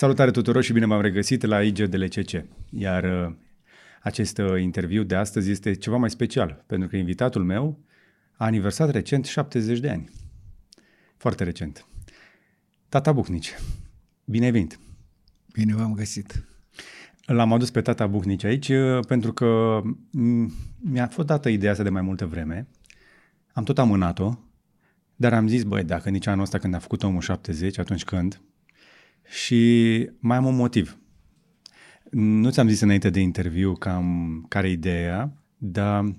Salutare tuturor și bine m-am regăsit la IGDLCC, iar acest interviu de astăzi este ceva mai special, pentru că invitatul meu a aniversat recent 70 de ani. Foarte recent. Tata Bucnici, bine ai venit! Bine v-am găsit! L-am adus pe Tata Bucnici aici pentru că mi-a fost dată ideea asta de mai multă vreme, am tot amânat-o, dar am zis, băi, dacă nici anul ăsta când a făcut omul 70, atunci când? Și mai am un motiv. Nu ți-am zis înainte de interviu cam care ideea, dar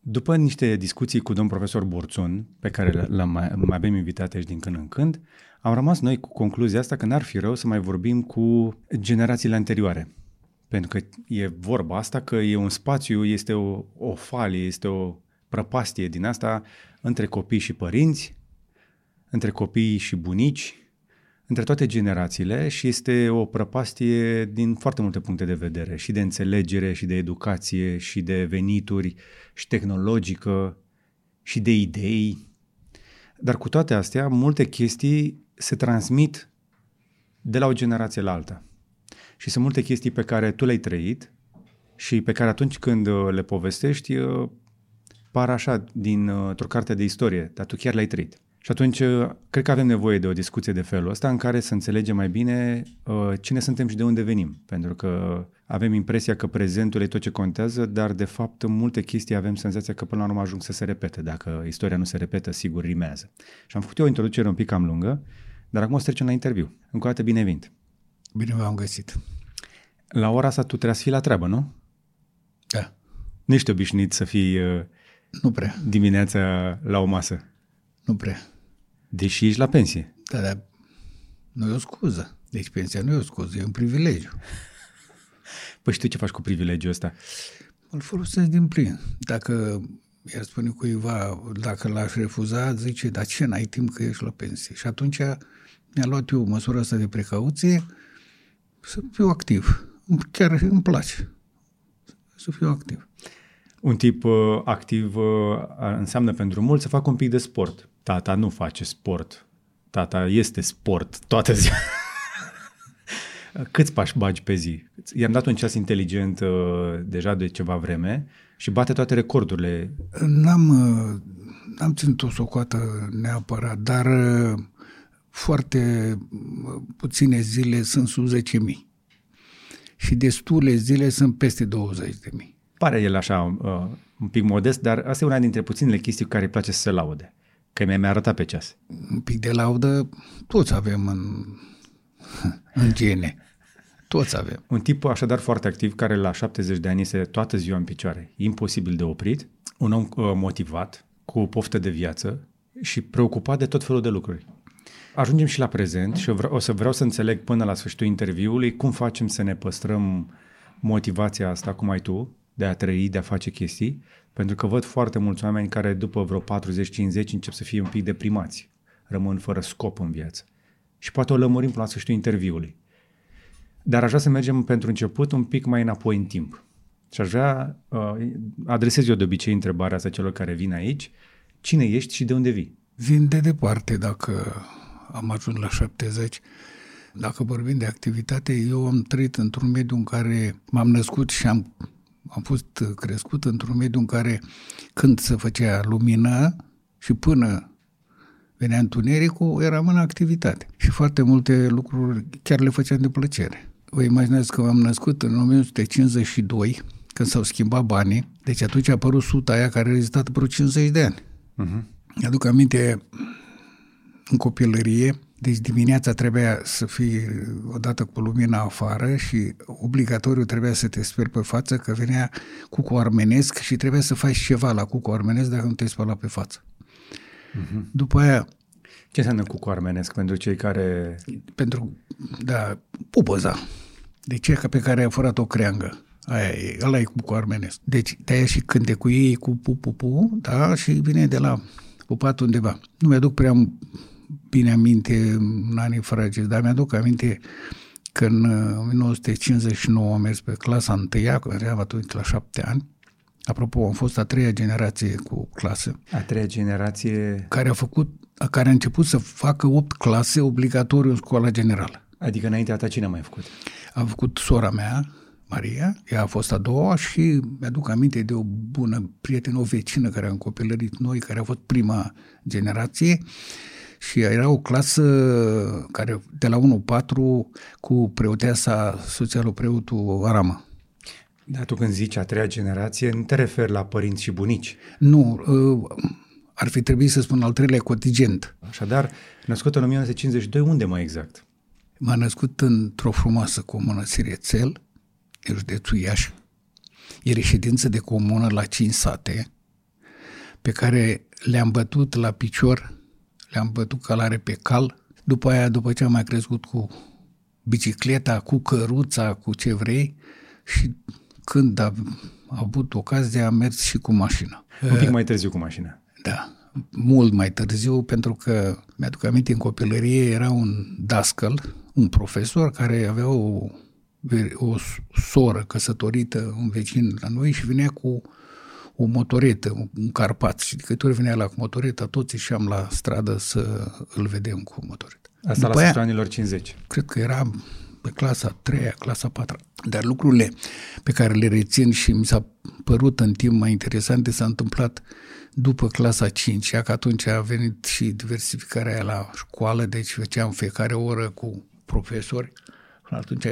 după niște discuții cu domnul profesor Borțun, pe care mai avem invitat aici din când în când, am rămas noi cu concluzia asta că n-ar fi rău să mai vorbim cu generațiile anterioare. Pentru că e vorba asta că e un spațiu, este o falie, este o prăpastie din asta între copii și părinți, între copii și bunici, între toate generațiile și este o prăpastie din foarte multe puncte de vedere și de înțelegere și de educație și de venituri și tehnologică și de idei. Dar cu toate astea, multe chestii se transmit de la o generație la alta. Și sunt multe chestii pe care tu le-ai trăit și pe care atunci când le povestești par așa dintr-o carte de istorie, dar tu chiar le-ai trăit. Și atunci, cred că avem nevoie de o discuție de felul ăsta în care să înțelegem mai bine cine suntem și de unde venim. Pentru că avem impresia că prezentul e tot ce contează, dar de fapt în multe chestii avem senzația că până la urmă ajung să se repete. Dacă istoria nu se repetă, sigur rimează. Și am făcut eu o introducere un pic cam lungă, dar acum o să trecem la interviu. Încă o dată bine ai venit. Bine v-am găsit. La ora asta tu trebuie să fii la treabă, nu? Da. Nu ești obișnuit să fii nu prea dimineața la o masă. Nu prea. Deși ești la pensie. Da, dar nu e o scuză. Deci pensia nu e o scuză, e un privilegiu. Păi știi ce faci cu privilegiul ăsta? Îl folosesc din plin. Dacă i-ar spune cuiva, dacă l-aș refuza, zice, dar ce, n-ai timp că ești la pensie? Și atunci mi-a luat eu măsura asta de precauție să fiu activ. Chiar îmi place să fiu activ. Un tip activ înseamnă pentru mulți să facă un pic de sport. Tata nu face sport. Tata este sport toată ziua. Câți pași bagi pe zi? I-am dat un ceas inteligent deja de ceva vreme și bate toate recordurile. N-am ținut o socoată neapărat, dar foarte puține zile sunt sub 10.000 și destule zile sunt peste 20.000. Pare el așa un pic modest, dar asta e una dintre puținele chestii cu care îi place să se laude. Că mi-a arătat pe ceas. Un pic de laudă toți avem în gene. Toți avem. Un tip așadar foarte activ care la 70 de ani este toată ziua în picioare. Imposibil de oprit. Un om motivat, cu o poftă de viață și preocupat de tot felul de lucruri. Ajungem și la prezent și vreau să înțeleg până la sfârșitul interviului cum facem să ne păstrăm motivația asta, cum ai tu, de a trăi, de a face chestii, pentru că văd foarte mulți oameni care după vreo 40-50 încep să fie un pic deprimați, rămân fără scop în viață. Și poate o lămurim până la sfârșitul interviului. Dar aș vrea să mergem pentru început un pic mai înapoi în timp. Și aș vrea, adresez eu de obicei întrebarea asta celor care vin aici, cine ești și de unde vii? Vin de departe dacă am ajuns la 70. Dacă vorbim de activitate, eu am trăit într-un mediu în care m-am născut și am fost crescut într-un mediu în care când se făcea lumină și până venea întunericul, eram în activitate. Și foarte multe lucruri chiar le făceam de plăcere. Vă imaginați că m-am născut în 1952, când s-au schimbat banii. Deci atunci a apărut suta aia care a rezistat vreo 50 de ani. Uh-huh. Aduc aminte în copilărie, deci dimineața trebuia să fii odată cu lumina afară și obligatoriu trebuia să te speli pe față că venea cucu armenesc și trebuia să faci ceva la cucu armenesc dacă nu te spăla pe față. Uh-huh. După aia... Ce înseamnă cucu armenesc pentru cei care... Pentru, da, pupăza. Deci e ca pe care a furat o creangă. Aia e, ăla e cucu armenesc. Deci de-aia și cânte cu ei cu pupupu, da, și vine de la pupat undeva. Nu mi-aduc prea... bine aminte în anii fragezi, dar mi-aduc aminte că în 1959 am mers pe clasa întâia, când eram atunci la 7 ani. Apropo, am fost a treia generație cu clasă. A treia generație... Care a început să facă 8 clase obligatoriu în școala generală. Adică înaintea ta cine a mai făcut? Am făcut sora mea, Maria, ea a fost a doua și mi-aduc aminte de o bună prietenă, o vecină care am copilărit noi, care a fost prima generație și era o clasă care de la 1-4 cu preoteasa, soțialul preotul Aramă. Dar tu când zici a treia generație, nu te referi la părinți și bunici? Nu, ar fi trebuit să spun al treilea contingent. Așadar, născut în 1952, unde mai exact? M-a născut într-o frumoasă comună, Sirețel, în județul Iași. E reședință de comună la 5 sate, pe care le-am bătut la picior, le-am bătut călare pe cal. După aia, după ce am mai crescut cu bicicleta, cu căruța, cu ce vrei, și când am avut ocazia, am mers și cu mașina. Un pic mai târziu cu mașina. Da, mult mai târziu, pentru că mi-aduc aminte, în copilărie era un dascăl, un profesor care avea o soră căsătorită, un vecin la noi, și vinea cu o motoretă, un Carpat, și de câte ori vinea la motoreta, toți ieșeam la stradă să îl vedem cu motoreta. Asta după la sfârșitul anilor 50. Cred că era pe clasa a treia, clasa a patra. Dar lucrurile pe care le rețin și mi s-a părut în timp mai interesante s-a întâmplat după clasa 5, că atunci a venit și diversificarea la școală, deci făceam fiecare oră cu profesori. Atunci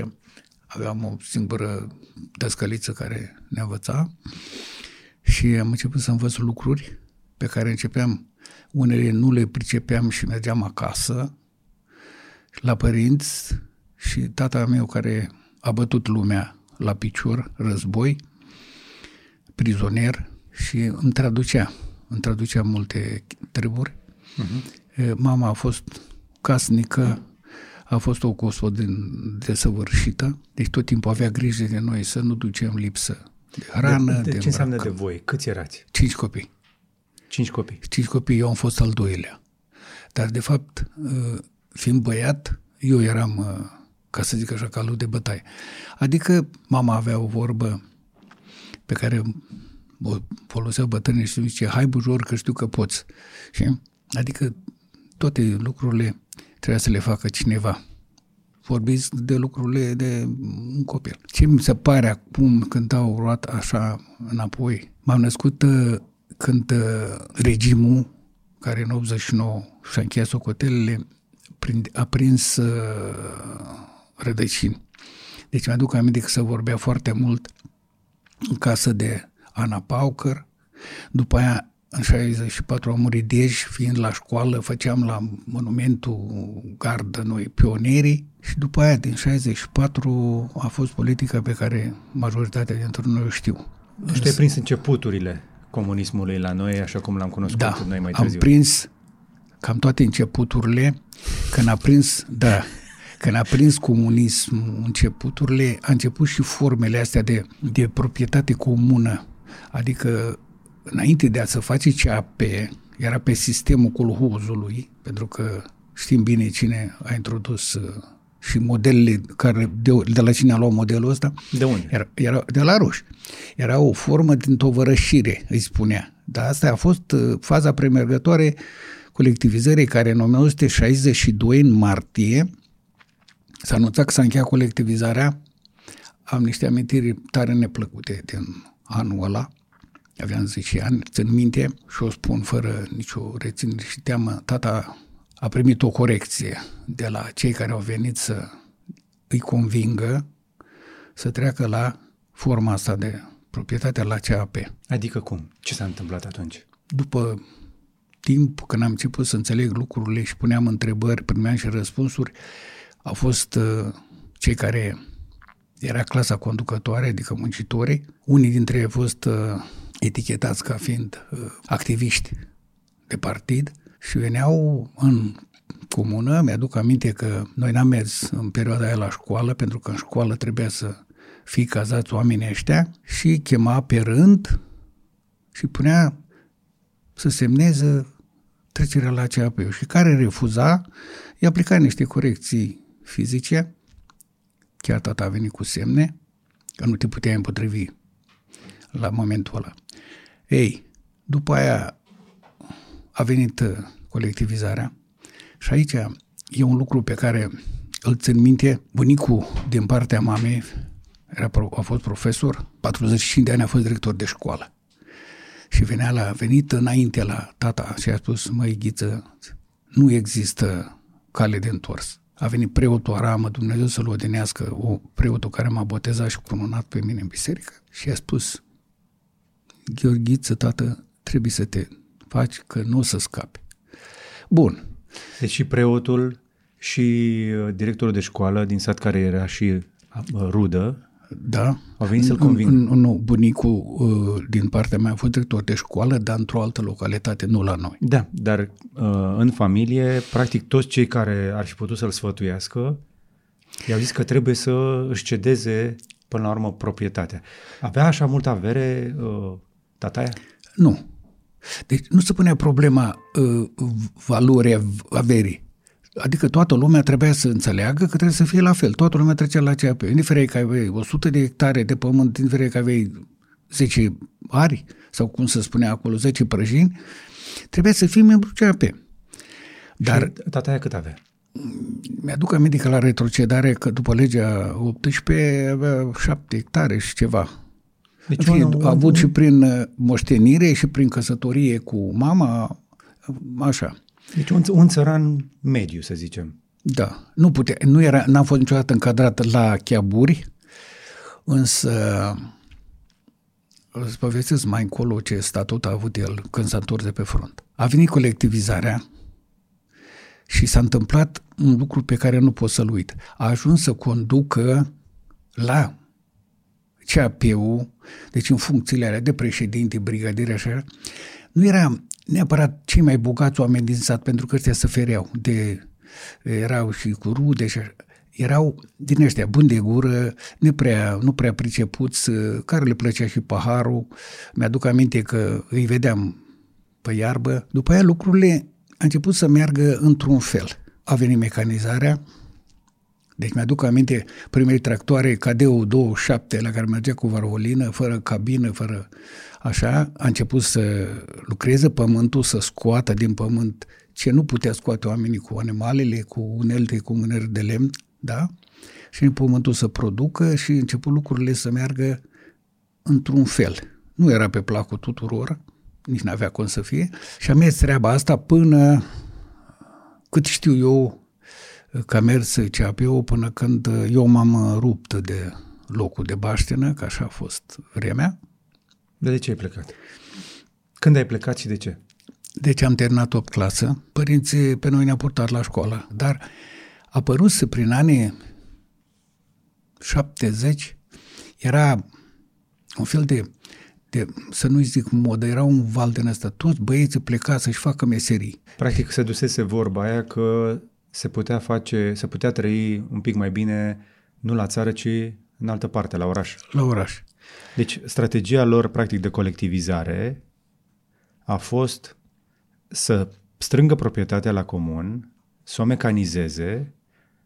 aveam o singură dăscăliță care ne învăța și am început să învăț lucruri pe care începeam, unele nu le pricepeam și mergeam acasă la părinți. Și tata meu, care a bătut lumea la picior, război, prizonier, și îmi traducea multe treburi. Uh-huh. Mama a fost casnică, a fost o gospodină desăvârșită, deci tot timpul avea grijă de noi să nu ducem lipsă de hrană. Ce înseamnă de voi? Câți erați? 5 copii. 5 copii? 5 copii, eu am fost al doilea. Dar de fapt, fiind băiat, eu eram, ca să zic așa, calul de bătaie. Adică mama avea o vorbă pe care o folosea bătrânii și zice, hai bujor că știu că poți. Și, adică toate lucrurile trebuia să le facă cineva. Vorbiți de lucrurile de un copil. Ce mi se pare acum când au luat așa înapoi? M-am născut când regimul, care în 89 și-a încheiat socotelele, a prins rădăcini. Deci mi-aduc aminte că se vorbea foarte mult în casă de Ana Pauker. După aia, în 64, a murit Dej, fiind la școală, făceam la monumentul gardă noi pionierii. Și după aia, din 64, a fost politica pe care majoritatea dintre noi o știu. Deci te-ai prins începuturile comunismului la noi, așa cum l-am cunoscut noi mai târziu. Da, am prins cam toate începuturile. Când a prins comunismul începuturile, a început și formele astea de proprietate comună. Adică, înainte de a se face CAP, era pe sistemul colhozului, pentru că știm bine cine a introdus și modelele care, de la cine a luat modelul ăsta. De unde? Era de la ruși. Era o formă de întovărășire, îi spunea. Dar asta a fost faza premergătoare colectivizării, care în 1962, în martie, s-a anunțat că s-a încheiat colectivizarea. Am niște amintiri tare neplăcute din anul ăla, aveam 10 ani, țin minte și o spun fără nicio reținere și teamă. Tata a primit o corecție de la cei care au venit să îi convingă să treacă la forma asta de proprietate, la CAP. Adică cum? Ce s-a întâmplat atunci? După timp, când am început să înțeleg lucrurile și puneam întrebări, primeam și răspunsuri, au fost cei care era clasa conducătoare, adică muncitorii. Unii dintre ei au fost etichetați ca fiind activiști de partid și veneau în comună. Mi-aduc aminte că noi n-am mers în perioada aia la școală, pentru că în școală trebuia să fii cazați oamenii ăștia, și chema pe rând și punea să semneze trecerea la CAP-ul. Și care refuza, i-a aplicat niște corecții fizice, chiar tata a venit cu semne, că nu te puteai împotrivi la momentul ăla. Ei, după aia a venit colectivizarea și aici e un lucru pe care îl țin minte, bunicul din partea mamei a fost profesor, 45 de ani a fost director de școală. Și a venit înainte la tata și a spus: măi Ghiță, nu există cale de întors. A venit preotul Aramă, Dumnezeu să-l odinească, preotul care m-a botezat și cununat pe mine în biserică, și a spus: Gheorghiță, tată, trebuie să te faci că nu o să scapi. Bun. Deci și preotul și directorul de școală din sat, care era și rudă, da, au venit să-l convingă. Nu, bunicul din partea mea a fost director de școală, dar într-o altă localitate, nu la noi. Da, dar în familie, practic toți cei care ar fi putut să-l sfătuiască i-au zis că trebuie să își cedeze până la urmă proprietatea. Avea așa multă avere tataia? Nu. Deci nu se punea problema valorii averii. Adică toată lumea trebuia să înțeleagă că trebuie să fie la fel. Toată lumea trecea la CAP. Indiferent că aveai 100 de hectare de pământ, indiferent că aveai 10 ari, sau cum se spunea acolo, 10 prăjini, trebuia să fii membru CAP. Dar tataia cât avea? Mi-aduc aminte că la retrocedare, că după legea 18 avea 7 hectare și ceva. Deci a avut și prin moștenire și prin căsătorie cu mama, așa. Deci un țăran mediu, să zicem. Da, n-am fost niciodată încadrat la cheaburi, însă îți povestesc mai încolo ce statut a avut el când s-a întors de pe front. A venit colectivizarea și s-a întâmplat un lucru pe care nu pot să-l uit. A ajuns să conducă la CAP-ul, deci în funcțiile alea de președinte, brigadier, așa, nu era neapărat cei mai bogați oameni din sat, pentru că ăștia se fereau erau și cu rude și așa. Erau din ăștia buni de gură, nu prea pricepuți, care le plăcea și paharul. Mi-aduc aminte că îi vedeam pe iarbă. După aia lucrurile a început să meargă într-un fel. A venit mecanizarea, deci mi-aduc aminte primele tractoare, Cadeul 27, la care mergea cu varholină, fără cabină, fără așa, a început să lucreze pământul, să scoată din pământ ce nu putea scoate oamenii cu animalele, cu unelte, cu mâneri de lemn, da? Și în pământul să producă și început lucrurile să meargă într-un fel. Nu era pe placul tuturor, nici n-avea cum să fie, și a mers treaba asta până, cât știu eu, că a mers CAP-ul, până când eu m-am rupt de locul de baștenă, că așa a fost vremea. De ce ai plecat? Când ai plecat și de ce? Deci am terminat 8 clasă. Părinții pe noi ne-au purtat la școală, dar apăruse prin anii 70, era un fel de să nu-i zic modă, era un val din ăsta. Toți băieții pleca să-și facă meserii. Practic se dusese vorba aia că se putea trăi un pic mai bine, nu la țară, ci în altă parte, la oraș. La oraș. Deci strategia lor, practic, de colectivizare a fost să strângă proprietatea la comun, să o mecanizeze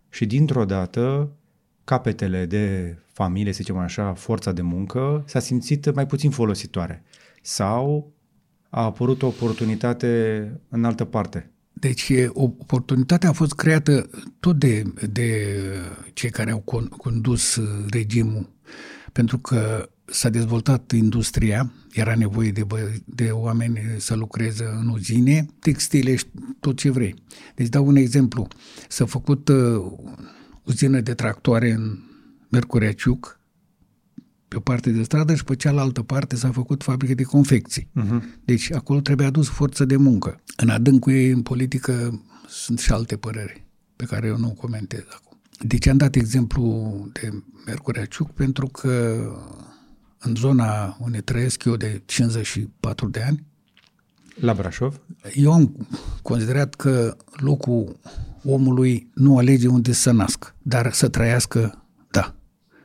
și, dintr-o dată, capetele de familie, să zicem așa, forța de muncă, s-a simțit mai puțin folositoare. Sau a apărut o oportunitate în altă parte. Deci oportunitatea a fost creată tot de cei care au condus regimul, pentru că s-a dezvoltat industria, era nevoie de oameni să lucreze în uzine, textile și tot ce vrei. Deci dau un exemplu. S-a făcut uzină de tractoare în Miercurea Ciuc, pe o parte de stradă, și pe cealaltă parte s-a făcut fabrică de confecții. Uh-huh. Deci acolo trebuie adus forță de muncă. În adâncul ei, în politică, sunt și alte păreri pe care eu nu o comentez acum. Deci am dat exemplu de Miercurea Ciuc pentru că în zona unde trăiesc eu de 54 de ani, la Brașov, eu am considerat că locul omului nu alege unde să nască, dar să trăiască, da.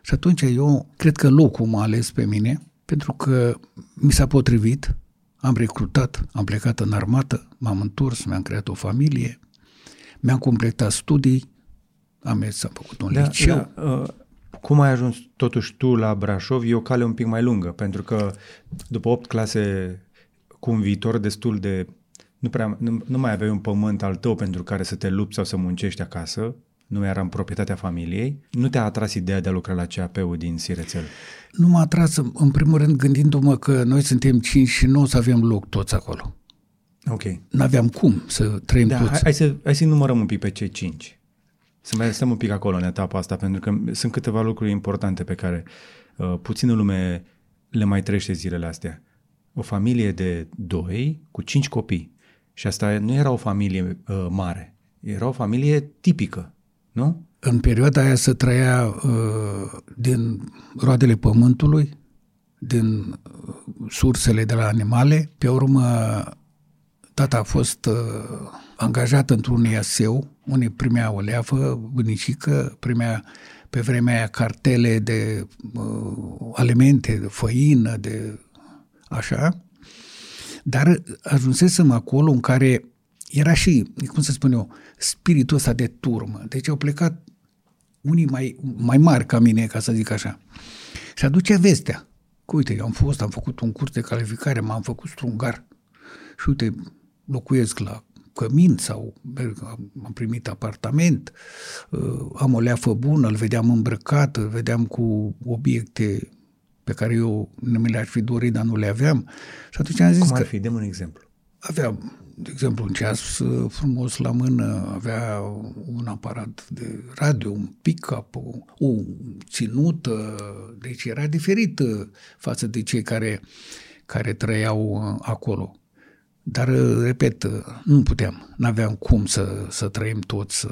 Și atunci eu cred că locul m-a ales pe mine, pentru că mi s-a potrivit, am recrutat, am plecat în armată, m-am întors, mi-am creat o familie, mi-am completat studii, am mers, am făcut un liceu. Cum ai ajuns totuși tu la Brașov? E o cale un pic mai lungă, pentru că după 8 clase cu un viitor destul de... Nu mai aveai un pământ al tău pentru care să te lupți sau să muncești acasă, nu era în proprietatea familiei, nu te-a atras ideea de a lucra la CAP-ul din Sirețel? Nu m-a atras, în primul rând, gândindu-mă că noi suntem 5 și nu o să avem loc toți acolo. Ok. N-aveam cum să trăim toți. Hai să numărăm un pic pe cei 5. Să mai stăm un pic acolo în etapa asta, pentru că sunt câteva lucruri importante pe care puțină lume le mai trăiește zilele astea. O familie de 2 cu 5 copii. Și asta nu era o familie mare, era o familie tipică, nu? În perioada aia se trăia din roadele pământului, din sursele de la animale. Pe urmă, tata a fost angajat într-un iaseu, unde primea o leafă, bunicică, primea pe vremea aia cartele de alimente, de făină, de așa. Dar ajunsesem acolo în care era și, cum să spun eu, spiritul ăsta de turmă. Deci au plecat unii mai mari ca mine, ca să zic așa. Și aduce vestea. Că uite, eu am făcut un curs de calificare, m-am făcut strungar. Și uite, locuiesc la Cămin sau am primit apartament, am o leafă bună, îl vedeam îmbrăcat, îl vedeam cu obiecte pe care eu nu mi le-aș fi dorit, dar nu le aveam. Și atunci am zis că... Cum ar fi? Dăm un exemplu. Aveam, de exemplu, un ceas frumos la mână, avea un aparat de radio, un pick-up, o ținută, deci era diferit față de cei care trăiau acolo. Dar, repet, nu puteam, n-aveam cum să trăim toți,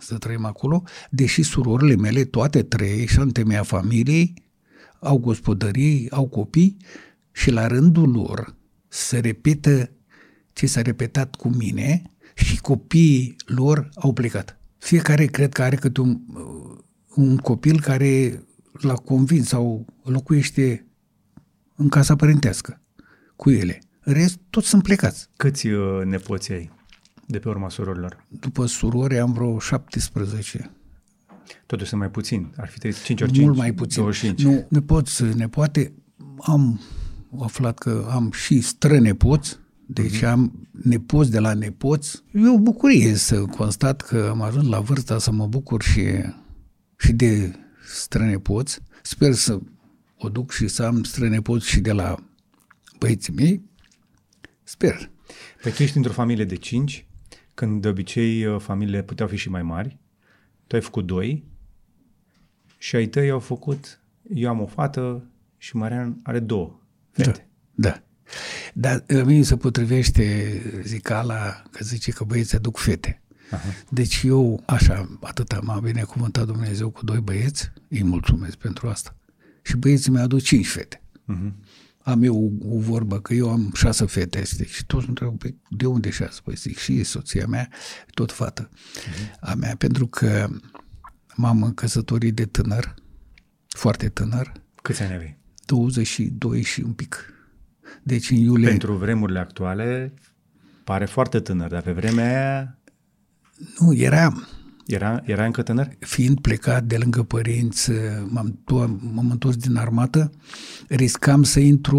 să trăim acolo, deși surorile mele, toate trei, și în temeia familiei, au gospodării, au copii și la rândul lor se repetă ce s-a repetat cu mine și copiii lor au plecat. Fiecare cred că are câte un copil care l-a convins sau locuiește în casa părintească cu ele. În rest, toți sunt plecați. Câți nepoți ai de pe urma surorilor? După surori am vreo 17. Totuși sunt mai puțin, ar fi 5 ori 5, mult mai puțin. 25. Nu, nepoate, am aflat că am și strănepoți, deci am nepoți de la nepoți. E o bucurie să constat că am ajuns la vârsta să mă bucur și de strănepoți. Sper să o duc și să am strănepoți și de la băieții mei. Sper. Păi tu ești într-o familie de 5, când de obicei familiile puteau fi și mai mari. Tu ai făcut 2 și ai tăi au făcut, eu am o fată și Marian are 2 fete. Da. Dar mie se potrivește zicala că zice că băieții aduc fete. Aha. Deci eu așa, atâta m-a binecuvântat Dumnezeu cu 2 băieți, îi mulțumesc pentru asta. Și băieții mi-au adus 5 fete. Uh-huh. Am eu o vorbă că eu am 6 fete și toți îmi trebuie de unde 6? Păi zic, și soția mea, tot fată a mea, pentru că m-am căsătorit de tânăr, foarte tânăr. Câți ani aveai? 22 și un pic. Deci în iulie... Pentru vremurile actuale pare foarte tânăr, dar pe vremea aia... Nu, Era încă tânăr? Fiind plecat de lângă părinți, m-am întors din armată, riscam să intru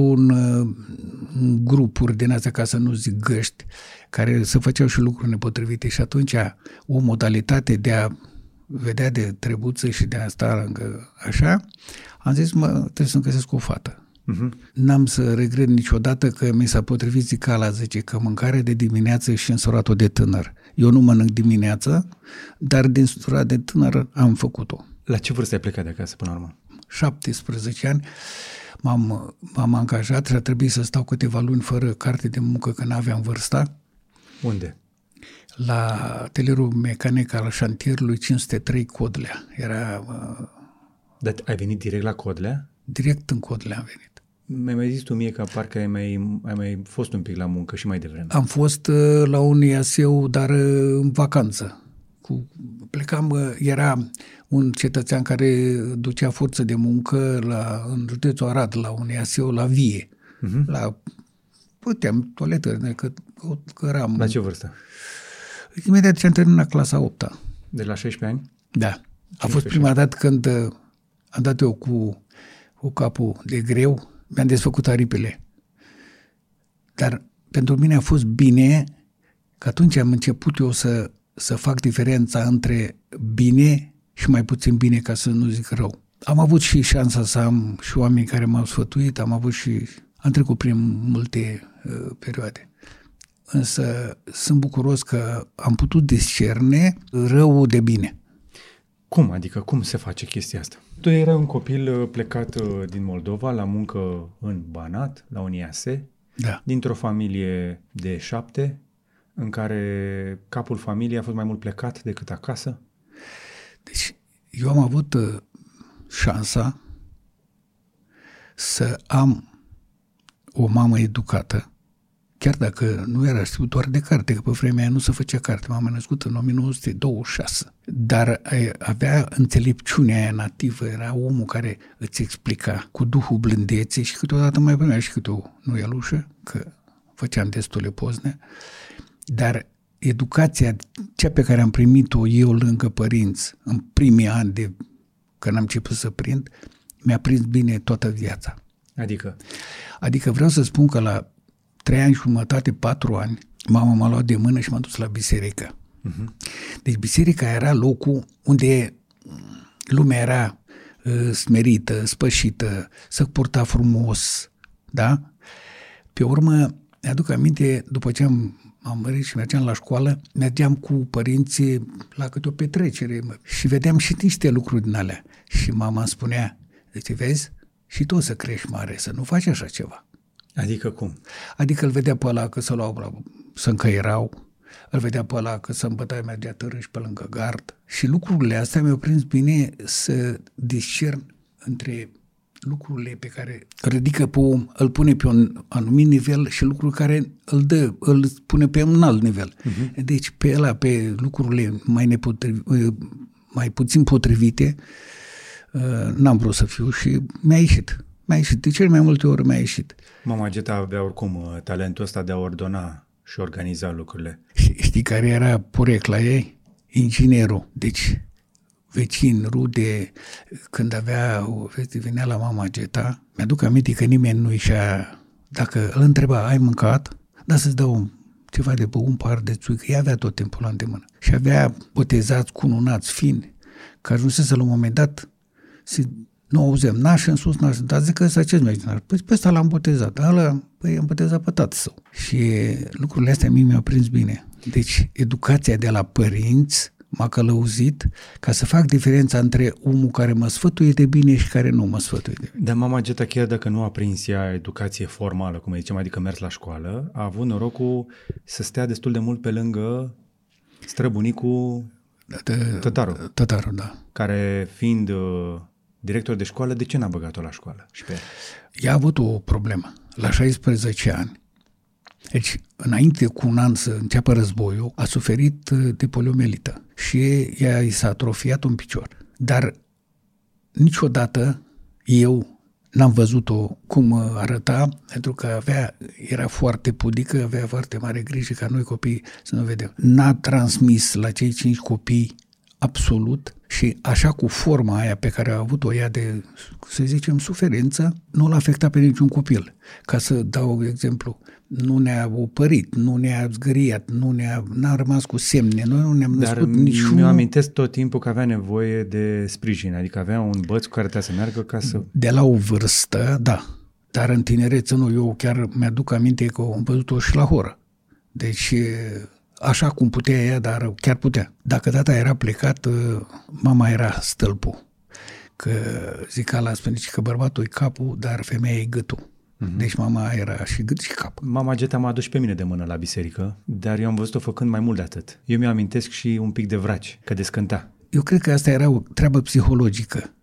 în grupuri din astea, ca să nu zic găști, care să făceau și lucruri nepotrivite și atunci o modalitate de a vedea de trebuță și de a sta lângă așa, am zis, trebuie să-mi găsesc o fată. Uh-huh. N-am să regret niciodată că mi s-a potrivit zicala, zice că mâncare de dimineață și însuratul de tânăr. Eu nu mănânc dimineață, dar din însuratul de tânăr am făcut-o. La ce vârstă ai plecat de acasă până la urmă? 17 ani m-am angajat și a trebuit să stau câteva luni fără carte de muncă că n-aveam vârsta. Unde? La atelierul mecanic al șantierului 503 Codlea. Era... Dar ai venit direct la Codlea? Direct în Codlea am venit. Mi-ai mai zis tu mie că parcă ai mai fost un pic la muncă și mai devreme. Am fost la un iaseu, dar în vacanță. Era un cetățean care ducea forță de muncă în județul Arad, la un iaseu, la vie. Uh-huh. Puteam toaletă, că eram... La ce vârstă? Imediat ce am terminat clasa 8-a. De la 16 ani? Da. A fost prima dată când am dat eu cu capul de greu, mi-am desfăcut aripile. Dar pentru mine a fost bine că atunci am început eu să să fac diferența între bine și mai puțin bine, ca să nu zic rău. Am avut și șansa să am și oameni care m-au sfătuit, am trecut prin multe perioade. Însă sunt bucuros că am putut discerne răul de bine. Cum? Adică cum se face chestia asta? Tu erai un copil plecat din Moldova la muncă în Banat, la un IAS, da, dintr-o familie de 7, în care capul familiei a fost mai mult plecat decât acasă? Deci eu am avut șansa să am o mamă educată, chiar dacă nu era știut doar de carte, că pe vremea aia nu se făcea carte. M-am născut în 1926. Dar avea înțelepciunea aia nativă, era omul care îți explica cu duhul blândeței și câteodată mai primea și câte o nuielușă, că făceam destule pozne. Dar educația, cea pe care am primit-o eu lângă părinți în primii ani de când am început să prind, mi-a prins bine toată viața. Adică? Adică vreau să spun că la 3 ani și jumătate, 4 ani, mama m-a luat de mână și m-a dus la biserică. Uh-huh. Deci biserica era locul unde lumea era smerită, spășită, se purta frumos, da? Pe urmă, mi-aduc aminte, după ce am mărit și mergeam la școală, mergeam cu părinții la câte o petrecere și vedeam și niște lucruri din alea. Și mama îmi spunea, deci vezi, și tu o să crești mare, să nu faci așa ceva. Adică cum? Adică îl vedea pe ăla că se luau, se încăierau, îl vedea pe ăla că se îmbătaie, mergea târâși pe lângă gard. Și lucrurile astea mi-au prins bine să discern între lucrurile pe care ridică pe om, îl pune pe un anumit nivel și lucruri care îl dă, îl pune pe un alt nivel. Uh-huh. Deci pe ăla, pe lucrurile mai puțin potrivite, n-am vrut să fiu și mi-a ieșit. De cele mai multe ori mi-a ieșit. Mama Geta avea oricum talentul ăsta de a ordona și organiza lucrurile. Știi care era porecla ei? Inginerul. Deci vecin, rude, când avea o veste, venea la mama Geta. Mi-aduc aminte că nimeni nu ieșea. Dacă îl întreba, ai mâncat? Da, să-ți dau ceva de băut, un pahar de țuică. Ea avea tot timpul la îndemână. Și avea botezați, cununați, fini, că ajunsese la un moment dat să... Nu auzeam, naș în sus, naș, dar zic că ăsta ce-ți merge? Păi pe ăsta l-am botezat, am botezat pe tatăl său. Și lucrurile astea mie mi-au prins bine. Deci educația de la părinți m-a călăuzit ca să fac diferența între omul care mă sfătuie de bine și care nu mă sfătuie de bine. Dar mama Geta, chiar dacă nu a prins ea educație formală, cum ziceam, adică mers la școală, a avut norocul să stea destul de mult pe lângă străbunicul tătarul, da. Care fiind... director de școală, de ce n-a băgat-o la școală? Și pe... Ea a avut o problemă. La 16 ani, deci înainte cu un an să înceapă războiul, a suferit de poliomielită și ea i s-a atrofiat un picior. Dar niciodată eu n-am văzut-o cum arăta, pentru că era foarte pudică, avea foarte mare grijă ca noi copiii să nu vedem. N-a transmis la cei 5 copii absolut și așa cu forma aia pe care a avut-o ea de, să zicem, suferință, nu l-a afectat pe niciun copil. Ca să dau exemplu, nu ne-a opărit, nu ne-a zgâriat, n-a rămas cu semne, noi nu ne-am născut niciun... Dar amintesc tot timpul că avea nevoie de sprijin, adică avea un băț cu care trebuia să meargă ca să... De la o vârstă, da, dar în tinereță nu, eu chiar mi-aduc aminte că am văzut-o și la horă. Deci... Așa cum putea ea, dar chiar putea. Dacă tata era plecat, mama era stâlpul. Că zica la spune că bărbatul e capul, dar femeia e gâtul. Uh-huh. Deci mama era și gât și cap. Mama Geta m-a adus pe mine de mână la biserică, dar eu am văzut-o făcând mai mult de atât. Eu mi-amintesc și un pic de vraci, că descânta. Eu cred că asta era o treabă psihologică.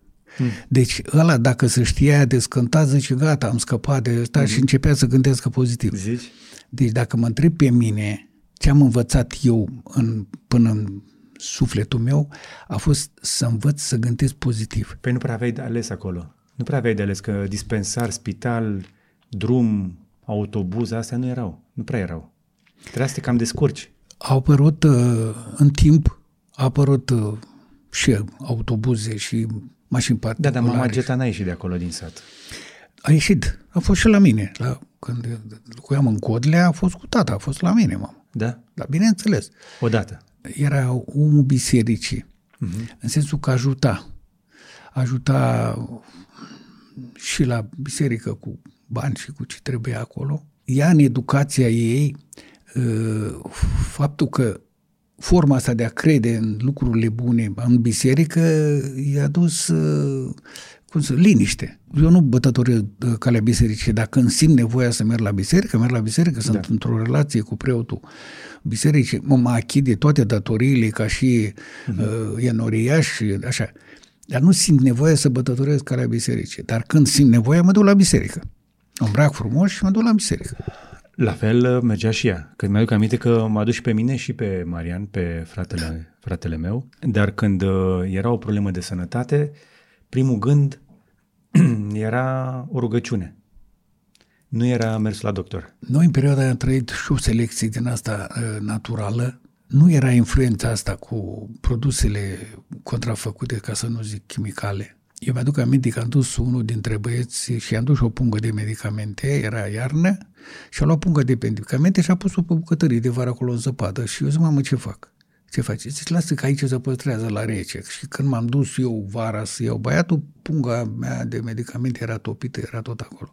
Deci ăla, dacă se știa descânta, zice gata, am scăpat de ăsta și începea să gândească pozitiv. Zici? Deci dacă mă întreb pe mine... Ce am învățat eu până în sufletul meu a fost să învăț să gândesc pozitiv. Păi nu prea aveai de ales acolo. Nu prea aveai de ales, că dispensar, spital, drum, autobuz, astea nu erau. Nu prea erau. Trebuia să te cam descurci. Au apărut în timp, și autobuze și mașini particulare. Da, dar mama Geta n-a ieșit de acolo din sat. A ieșit. A fost și la mine. Când locuiam în Codlea, a fost cu tata, a fost la mine, mamă. Da? Dar bineînțeles. Odată. era omul bisericii, în sensul că ajuta și la biserică cu bani și cu ce trebuie acolo. Ea, în educația ei, faptul că forma asta de a crede în lucrurile bune în biserică i-a dus liniște. Eu nu bătătoresc calea bisericii. Dacă îmi simt nevoia să merg la biserică, sunt într-o relație cu preotul bisericii, mă achid de toate datoriile ca și enoriaș și așa. Dar nu simt nevoia să bătătoresc calea bisericii. Dar când simt nevoia, mă duc la biserică. Îmbrac frumos și mă duc la biserică. La fel mergea și ea. Când mi-aduc aminte că m-a dus și pe mine și pe Marian, pe fratele meu, dar când era o problemă de sănătate, primul gând era o rugăciune. Nu era mers la doctor. Noi în perioada aia am trăit și o selecție din asta naturală. Nu era influența asta cu produsele contrafăcute, ca să nu zic chimicale. Eu mi-aduc aminte că am dus unul dintre băieți și i-am dus o pungă de medicamente, era iarnă, și a luat pungă de medicamente și a pus-o pe bucătărie de vară acolo în zăpadă. Și eu zic, mamă, ce fac? Ce faci? Zici, lasă că aici se păstrează la rece. Și când m-am dus eu vara să iau băiatul, punga mea de medicamente era topită, era tot acolo.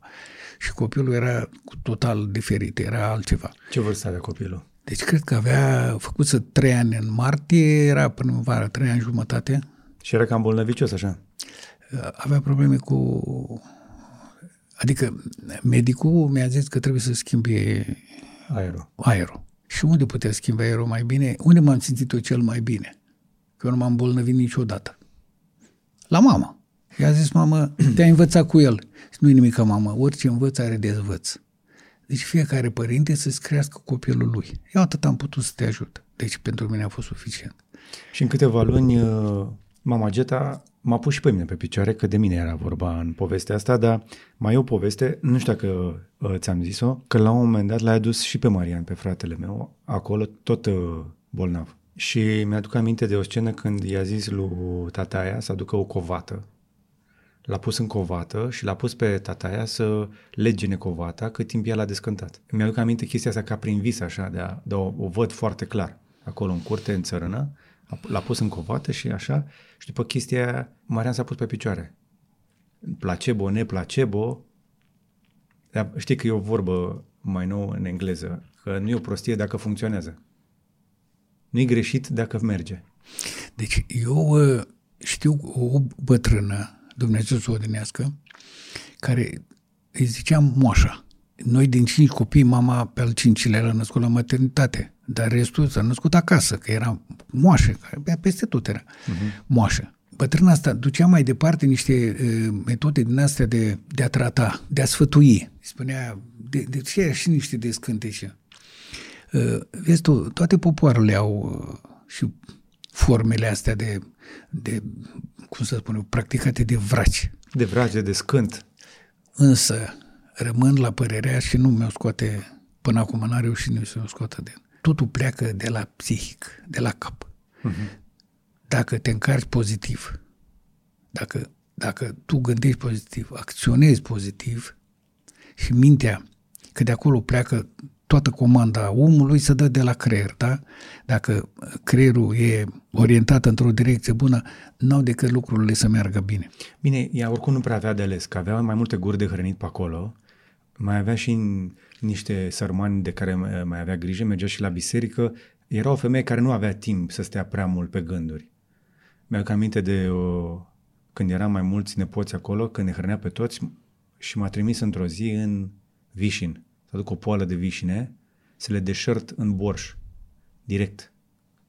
Și copilul era total diferit, era altceva. Ce vârstă avea copilul? Deci cred că avea făcut 3 ani în martie, era până în vară, 3 ani jumătate. Și era cam bolnăvicios așa? Avea probleme cu... Adică medicul mi-a zis că trebuie să schimbe aerul. Și unde putea schimba aerul mai bine? Unde m-am simțit eu cel mai bine? Că eu nu m-am bolnăvit niciodată. La mama. I-a zis, mamă, te-ai învățat cu el. Nu-i nimic, mamă, orice învăț are dezvăț. Deci fiecare părinte să-ți crească copilul lui. Eu atât am putut să te ajut. Deci pentru mine a fost suficient. Și în câteva luni mama Geta m-a pus și pe mine pe picioare, că de mine era vorba în povestea asta, dar mai e o poveste, nu știu dacă ți-am zis-o, că la un moment dat l-a dus și pe Marian, pe fratele meu, acolo tot bolnav. Și mi-aduc aminte de o scenă când i-a zis lui tataia să aducă o covată. L-a pus în covată și l-a pus pe tataia să legene covata cât timp ea l-a descântat. Mi-aduc aminte chestia asta ca prin vis așa, o văd foarte clar. Acolo în curte, în țărână, l-a pus în covată și așa, și după chestia aia, Marian s-a pus pe picioare. Placebo, neplacebo, dar știi că e o vorbă mai nouă în engleză, că nu e o prostie dacă funcționează. Nu e greșit dacă merge. Deci eu știu o bătrână, Dumnezeu să o odinească, care îi ziceam moașa. Noi din 5 copii, mama pe al 5-lea l-a născut la maternitate, dar restul s-a născut acasă, că era moașă, peste tot era moașă. Bătrâna asta ducea mai departe niște metode din astea de a trata, de a sfătui. Spunea, de ce și niște descântece. Vezi tu, toate popoarele au și formele astea de cum să spun, practicate de vraci. De vraci, de descânt. Însă, rămân la părerea și nu mi-o scoate, până acum n-a reușit nici să mi-o scoată de... Totul pleacă de la psihic, de la cap. Uh-huh. Dacă te încarci pozitiv, dacă tu gândești pozitiv, acționezi pozitiv și mintea, că de acolo pleacă toată comanda omului, se dă de la creier, da? Dacă creierul e orientat într-o direcție bună, n-au decât lucrurile să meargă bine. Bine, ea oricum nu prea avea de ales, că avea mai multe guri de hrănit pe acolo, mai avea și niște sărmani de care mai avea grijă, mergea și la biserică. Era o femeie care nu avea timp să stea prea mult pe gânduri. Mi-aduc aminte de când eram mai mulți nepoți acolo, când ne hrănea pe toți și m-a trimis într-o zi în Vișin. Să aduc o poală de vișine, să le deșert în borș, direct.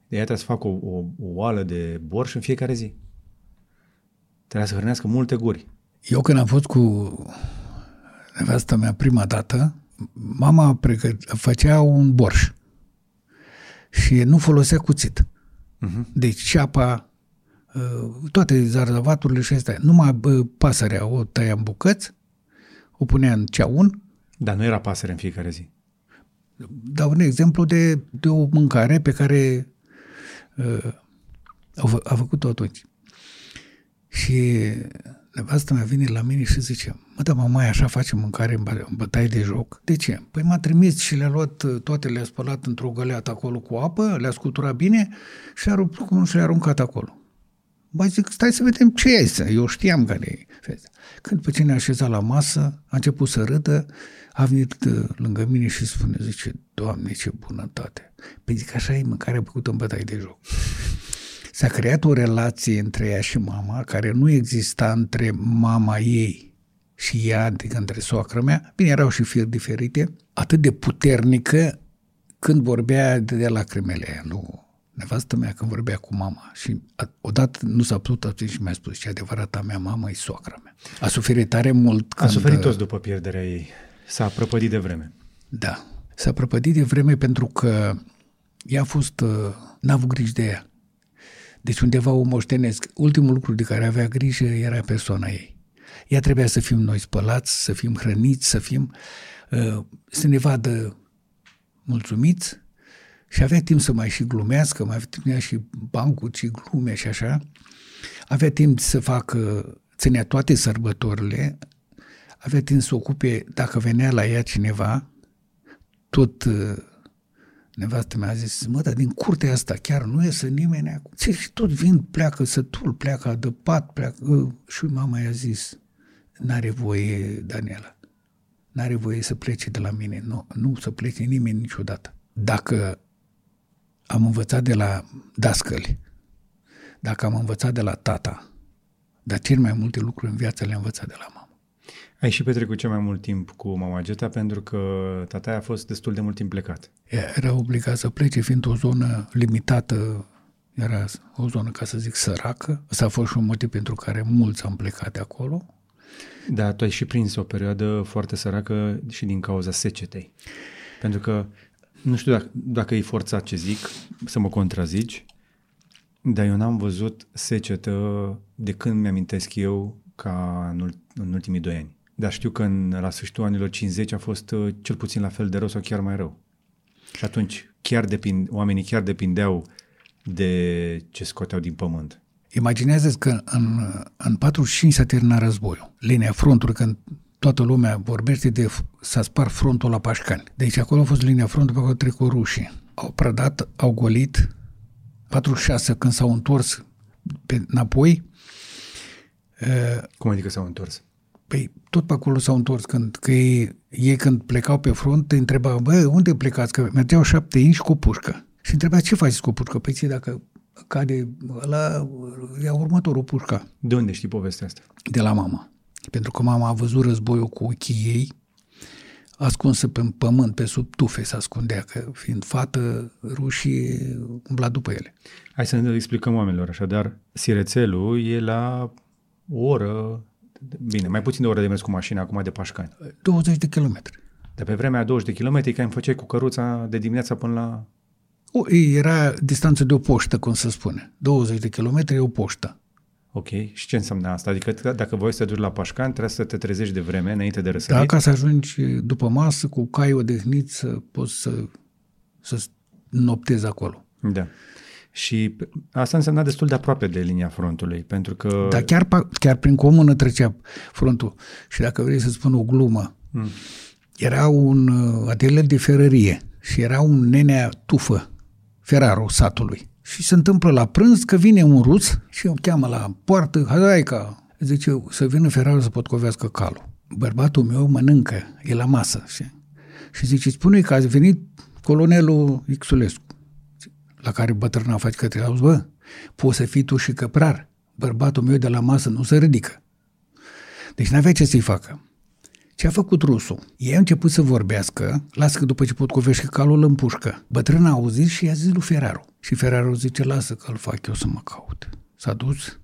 De aia trebuie să fac o oală de borș în fiecare zi. Trebuie să hrănească multe guri. Eu când am fost cu nevasta mea prima dată, mama făcea un borș și nu folosea cuțit. Uh-huh. Deci ceapa, toate zarzavaturile și astea, numai pasărea o tăia în bucăți, o punea în ceaun. Dar nu era pasăre în fiecare zi. Dau un exemplu de o mâncare pe care a făcut-o atunci. Și nevastă mea vine la mine și zice: mă, dar mamaia, așa face mâncare în bătaie de joc? De ce? Păi m-a trimis și le-a luat toate, le-a spălat într-o găleată acolo cu apă, le-a scuturat bine și le-a rupt cu mână și le-a aruncat acolo. Bă, zic, stai să vedem ce e, eu știam care e. Când pe cine a așezat la masă, a început să râdă, a venit lângă mine și spune, zice: Doamne, ce bunătate! Păi zic, așa e mâncarea făcută în bătaie de joc. S-a creat o relație între ea și mama, care nu exista între mama ei și ea, adică între soacră mea. Bine, erau și firi diferite, atât de puternică când vorbea de lacrimele aia, nu... Nevastă mea când vorbea cu mama și odată nu s-a putut abține și mi-a spus: și adevărata mea mamă e soacra mea. A suferit tare mult. A suferit toți după pierderea ei. S-a prăpădit de vreme. Da. S-a prăpădit de vreme pentru că ea a fost... n-a avut grijă de ea. Deci undeva o moștenesc. Ultimul lucru de care avea grijă era persoana ei. Ea trebuia să fim noi spălați, să fim hrăniți, să fim... să ne vadă mulțumiți. Și avea timp să mai și glumească, mai avea și bancuri și glume și așa. Avea timp să facă, ținea toate sărbătorile, avea timp să ocupe, dacă venea la ea cineva, tot nevastă mea a zis: mă, dar din curtea asta chiar nu iese nimeni acum. Și tot vin, pleacă sătul, pleacă adăpat, pleacă. Și mama i-a zis: n-are voie, Daniela, n-are voie să plece de la mine, nu să plece nimeni niciodată. Dacă am învățat de la dascăli, dacă am învățat de la tata, dar cel mai multe lucruri în viață le-am învățat de la mama. Ai și petrecut cel mai mult timp cu mama Geta, pentru că tata a fost destul de mult timp plecat. Era obligat să plece, fiind o zonă limitată, era o zonă, ca să zic, săracă. Asta a fost și un motiv pentru care mulți am plecat de acolo. Da, tu ai și prins o perioadă foarte săracă și din cauza secetei. Pentru că nu știu dacă e forțat ce zic, să mă contrazici, dar eu n-am văzut secetă de când mi-amintesc eu ca în ultimii 2 ani. Dar știu că la sfârșitul anilor 50 a fost cel puțin la fel de rău sau chiar mai rău. Și atunci oamenii chiar depindeau de ce scoteau din pământ. Imaginează-ți că în 45 s-a terminat războiul. Linia frontului, când toată lumea vorbește de s-a spart frontul la Pașcani. Deci acolo a fost linia frontului, acolo trec cu rușii. Au prădat, au golit. 46, când s-au întors înapoi. Cum adică s-au întors? Păi tot pe acolo s-au întors. Ei când plecau pe front, întrebau: bă, unde plecați? Că mergeau 7 inși cu o pușcă. Și întreba: ce faceți cu o pușcă? Păi ție, dacă cade ăla, ia următorul pușca. De unde știi povestea asta? De la mama. Pentru că mama a văzut războiul cu ochii ei, ascunsă pe pământ, pe sub tufe se ascundea, că fiind fată, rușii umbla după ele. Hai să ne explicăm oamenilor, așadar, Sirețelul e la o oră, bine, mai puțin de o oră de mers cu mașina acum de Pașcani. 20 de kilometri. De pe vremea 20 de kilometri, ca îmi făceai cu căruța de dimineața până la... Era distanță de o poștă, cum se spune. 20 de kilometri e o poștă. Ok, și ce înseamnă asta? Adică dacă voi să te duci la Pașcani, trebuie să te trezești de vreme înainte de răsărit? Da, ca să ajungi după masă, cu cai odihniți, să poți să noptezi acolo. Da. Și asta însemna destul de aproape de linia frontului, pentru că... Da, chiar prin comună trecea frontul. Și dacă vrei să spun o glumă, era un atelier de ferărie și era un nenea tufă, ferarul satului. Și se întâmplă la prânz că vine un rus și o cheamă la poartă: Hadaica! Zice, să vină ferarul să potcovească calul. Bărbatul meu mănâncă, e la masă. Și zice, spune-i că a venit colonelul Xulescu. La care bătrâna face către auzi: bă, poți să fii tu și căprar. Bărbatul meu de la masă nu se ridică. Deci n-avea ce să-i facă. Ce a făcut rusul? Ei a început să vorbească, lasă că după ce potcovește calul îl împușcă. Bătrâna a auzit și i-a zis lui ferarul. Și ferarul zice: lasă că îl fac eu să mă caut. S-a dus,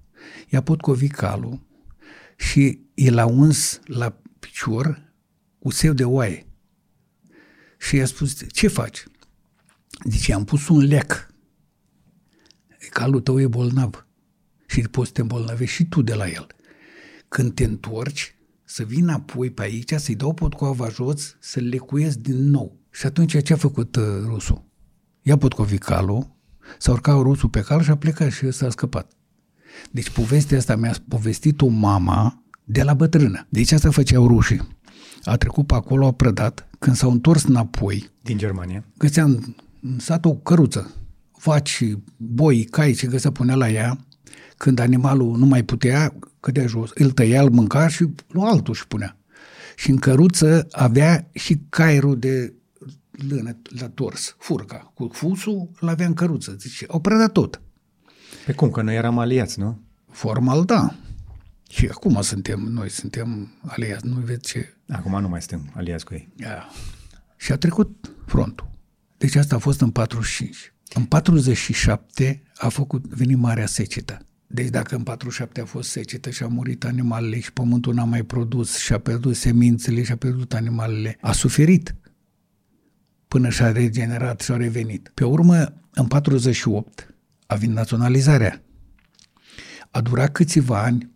i-a potcovit calul și i l-a uns la picior cu seu de oaie. Și i-a spus: ce faci? Zice: i-am pus un leac. Calul tău e bolnav și poți să te îmbolnăvești și tu de la el. Când te întorci, să vin apoi pe aici, să-i dau potcoava jos, să-l lecuiesc din nou. Și atunci ce a făcut rusul? I-a potcovit calul, s-a urcat rusul pe cal și a plecat și ăsta a scăpat. Deci povestea asta mi-a povestit-o mama de la bătrână. Deci asta făceau rușii. A trecut pe acolo, a prădat. Când s-au întors înapoi... Din Germania. Găsea în sat o căruță. Vaci, boi, cai, ce găsea punea la ea. Când animalul nu mai putea, cădea jos. Îl tăia, îl mânca și lua altul și punea. Și în căruță avea și cairul de lână la tors, furca. Cu fusul îl avea în căruță. Zice, au prădat tot. Pe cum? Că noi eram aliați, nu? Formal, da. Și acum suntem aliați, nu vezi ce... Acum nu mai suntem aliați cu ei. Da. Și a trecut frontul. Deci asta a fost în 45. În 47 a venit marea secetă. Deci dacă în 47 a fost secetă și au murit animalele și pământul n-a mai produs și a pierdut semințele și a pierdut animalele, a suferit până și-a regenerat și-a revenit. Pe urmă, în 48 a venit naționalizarea. A durat câțiva ani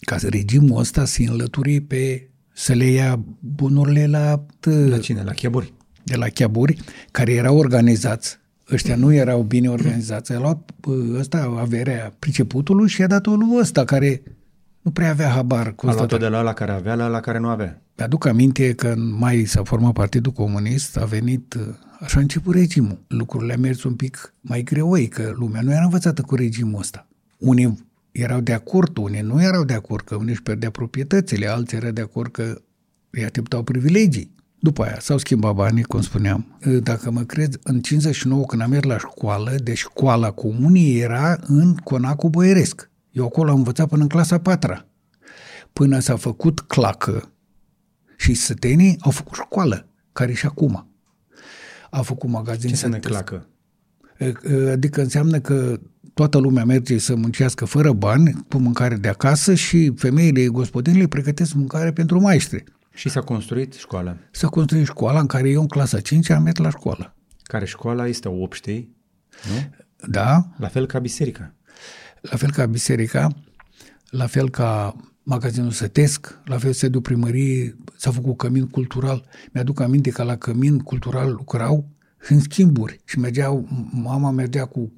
ca regimul ăsta să-i înlături pe, să le ia bunurile la... La cine? La chiaburi. De la chiaburi, care erau organizați. Ăștia nu erau bine organizați. A luat ăsta averea priceputului și i-a dat-o lui ăsta, care nu prea avea habar. A luat-o de la ăla care avea, la ăla care nu avea. Mi-aduc aminte că în mai s-a format Partidul Comunist, a venit... Așa a început regimul. Lucrurile au mers un pic mai greoi, că lumea nu era învățată cu regimul ăsta. Unii erau de acord, unii nu erau de acord, că unii își perdea proprietățile, alții erau de acord că îi așteptau privilegii. După aia s-au schimbat banii, cum spuneam. Dacă mă crezi, în 59, când am mers la școală, deci școala comunii era în Conacul Boieresc. Eu acolo am învățat până în clasa 4-a. Până s-a făcut clacă și sătenii au făcut școală, care și acum. Au făcut magazin. Ce înseamnă clacă? Adică înseamnă că toată lumea merge să muncească fără bani, cu mâncare de acasă și femeile, gospodinile pregătesc mâncare pentru maiștri. Și s-a construit școala. S-a construit școala în care eu în clasa 5 am mers la școală. Care școala este o obștei, nu? Da. La fel ca biserica. La fel ca biserica, la fel ca magazinul sătesc, la fel sediul primăriei, s-a făcut cămin cultural. Mi-aduc aminte că la cămin cultural lucrau în schimburi și mergeau, mama mergea cu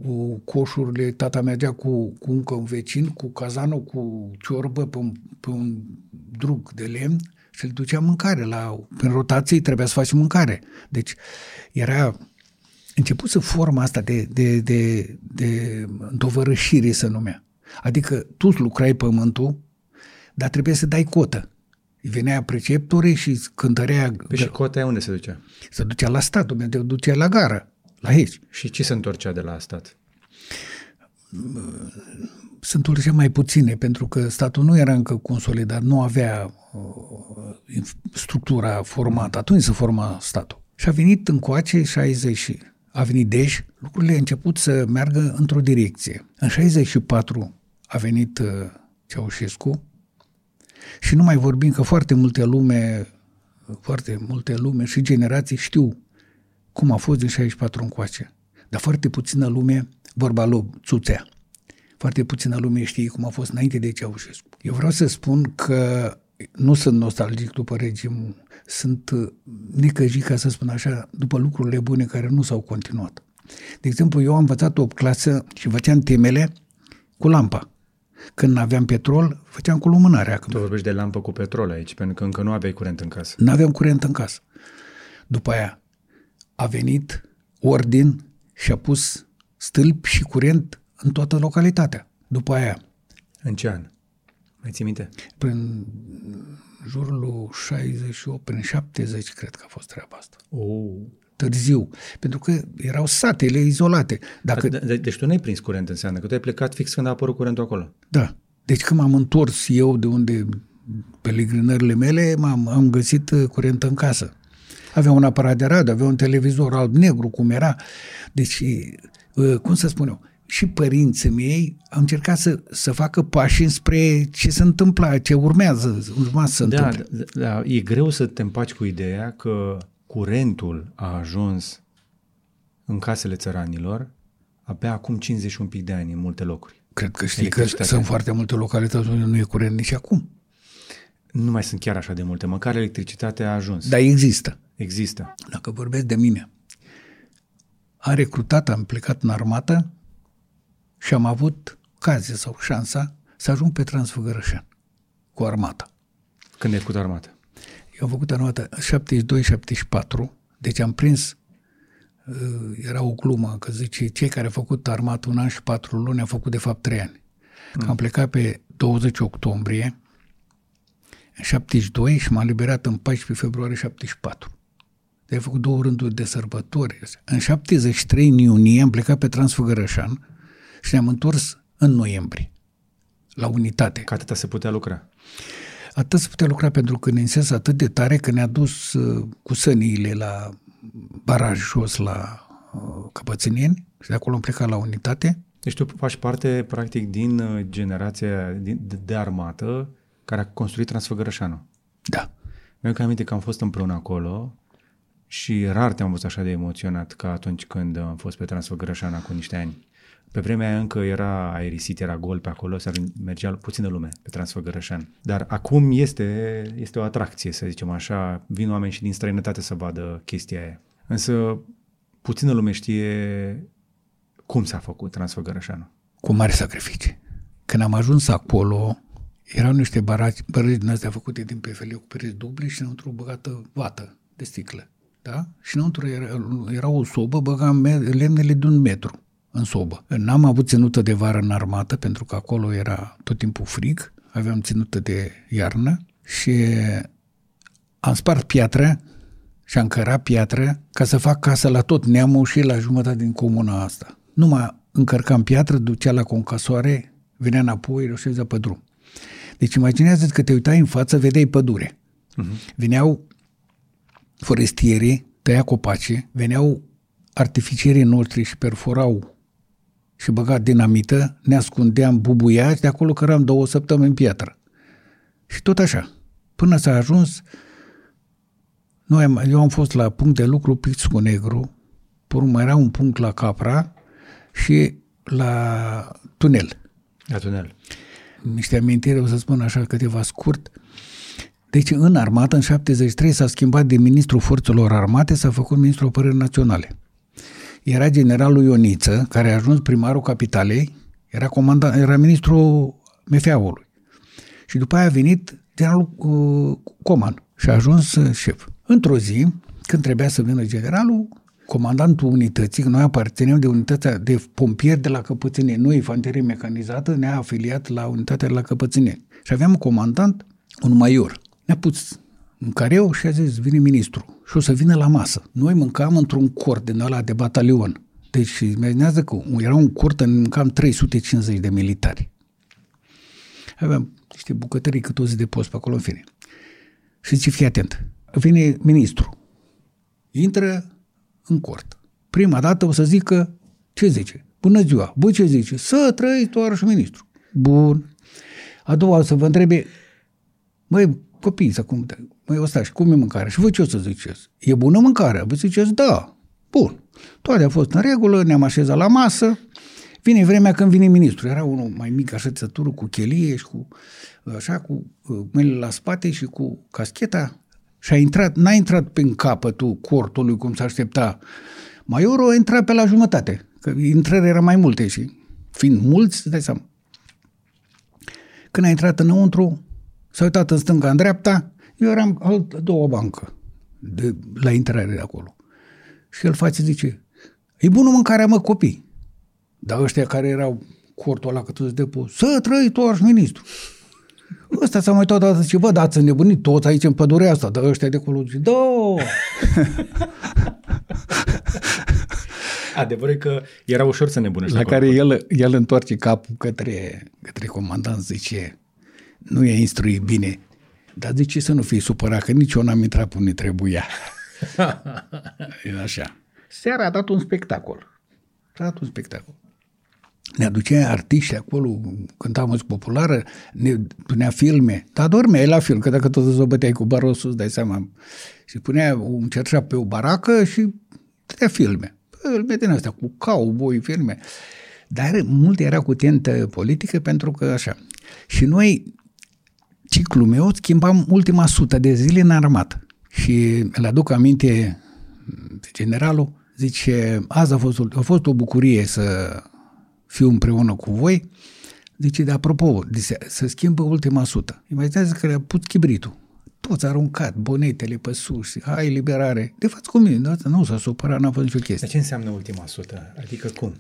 coșurile, tata mergea cu încă un vecin, cu cazanul, cu ciorbă pe un drug de lemn și îl ducea mâncare. Prin rotații trebuia să faci mâncare. Deci era început să forma asta de întovărășire se numea. Adică tu lucrai pământul, dar trebuia să dai cotă. Venea preceptorii și cântărea... Păi și cota unde se ducea? Se ducea la stat, Dumnezeu ducea la gară, la aici. Și ce se întorcea de la stat? Se întorcea mai puține, pentru că statul nu era încă consolidat, nu avea structura formată. Atunci se forma statul. Și a venit încoace 60, a venit Dej, lucrurile au început să meargă într-o direcție. În 64 a venit Ceaușescu. Și nu mai vorbim că foarte multe lume și generații știu cum a fost din 64 încoace. Dar foarte puțină lume, vorba lui Țuțea, foarte puțină lume știe cum a fost înainte de Ceaușescu. Eu vreau să spun că nu sunt nostalgic după regimul, sunt necăjit, ca să spun așa, după lucrurile bune care nu s-au continuat. De exemplu, eu am învățat 8 clasă și făceam temele cu lampa. Când aveam petrol, făceam cu lumânarea. Tu vorbești de lampă cu petrol aici, pentru că încă nu aveai curent în casă. Nu aveam curent în casă. După aia a venit ordin și a pus stâlpi și curent în toată localitatea. După aia... În ce an? Mai ții minte? Prin jurul 68, prin 70, cred că a fost treaba asta. Târziu, pentru că erau satele izolate. Deci tu n-ai prins curent, înseamnă că tu ai plecat fix când a apărut curentul acolo. Da. Deci când m-am întors eu de unde pelegrinările mele, am găsit curent în casă. Avea un aparat de radio, avea un televizor alb-negru, cum era. Deci, cum să spun eu, și părinții mei au încercat să facă pași înspre ce se întâmpla, ce urma să se întâmple. Da, e greu să te împaci cu ideea că curentul a ajuns în casele țăranilor abia acum 51 pic de ani în multe locuri. Cred că știi că sunt foarte multe localități unde nu e curent nici acum. Nu mai sunt chiar așa de multe, măcar electricitatea a ajuns. Dar există. Există. Dacă vorbesc de mine, am recrutat, am plecat în armată și am avut ocazia sau șansa să ajung pe Transfăgărășan cu armata. Când ești cu armata? Eu am făcut armata 72-74, deci am prins, era o glumă, că zice, cei care au făcut armată 1 an și 4 luni au făcut de fapt 3 ani. Am plecat pe 20 octombrie 72 și m-am liberat în 14 februarie 74. Deci am făcut 2 rânduri de sărbători. În 73, în iunie, am plecat pe Transfăgărășan și ne-am întors în noiembrie la unitate. Că atâta se putea lucra. Atât se putea lucra pentru că ne însens atât de tare că ne-a dus cu săniile la baraj jos la Căpățânieni și de acolo am plecat la unitate. Deci tu faci parte practic din generația de armată care a construit Transfăgărășanul. Da. Mi-am aminte că am fost împreună acolo și rar te-am văzut așa de emoționat ca atunci când am fost pe Transfăgărășan cu niște ani. Pe vremea aia încă era aerisit, era gol pe acolo, mergea puțină lume pe Transfăgărășan. Dar acum este o atracție, să zicem așa, vin oameni și din străinătate să vadă chestia aia. Însă puțină lume știe cum s-a făcut Transfăgărășanul. Cu mari sacrificii. Când am ajuns acolo, erau niște baraci din astea făcute din PFL cu pereți dubli și înăuntru băgată vată de sticlă. Da? Și înăuntru era o sobă, băgam lemnele de 1 metru. În sobă. N-am avut ținută de vară în armată, pentru că acolo era tot timpul frig, aveam ținută de iarnă și am spart piatră și am cărat piatră ca să fac casă la tot neamul și la jumătate din comuna asta. Numai încărcam piatră, ducea la concasoare, venea înapoi, reușează pe drum. Deci imaginează-ți că te uitai în față, vedeai pădure. Uh-huh. Veneau forestierii, tăia copaci, veneau artificierii noștri și perforau și băga dinamită, ne ascundeam bubuiați, de acolo căram 2 săptămâni în piatră. Și tot așa. Până s-a ajuns, eu am fost la punct de lucru Piscu Negru, mai era un punct la Capra și la Tunel. La Tunel. Niște amintiri, o să spun așa câteva scurt. Deci în armată, în 73, s-a schimbat de ministrul forțelor armate, s-a făcut ministrul apărării naționale. Era generalul Ioniță, care a ajuns primarul Capitalei, era ministrul MFA-ului. Și după aia a venit generalul Coman și a ajuns șef. Într-o zi, când trebuia să vină generalul, comandantul unității, noi aparținem de unitatea de pompieri de la Căpățâne, noi, infanterie mecanizată, ne-a afiliat la unitatea de la Căpățâne. Și aveam un comandant, un major. Ne-a pus în careu și a zis, vine ministru. Și o să vină la masă. Noi mâncam într-un cort din ăla de batalion. Deci, imaginează că era un cort în cam 350 de militari. Aveam niște bucătării cât o zi de post pe acolo, în fine. Și zice, fii atent. Vine ministru. Intră în cort. Prima dată o să zică, ce zice? Bună ziua. Bă, ce zice? Să trăiți, tovarășul ministru. Bun. A doua o să vă întrebe, măi, copiii, acum, măi, ostași, cum e mâncarea? Și voi ce o să ziceți? E bună mâncarea? Vă ziceți, da, bun. Toate a fost în regulă, ne-am așezat la masă, vine vremea când vine ministru. Era unul mai mic, așa, țăturul, cu chelie și cu mâinile la spate și cu cascheta. Și n-a intrat prin capătul cortului, cum s-a aștepta. Maiorul a intrat pe la jumătate, că intrările erau mai multe și, fiind mulți, dai seama. Când a intrat înăuntru, s-a uitat în stânga, în dreapta, eu eram alt doua bancă la intrare de acolo. Și el face zice, e bună mâncarea, mă, copii. Dar ăștia care erau cortul ăla, că tu îți depus, să trăi, tovarăș ministru. Ăsta s-a mai uitat odată, zice, bă, da, ați înnebunit toți aici în pădurea asta, dar ăștia de acolo zice, da! Adevărul e că era ușor să nebunești. La care el întoarce capul către comandant, zice, nu i-a instruit bine, dar de ce să nu fii supărat, că nici eu n-am intrat până ne trebuia. E așa. Seara a dat un spectacol. Ne aducea artiști acolo, cânta muzică populară, ne punea filme, dar dormeai la film, că dacă tot o băteai cu barosul, îți dai seama. Și punea un cerșap pe o baracă și tăia filme. Filme din astea, cu cowboy, filme. Dar multe era cu tentă politică, pentru că așa. Și noi, ciclul meu, schimbam ultima 100 de zile în armată. Și îl aduc aminte generalul, zice, azi a fost o bucurie să fiu împreună cu voi, Zice, de apropo, să schimbă ultima sută. Imaginați că le-a pus chibritul. Toți aruncat, bonetele pe sus, hai, liberare. De fapt, cum e? Nu s-a supărat, n-a fost nicio chestie. Dar ce înseamnă ultima sută? Adică cum?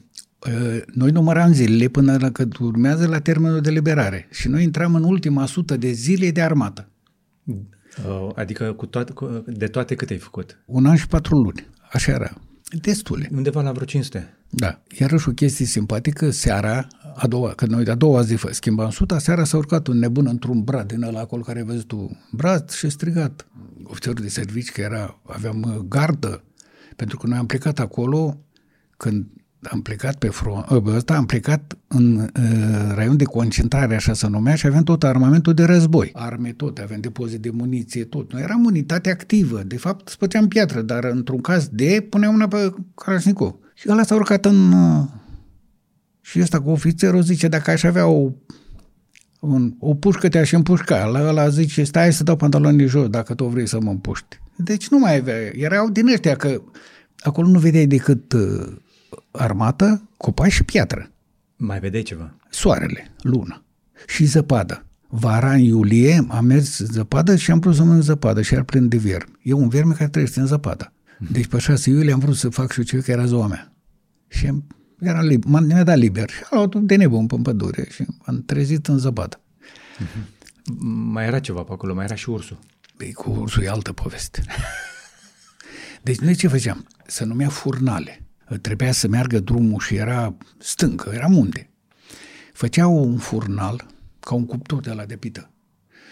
Noi număram zilele până la când urmează la termenul de liberare și noi intram în ultima sută de zile de armată. Adică de toate câte ai făcut? 1 an și 4 luni, așa era. Destule. Undeva la vreo 500. Da. Iarăși o chestie simpatică, seara, a doua zi schimbam suta, seara s-a urcat un nebun într-un brad din ăla acolo care ai văzut tu, brad, și a strigat. Ofițerul de serviciu că aveam gardă, pentru că noi am plecat acolo când am plecat pe front, am plecat în raion de concentrare, așa se numea, și aveam tot armamentul de război. Arme tot, aveam depozit de muniție, tot. Noi eram unitate activă, de fapt spăceam piatră, dar într-un caz de puneam una pe Kalashnikov. Și ăla s-a urcat în... Și ăsta cu ofițerul zice, dacă aș avea o pușcă, te-aș împușca. Ăla zice, stai să dau pantalonii jos dacă tu vrei să mă împuști. Deci nu mai avea, erau din ăștia, că acolo nu vedeai decât... armată, copaci și piatră. Mai vedeai ceva? Soarele, luna și zăpadă. Vara, în iulie, am mers zăpadă și am vrut să mă în zăpadă și ar plin de viermi. E un vierme care trăiește în zăpadă. Deci pe 6 iulie am vrut să fac și eu ceva, că era ziua mea. Și mi-a dat liber. Și am luat de nebun în pădure și am trezit în zăpadă. Mai era ceva pe acolo, mai era și ursul. Păi cu ursul e altă poveste. Deci noi ce făceam? Se numea furnale. Trebuia să meargă drumul și era stâncă, era munte. Făceau un furnal, ca un cuptor de la de pită.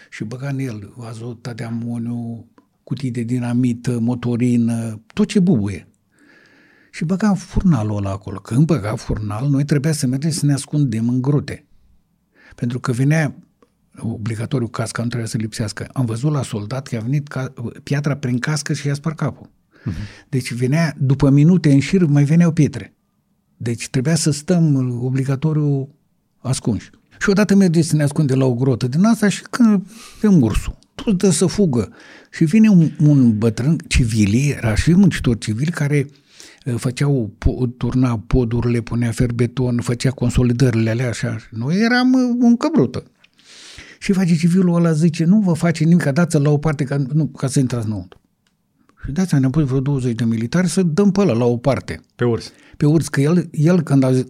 Și băga în el azot, amoniu, cutii de dinamită, motorină, tot ce bubuie. Și băga furnalul ăla acolo. Când băga furnal, noi trebuia să mergem să ne ascundem în grote. Pentru că venea obligatoriu casca, nu trebuia să lipsească. Am văzut la soldat că a venit piatra prin cască și i-a spart capul. Deci venea, după minute în șir, mai veneau pietre. Deci trebuia să stăm obligatoriu ascunși. Și odată mergeți să ne ascunde la o grotă din asta și când avem ursul, tot dă să fugă. Și vine un bătrân civil, era și muncitori civili care făceau, turna podurile, punea ferbeton, făcea consolidările alea așa. Noi eram în căbrută. Și face civilul ăla, zice, nu vă face nimic, dați-l la o parte ca să intrați înăuntru. Și de aceea ne-am pus vreo 20 de militari să dăm pe ăla la o parte. Pe urs. Pe urs, că el când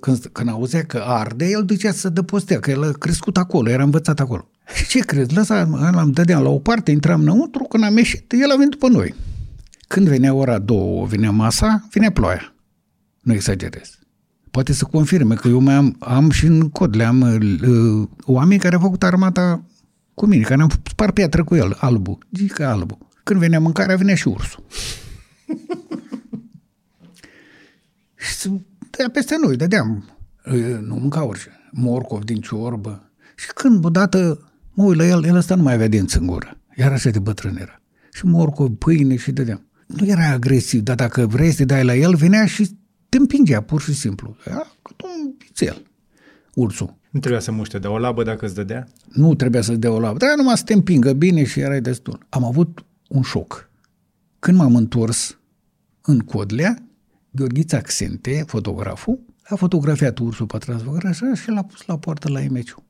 auzea că arde, el ducea să dăpostea, că el a crescut acolo, era învățat acolo. Și ce crezi? Îl dădeam la o parte, intram înăuntru, când am ieșit, el a venit după noi. Când venea ora 2, venea masa, venea ploaia. Nu exagerez. Poate să confirme, că eu mai am și în Codlea, am oameni care au făcut armata cu mine, care am spart piatră cu el, albul, zic albul. Când venea mâncarea, venea și ursul. Și se dădea peste noi, dădeam. Nu mânca orice. Morcov din ciorbă. Și când odată mă uit la el ăsta nu mai avea dinți în gură. Iar așa de bătrân era. Și morcov, pâine și dădeam. Nu era agresiv, dar dacă vrei să dai la el, venea și te împingea, pur și simplu. Era cât un pițel, ursul. Nu trebuia să muște de o labă dacă îți dădea? Nu trebuia să-ți dea o labă. Trebuia numai să te împingă bine și erai destul. Am avut un șoc. Când m-am întors în Codlea, Gheorghița Xente, fotograful, a fotografiat ursul pe Transfăgărășan și l-a pus la poartă la Imeciu.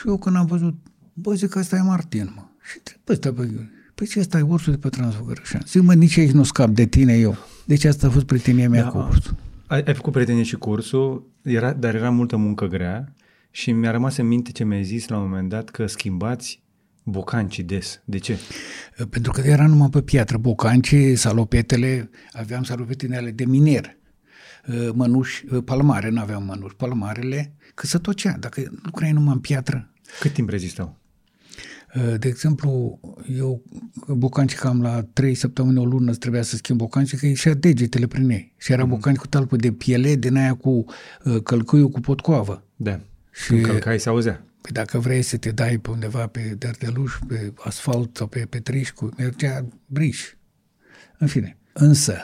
Și eu când am văzut, bă, zic că ăsta e Martin, mă. Și trebuie pe Gheorghița. Păi ce, ăsta e ursul de pe Transfăgărășan? Zic, mă, nici aici nu scap de tine eu. Deci asta a fost prietenia mea cu ursul. Ai făcut prietenie și cu ursul, dar era multă muncă grea și mi-a rămas în minte ce mi-ai zis la un moment dat, că schimbați bocancii des. De ce? Pentru că era numai pe piatră. Bocancii, salopetele, aveam salopetinele de miner. Mănuși, palmare, nu aveam mănuși. Palmarele, că se tocea. Dacă lucrai numai în piatră. Cât timp rezistau? De exemplu, eu bocancii cam la 3 săptămâni, o lună trebuia să schimb bocancii, că ieșea degetele prin ei. Și era bocanci cu talpă de piele, din aia cu călcâiul cu potcoavă. Da. Și când călcai se auzea. Păi dacă vrei să te dai pe undeva pe derdeluș, pe asfalt sau pe petrișcu, mergea briș. În fine. Însă,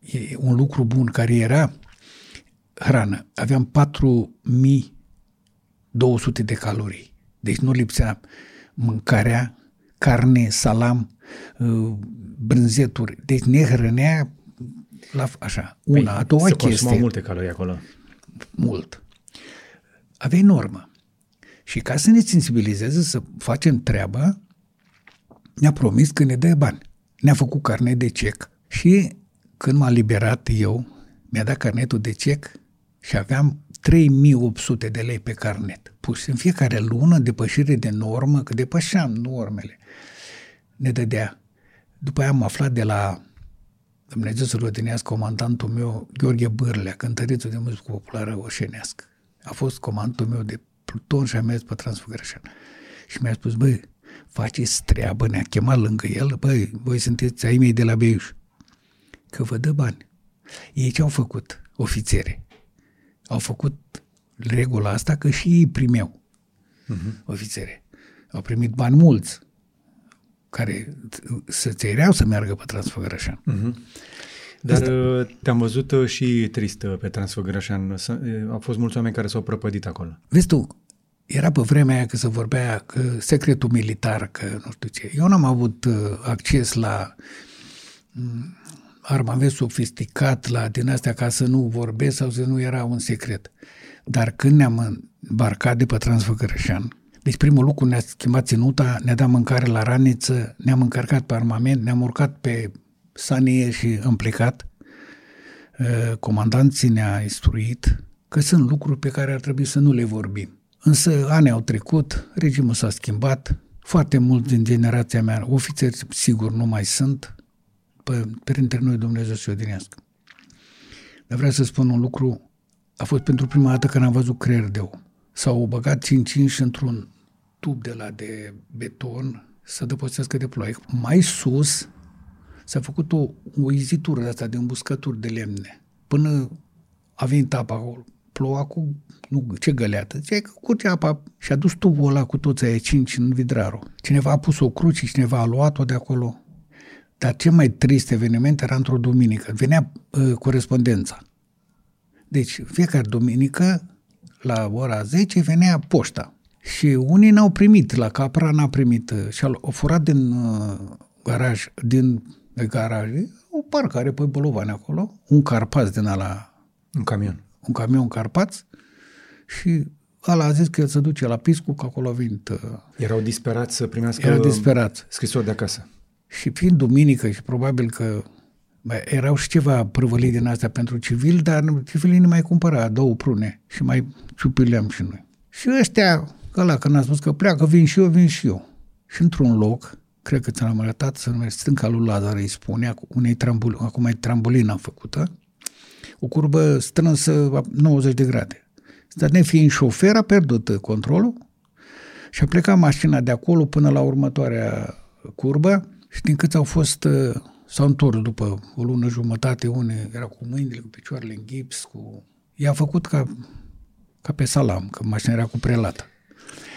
e un lucru bun care era hrană. Aveam 4200 de calorii. Deci nu lipsea mâncarea, carne, salam, brânzeturi. Deci ne hrănea așa. Una, a doua chestie. Se consumau multe calorii acolo. Mult. aveai normă. Și ca să ne sensibilizeze să facem treaba, ne-a promis că ne dă bani. Ne-a făcut carnet de cec și când m-a liberat eu, mi-a dat carnetul de cec și aveam 3.800 de lei pe carnet. Pus în fiecare lună, depășire de normă, că depășeam normele, ne dădea. După aia am aflat de la Dumnezeu să-l odinească comandantul meu, Gheorghe Bârlea, cântărețul de muzică populară oșenească. A fost comandantul meu de pluton și am mers pe Transfăgărășan. Și mi-a spus, băi, faceți treabă, ne-a chemat lângă el, băi, voi sunteți ai mei de la Beiuș, că vă dă bani. Ei ce au făcut, ofițere? Au făcut regula asta că și ei primeau ofițere. Au primit bani mulți, care să țăreau să meargă pe Transfăgărășan. Dar asta. Te-am văzut și trist pe Transfăgărășan. Au fost mulți oameni care s-au prăpădit acolo. Vezi tu, era pe vremea aia că se vorbea că secretul militar, că nu știu ce. Eu n-am avut acces la armament sofisticat, la din astea, ca să nu vorbesc sau să nu era un secret. Dar când ne-am îmbarcat de pe Transfăgărășan, deci primul lucru, ne-a schimbat ținuta, ne-a dat mâncare la raniță, ne-am încărcat pe armament, ne-am urcat pe sanie și am plecat. Comandanții ne-a instruit că sunt lucruri pe care ar trebui să nu le vorbim. Însă anii au trecut, regimul s-a schimbat, foarte mulți din generația mea ofițeri sigur nu mai sunt, printre noi Dumnezeu să-i odinească. Dar vreau să spun un lucru, a fost pentru prima dată când am văzut creier de om. S-au băgat cincinși într-un tub de la de beton să depățească de ploaie. Mai sus s-a făcut o izitură de asta, de îmbuscături de lemne. Până a venit apa acolo, ploua cu, nu, ce găleată, ziceai că curge apa și a dus tubul ăla cu toți aia cinci în vidraru. Cineva a pus o cruce, cineva a luat-o de acolo. Dar cel mai trist eveniment era într-o duminică. Venea corespondența. Deci, fiecare duminică la ora 10 venea poșta și unii n-au primit, la Capra n-a primit și au furat din garaj, o parcare pe Bolovani acolo, un carpaț din ala, un camion carpaț și ala a zis că el se duce la Piscu, că acolo a venit. Erau disperați să primească scrisori de acasă. Și fiind duminică și probabil că erau și ceva prăvălii din astea pentru civil, dar civilii ne mai cumpăra două prune și mai ciupileam și noi. Și ăștia, ăla când a spus că pleacă, vin și eu. Și într-un loc, cred că ți-am arătat, se numește Stânca lui Lazar, îi spunea, acum e trambulină făcută, o curbă strânsă la 90 de grade. Dar nefiind șofer, a pierdut controlul și a plecat mașina de acolo până la următoarea curbă și din câți au fost... S-au întors după o lună jumătate, unii erau cu mâinile, cu picioarele în gips, cu... I-a făcut ca pe salam, că mașina era cu prelată.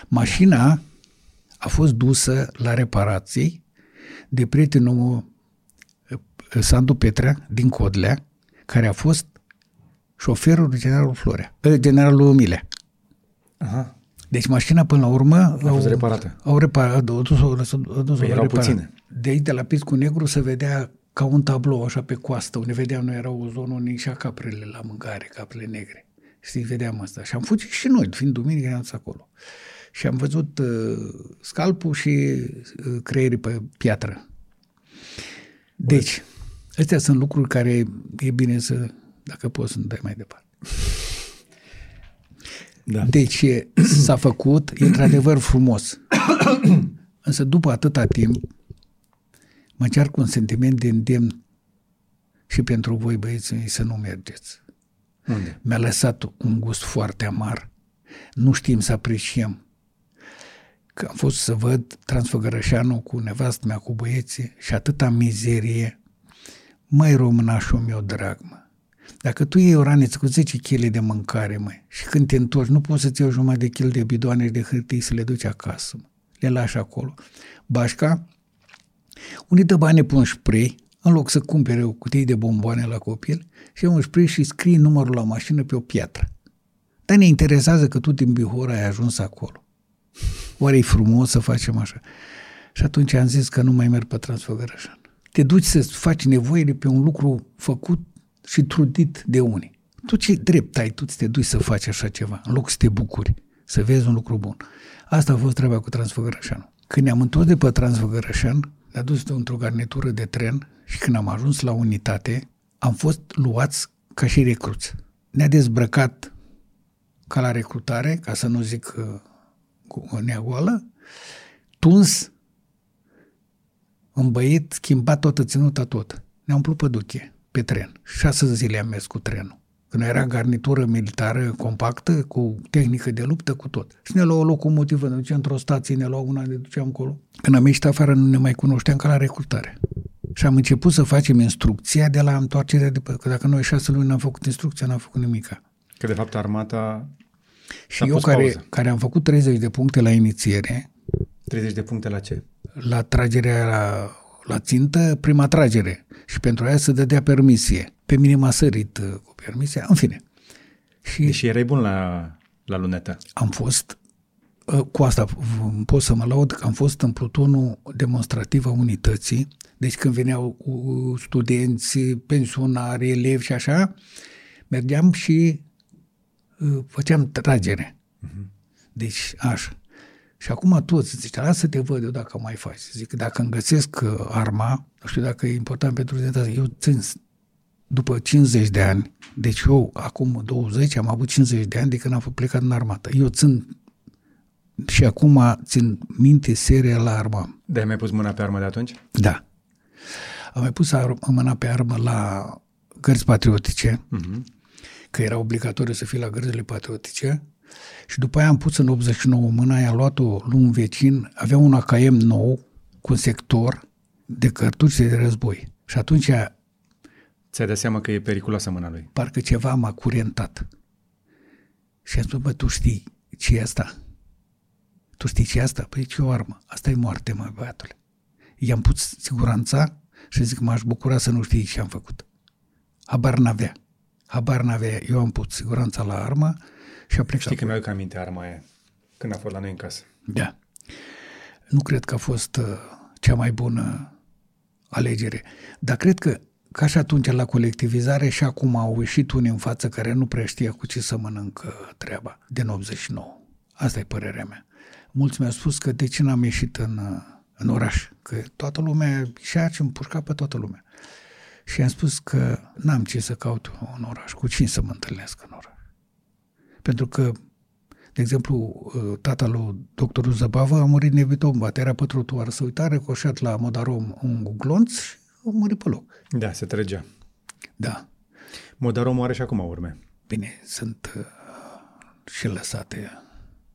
Mașina a fost dusă la reparații de prietenul Sandu Petrea din Codlea, care a fost șoferul generalul Milea. Aha. Deci mașina până la urmă... A fost reparată. De aici, de la Piscu Negru, se vedea ca un tablou așa pe coastă, unde vedeam noi, era o zonă unde ieșea caprele la mâncare, caprele negre. Și vedeam asta. Și am fugit și noi, fiind duminică, eram acolo. Și am văzut scalpul și creierii pe piatră. Deci, astea sunt lucruri care e bine să, dacă poți, să nu dai mai departe. Da. Deci, s-a făcut, e într-adevăr frumos. Însă, după atâta timp, mă cer cu un sentiment de îndemn și pentru voi, băieți, să nu mergeți. Unde? Mi-a lăsat un gust foarte amar. Nu știm să apreciem. Că am fost să văd Transfăgărășanul cu nevastă mea, cu băieții și atâta mizerie. Măi, românașul meu drag, mă. Dacă tu iei o raniță cu 10 kg de mâncare, măi, și când te întorci, nu poți să-ți iei o jumătate de kg de bidoane și de hârtii să le duci acasă, mă. Le lași acolo. Bașca, unii dă bani pe un spray, în loc să cumpere o cutie de bomboane la copil, și un spray și scrie numărul la mașină pe o piatră. Dar ne interesează că tu din Bihor ai ajuns acolo. Oare e frumos să facem așa? Și atunci am zis că nu mai merg pe Transfăgărășan. Te duci să faci nevoile pe un lucru făcut și trudit de unii. Tu ce drept ai, tu ți te duci să faci așa ceva, în loc să te bucuri, să vezi un lucru bun. Asta a fost treaba cu Transfăgărășanul. Când ne-am întors de pe Transfăgărășan, ne-a dus într-o garnitură de tren și când am ajuns la unitate, am fost luați ca și recruți. Ne-a dezbrăcat ca la recrutare, ca să nu zic gonea goală, tuns, îmbăit, schimbat toată ținuta, tot. Ne-a umplut păduche pe tren. 6 zile am mers cu trenul. Când era garnitură militară compactă, cu tehnică de luptă, cu tot. Și ne luau locomotiv, ne duceam într-o stație, ne luau una, ne duceam acolo. Când am ieșit afară, nu ne mai cunoșteam ca la recrutare. Și am început să facem instrucția de la întoarcerea de pe... Că dacă noi 6 luni n-am făcut instrucția, n-am făcut nimica. Că de fapt armata... Și eu care am făcut 30 de puncte la inițiere... 30 de puncte la ce? La tragerea la țintă, prima tragere. Și pentru aia se dădea permisie. Pe mine m-a sărit cu permisia, în fine. Și deși erai bun la lunetă. Am fost, cu asta pot să mă laud, că am fost în plutonul demonstrativ a unității. Deci când veneau studenți, pensionari, elevi și așa, mergeam și făceam tragere. Uh-huh. Deci așa. Și acum toți zice, lasă te văd eu dacă mai faci. Zic, dacă îmi găsesc arma, nu știu dacă e important pentru tine, eu țin după 50 de ani, deci eu acum 20, am avut 50 de ani de când am plecat în armată. Eu țin și acum țin minte seria la armă. De ai mai pus mâna pe armă de atunci? Da. Am mai pus mâna pe armă la gărzi patriotice, uh-huh. Că era obligatoriu să fii la gărzile patriotice. Și după aia am pus în 89 mâna, i-a luat-o lui un vecin, avea un AKM nou cu un sector de cărtuși de război. Și atunci... Ți-ai dat seama că e periculoasă mâna lui? Parcă ceva m-a curentat. Și am spus, bă, tu știi ce e asta? Tu știi ce e asta? Păi ce o armă? Asta e moarte, mă, băiatule. I-am pus siguranța și zic, m-aș bucura să nu știi ce am făcut. Habar n-avea. Eu am pus siguranța la armă. Și știi că mi-aduc aminte arma aia, când a fost la noi în casă. Da. Nu cred că a fost cea mai bună alegere, dar cred că ca și atunci la colectivizare și acum au ieșit unii în față care nu prea știa cu ce să mănâncă treaba din 89. Asta e părerea mea. Mulți mi-au spus că de ce n-am ieșit în oraș, că toată lumea și-a împușcat pe toată lumea. Și am spus că n-am ce să caut în oraș, cu cine să mă întâlnesc în oraș. Pentru că, de exemplu, tata lui doctorul Zăbavă a murit nevitombat. Era pe trotuar, se uita, recoșat la Modarum un glonț și a murit pe loc. Da, se trăgea. Da. Modarum are și acum urme. Bine, sunt și lăsate.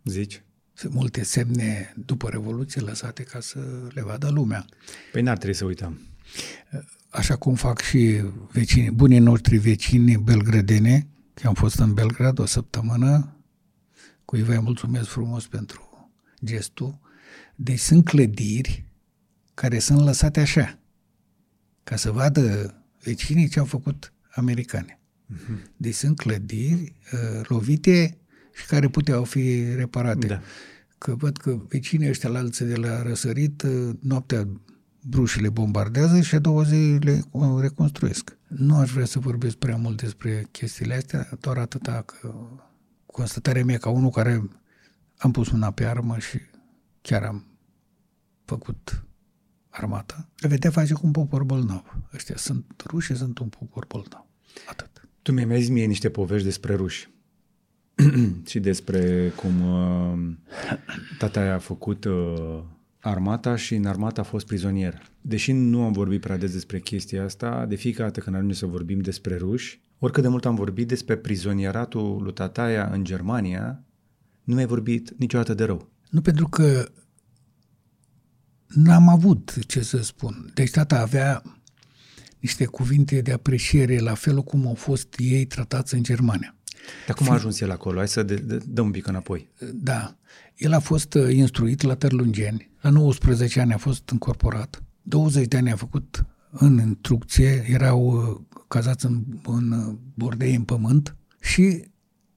Zici? Sunt multe semne după Revoluție lăsate ca să le vadă lumea. Păi n-ar trebui să uităm. Așa cum fac și vecinii, bunii noștri vecini belgredene. Am fost în Belgrad o săptămână, cuiva îi mulțumesc frumos pentru gestul. Deci sunt clădiri care sunt lăsate așa, ca să vadă vecinii ce au făcut americani. Uh-huh. Deci sunt clădiri lovite și care puteau fi reparate. Da. Că văd că vecinii ăștia la alții de la răsărit, noaptea brușii le bombardează și a doua zi le reconstruiesc. Nu aș vrea să vorbesc prea mult despre chestiile astea, doar atâta că constatarea mea ca unul care am pus mâna pe armă și chiar am făcut armata, le vedea face cu un popor bolnav. Ăștia sunt ruși, sunt un popor bolnav. Atât. Tu mi-ai mai zis mie niște povești despre ruși și despre cum tata a făcut... armata și în armată a fost prizonier. Deși nu am vorbit prea des despre chestia asta, de fiecare dată când ajungem să vorbim despre ruși, oricât de mult am vorbit despre prizonieratul lui Tataia în Germania, nu mi-ai vorbit niciodată de rău. Nu, pentru că n-am avut ce să spun. Deci tata avea niște cuvinte de apreciere la felul cum au fost ei tratați în Germania. Dar cum a ajuns el acolo? Hai să dăm un pic înapoi. Da. El a fost instruit la Târlungeni. La 19 ani a fost încorporat. 20 de ani a făcut în instrucție. Erau cazați în bordei, în pământ. Și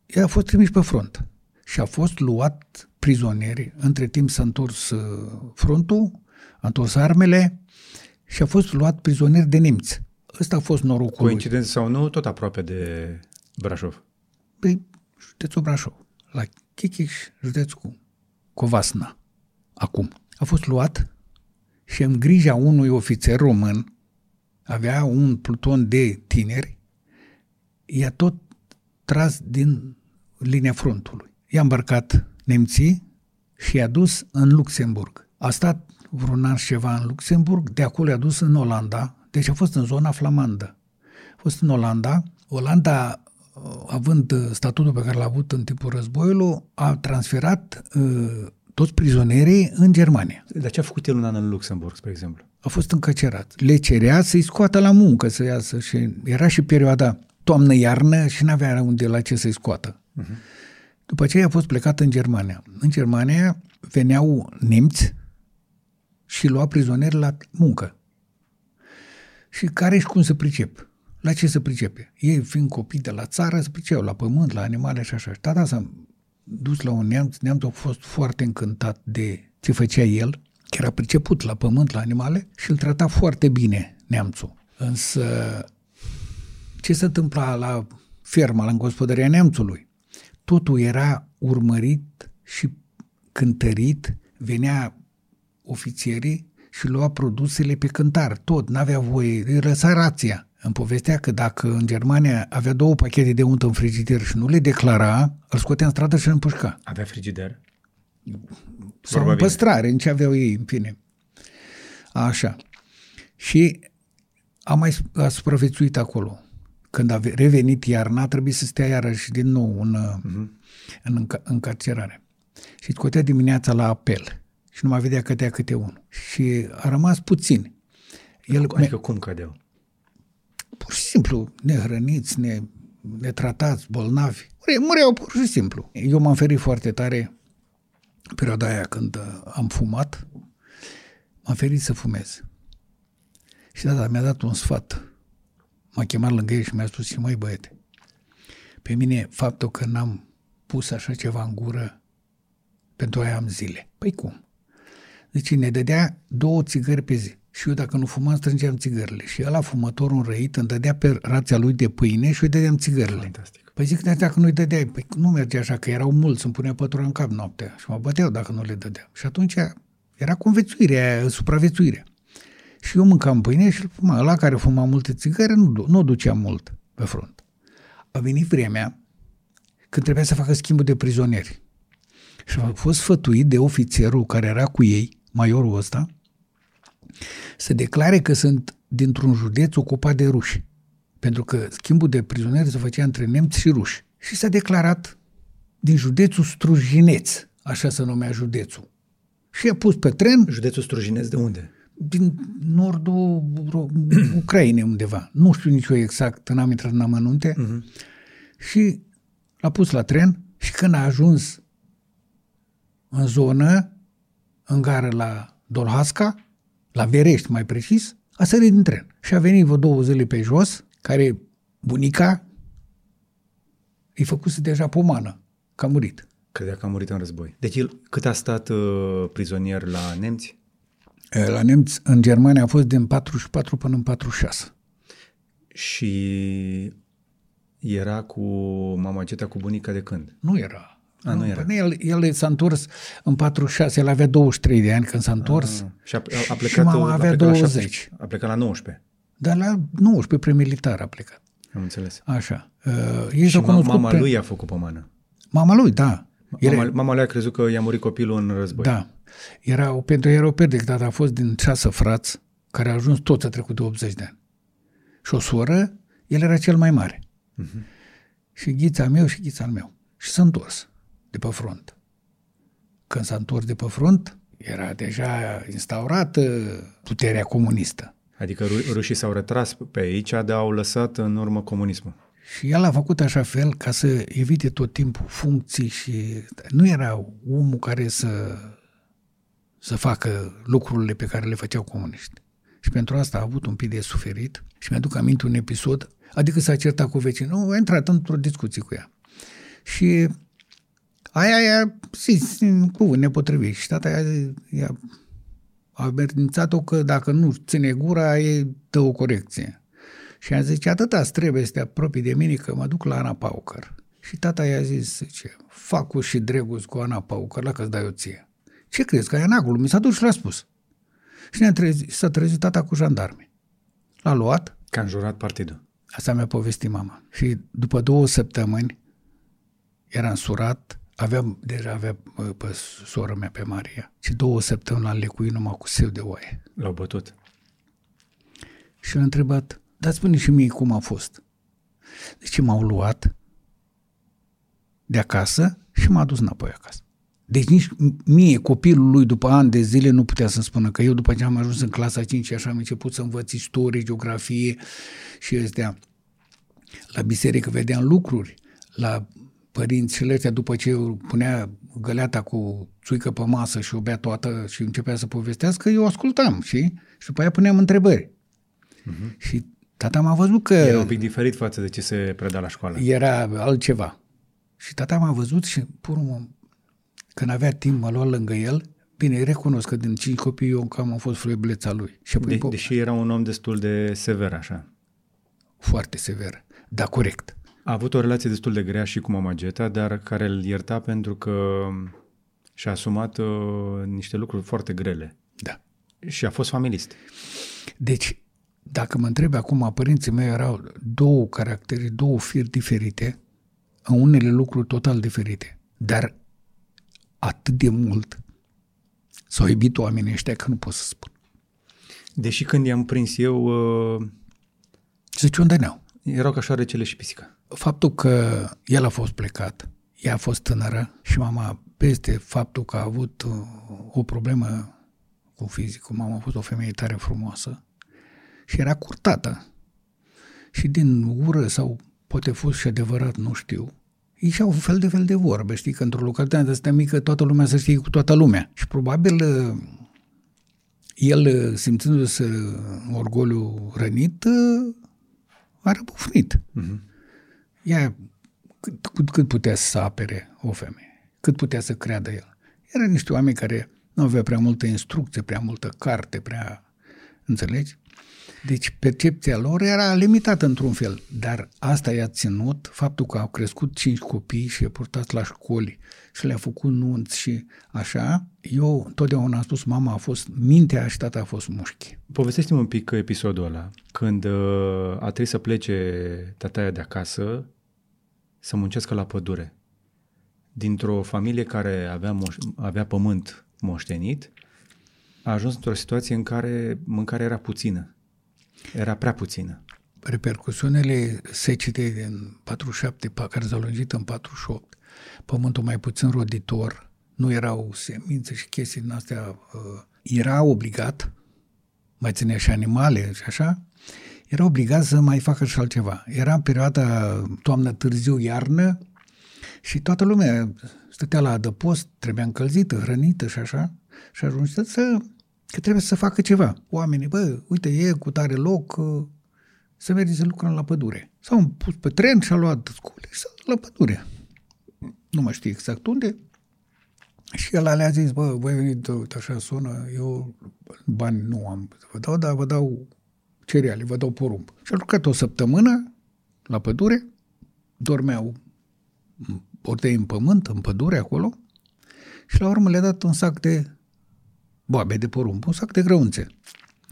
el a fost trimis pe front. Și a fost luat prizonieri. Între timp s-a întors frontul, a întors armele și a fost luat prizonier de nemți. Ăsta a fost norocul. Coincidență sau nu, tot aproape de... Brașov. Păi, județul Brașov, la Chichiș, județul Covasna, acum, a fost luat și în grija unui ofițer român, avea un pluton de tineri, i-a tot tras din linia frontului. I-a îmbarcat nemții și i-a dus în Luxemburg. A stat vreun an și ceva în Luxemburg, de acolo i-a dus în Olanda, deci a fost în zona flamandă. A fost în Olanda. Olanda, având statutul pe care l-a avut în timpul războiului, a transferat toți prizonierii în Germania. Dar ce a făcut el un an în Luxemburg, spre exemplu? A fost încăcerat. Le cerea să-i scoată la muncă, să iasă. Și era și perioada toamnă-iarnă și n-avea unde la ce să-i scoată. Uh-huh. După aceea a fost plecat în Germania. În Germania veneau nemți și lua prizonieri la muncă. Și care și cum se pricep? La ce se pricepe? Ei, fiind copii de la țară, se priceau la pământ, la animale și așa. Tata s-a dus la un neamț, neamțul a fost foarte încântat de ce făcea el, că era priceput la pământ, la animale, și îl trata foarte bine neamțul. Însă, ce se întâmpla la ferma, la gospodăria neamțului? Totul era urmărit și cântărit, venea ofițerii și lua produsele pe cântar, tot, n-avea voie, îi lăsa rația. Îmi povestea că dacă în Germania avea 2 pachete de untă în frigider și nu le declara, îl scotea în stradă și îl împușca. Avea frigider? Sau în păstrare, în ce aveau ei, în fine. Așa. Și a supraviețuit acolo. Când a revenit iarna, a trebuit să stea iarăși din nou în încarcerare. Și scotea dimineața la apel. Și nu mai vedea cădea câte unul. Și a rămas puțin. El, adică cum cădeau? Pur și simplu, nehrăniți, netratați, bolnavi. Mureau pur și simplu. Eu m-am ferit foarte tare în perioada aia când am fumat. M-am ferit să fumez. Și tata mi-a dat un sfat. M-a chemat lângă el și mi-a spus: măi băiete, pe mine faptul că n-am pus așa ceva în gură, pentru aia am zile. Păi cum? Deci ne dădea 2 țigări pe zi. Și eu, dacă nu fumam, strângeam țigările. Și ăla, fumătorul înrăit, îmi dădea pe rația lui de pâine și îi dădeam țigările. Fantastic. Păi zic, dacă nu-i dădeai, păi nu merge așa, că erau mulți, îmi punea pătura în cap noaptea și mă băteau dacă nu le dădeam. Și atunci era conviețuirea, supraviețuirea. Și eu mâncam pâine și îl fuma. Ăla care fuma multe țigări nu ducea mult pe front. A venit vremea când trebuia să facă schimbul de prizonieri. Și a fost sfătuit de ofițerul care era cu ei, maiorul ăsta, să declare că sunt dintr-un județ ocupat de ruși, pentru că schimbul de prizonieri se făcea între nemți și ruși. Și s-a declarat din județul Strujineț, așa se numea județul. Și a pus pe tren... Județul Strujineț de unde? Din nordul Ucrainei undeva. Nu știu nici eu exact, n-am intrat în amănunte. Uh-huh. Și l-a pus la tren și când a ajuns în zonă, în gară la Dolhasca, la Verești mai precis, a sărit din tren. Și a venit vreo 2 zile pe jos, care bunica îi făcuse deja pomană, că a murit. Credea că a murit în război. Deci el cât a stat prizonier la nemți? La nemți, în Germania, a fost din 44 până în 46. Și era cu mamaceta, cu bunica de când? Nu era. A, nu era. El s-a întors în 46, el avea 23 de ani când s-a întors și mama avea 20. A plecat la 19. Dar la 19, premilitar a plecat. Am înțeles. Așa. Și mama lui a făcut pomană. Mama lui, da. Mama lui a crezut că i-a murit copilul în război. Da. Pentru ea era o perdere, dar a fost din 6 frați care a ajuns toți a trecut de 80 de ani. Și o soră, el era cel mai mare. Uh-huh. Și ghița al meu. Și s-a întors de pe front. Când s-a întors de pe front, era deja instaurată puterea comunistă. Adică rușii s-au retras pe aici, dar au lăsat în urmă comunismul. Și el a făcut așa fel ca să evite tot timpul funcții și... Nu era omul care să facă lucrurile pe care le făceau comuniști. Și pentru asta a avut un pic de suferit și mi-aduc aminte un episod, adică s-a certat cu vecinul, a intrat într-o discuție cu ea. Și... Aia cu nepotrivit și tata i-a avertizat-o că dacă nu ține gura, ei dă o corecție. Și am zis, atâta trebuie să te apropii de mine că mă duc la Ana Pauker. Și tata i-a zis, zice, facu și dregus cu Ana Pauker, la că-ți dai o ție. Ce crezi, că e nagul? Mi s-a dus și l-a spus. Și s-a trezit tata cu jandarmi. L-a luat. Că a înjurat partidul. Asta mi-a povestit mama. Și după 2 săptămâni eram surat, deja avea pe sora mea, pe Maria. Și 2 săptămâni l-am lecuit numai cu seu de oaie. L-au bătut. Și l-a întrebat, dar spune și mie cum a fost. Deci m-au luat de acasă și m-a dus înapoi acasă. Deci nici mie, copilul lui, după ani de zile, nu putea să-mi spună că eu, după ce am ajuns în clasa 5 și așa, am început să învăț istorie, geografie și ăstea. La biserică vedeam lucruri, la părințile ăștia, după ce punea găleata cu țuică pe masă și o bea toată și începea să povestească, eu ascultam, știi? Și după aia puneam întrebări. Uh-huh. Și tata m-a văzut că... Era un pic diferit față de ce se preda la școală. Era altceva. Și tata m-a văzut și, când avea timp, mă lua lângă el. Bine, recunosc că din 5 copii eu cam am fost frăibuleța lui. Și apoi, deși era un om destul de sever, așa. Foarte sever, dar corect. A avut o relație destul de grea și cu mamageta, dar care îl ierta pentru că și-a asumat niște lucruri foarte grele. Da. Și a fost familist. Deci, dacă mă întreb acum, părinții mei erau 2 caractere, 2 firi diferite, în unele lucruri total diferite. Dar atât de mult s-au iubit oamenii ăștia că nu pot să spun. Deși când i-am prins eu... Zici unde ne-au? Erau ca șoarecele și pisica. Faptul că el a fost plecat, ea a fost tânără și mama, peste faptul că a avut o problemă cu fizicul, mama a fost o femeie tare frumoasă și era curtată. Și din ură sau poate fost și adevărat, nu știu, ieșeau fel de vorbe, știi, că într-o localitate de asta mică toată lumea se știe cu toată lumea. Și probabil el, simțindu-se orgoliu rănit, a răbufnit. Uh-huh. Ea, cât putea să apere o femeie, cât putea să creadă el. Erau niște oameni care nu aveau prea multă instrucție, prea multă carte, prea... Înțelegi? Deci percepția lor era limitată într-un fel, dar asta i-a ținut, faptul că au crescut 5 copii și i-a purtat la școli și le-a făcut nunți și așa. Eu totdeauna am spus, mama a fost mintea și tata a fost mușchi. Povestește-mi un pic episodul ăla, când a trebuit să plece tataia de acasă să muncească la pădure. Dintr-o familie care avea pământ moștenit, a ajuns într-o situație în care mâncarea era puțină. Era prea puțină. Repercusiunile secetei din 47, care s-au lungit în 48, pământul mai puțin roditor, nu erau semințe și chestii din astea, era obligat, mai ținea și animale și așa, era obligat să mai facă și altceva. Era în perioada toamnă, târziu, iarnă și toată lumea stătea la adăpost, trebuia încălzită, hrănită și așa, și ajunge că trebuie să facă ceva. Oamenii, uite, e cu tare loc să mergi să lucrăm la pădure. S-au pus pe tren și a luat scule și s-a la pădure. Nu mai știu exact unde. Și el le-a zis, voi veniți, uite, așa sună, eu bani nu am, vă dau, dar vă dau cereale, vă dau porumb. Și a lucrat 1 săptămână la pădure, dormeau ordei în pământ, în pădure acolo și la urmă le-a dat un sac de boabe de porumb, un sac de grăunțe.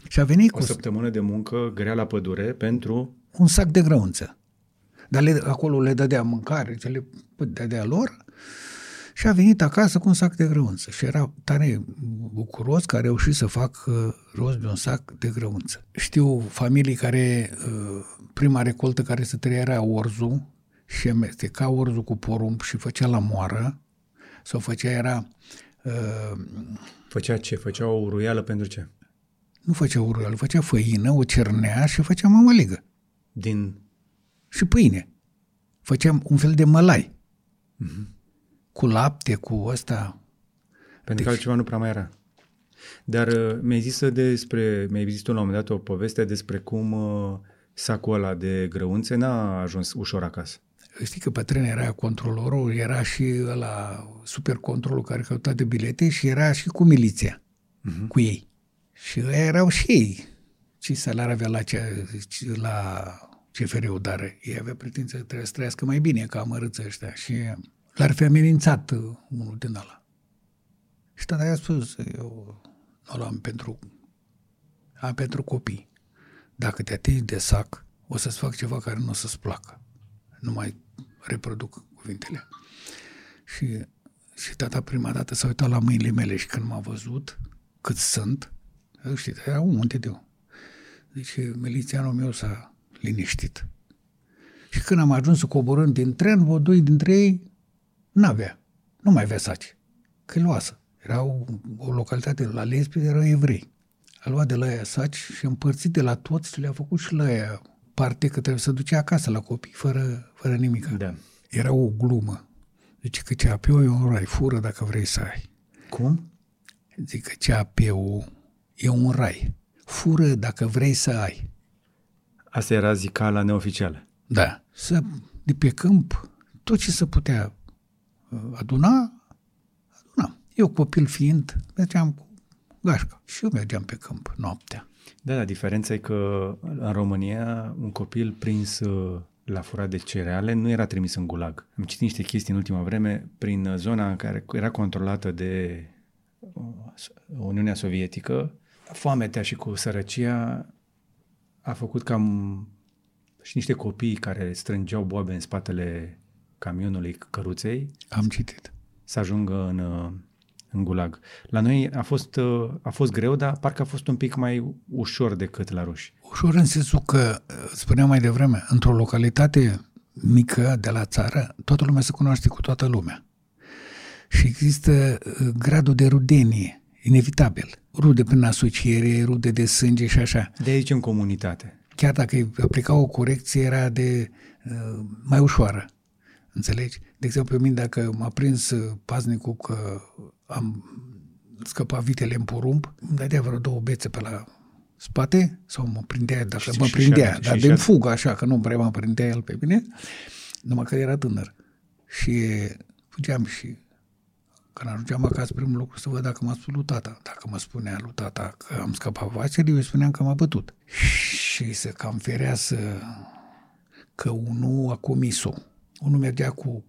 Și a venit o săptămână de muncă grea la pădure pentru... Un sac de grăunțe. Dar acolo le dădea mâncare, ce le dădea lor și a venit acasă cu un sac de grăunțe. Și era tare bucuros că a reușit să fac rost de un sac de grăunțe. Știu familii care, prima recoltă care se trăia era orzul și amesteca orzul cu porumb și făcea la moară sau făcea era... Făcea ce? Făcea o uruială pentru ce? Nu făcea uruială, făcea făină, o cernea și făcea mămăligă. Din? Și pâine. Făceam un fel de mălai. Uh-huh. Cu lapte, cu ăsta. Pentru că altceva nu prea mai era. Dar mi-ai zis la un moment dat o poveste despre cum sacul ăla de grăunțe n-a ajuns ușor acasă. Știi că pe tren era controlorul, era și ăla supercontrolul care căuta de bilete și era și cu miliția, uh-huh, cu ei. Și erau și ei și salarii avea la CFR-ul, dar ei avea pretenția că trebuie să trăiască mai bine ca amărâță ăștia și l-ar fi amenințat unul din ala. Și tata i-a spus, eu nu l-am pentru copii. Dacă te atingi de sac, o să-ți fac ceva care nu o să-ți placă. Nu mai reproduc cuvintele. Și tata prima dată s-a uitat la mâinile mele și când m-a văzut cât sunt, știi, era un munte de eu. Deci milițianul meu s-a liniștit. Și când am ajuns să coborâm din tren, vreo doi dintre ei n-avea. Nu mai avea saci. Că luasă. Era o localitate la Lesbia, erau evrei. A luat de la aia saci și împărțit de la toți și le-a făcut și la aia parte că trebuie să duce acasă la copii, fără nimic. Da. Era o glumă. Deci că CAP-ul e un rai, fură dacă vrei să ai. Cum? Zic că CAP-ul e un rai, fură dacă vrei să ai. Asta era zicala neoficială. Da. De pe câmp, tot ce se putea aduna. Eu copil fiind, mergeam cu gașca și eu mergeam pe câmp noaptea. Da, diferența e că în România un copil prins la furat de cereale nu era trimis în gulag. Am citit niște chestii în ultima vreme prin zona în care era controlată de Uniunea Sovietică. Foametea și cu sărăcia a făcut cam și niște copii care strângeau boabe în spatele camionului, căruței. Am citit. Să ajungă în gulag. La noi a fost greu, dar parcă a fost un pic mai ușor decât la ruși. Ușor în sensul că, spuneam mai devreme, într-o localitate mică de la țară, toată lumea se cunoaște cu toată lumea. Și există gradul de rudenie, inevitabil. Rude prin asociere, rude de sânge și așa. De aici în comunitate. Chiar dacă îi aplica o corecție, era de mai ușoară. Înțelegi? De exemplu, pe mine, dacă m-a prins paznicul că am scăpat vitele în porumb, îmi dădea vreo două bețe pe la spate, sau mă prindea, dacă mă prindea, dar din fugă așa, că nu prea mă prindea el pe mine, numai că era tânăr. Și fugeam și când ajungeam acasă, primul lucru să văd dacă m-a spus lui tata. Dacă mă spunea lui tata că am scăpat vacerii, eu îi spuneam că m-a bătut. Și să cam ferea că unul a comis-o. Unul mergea cu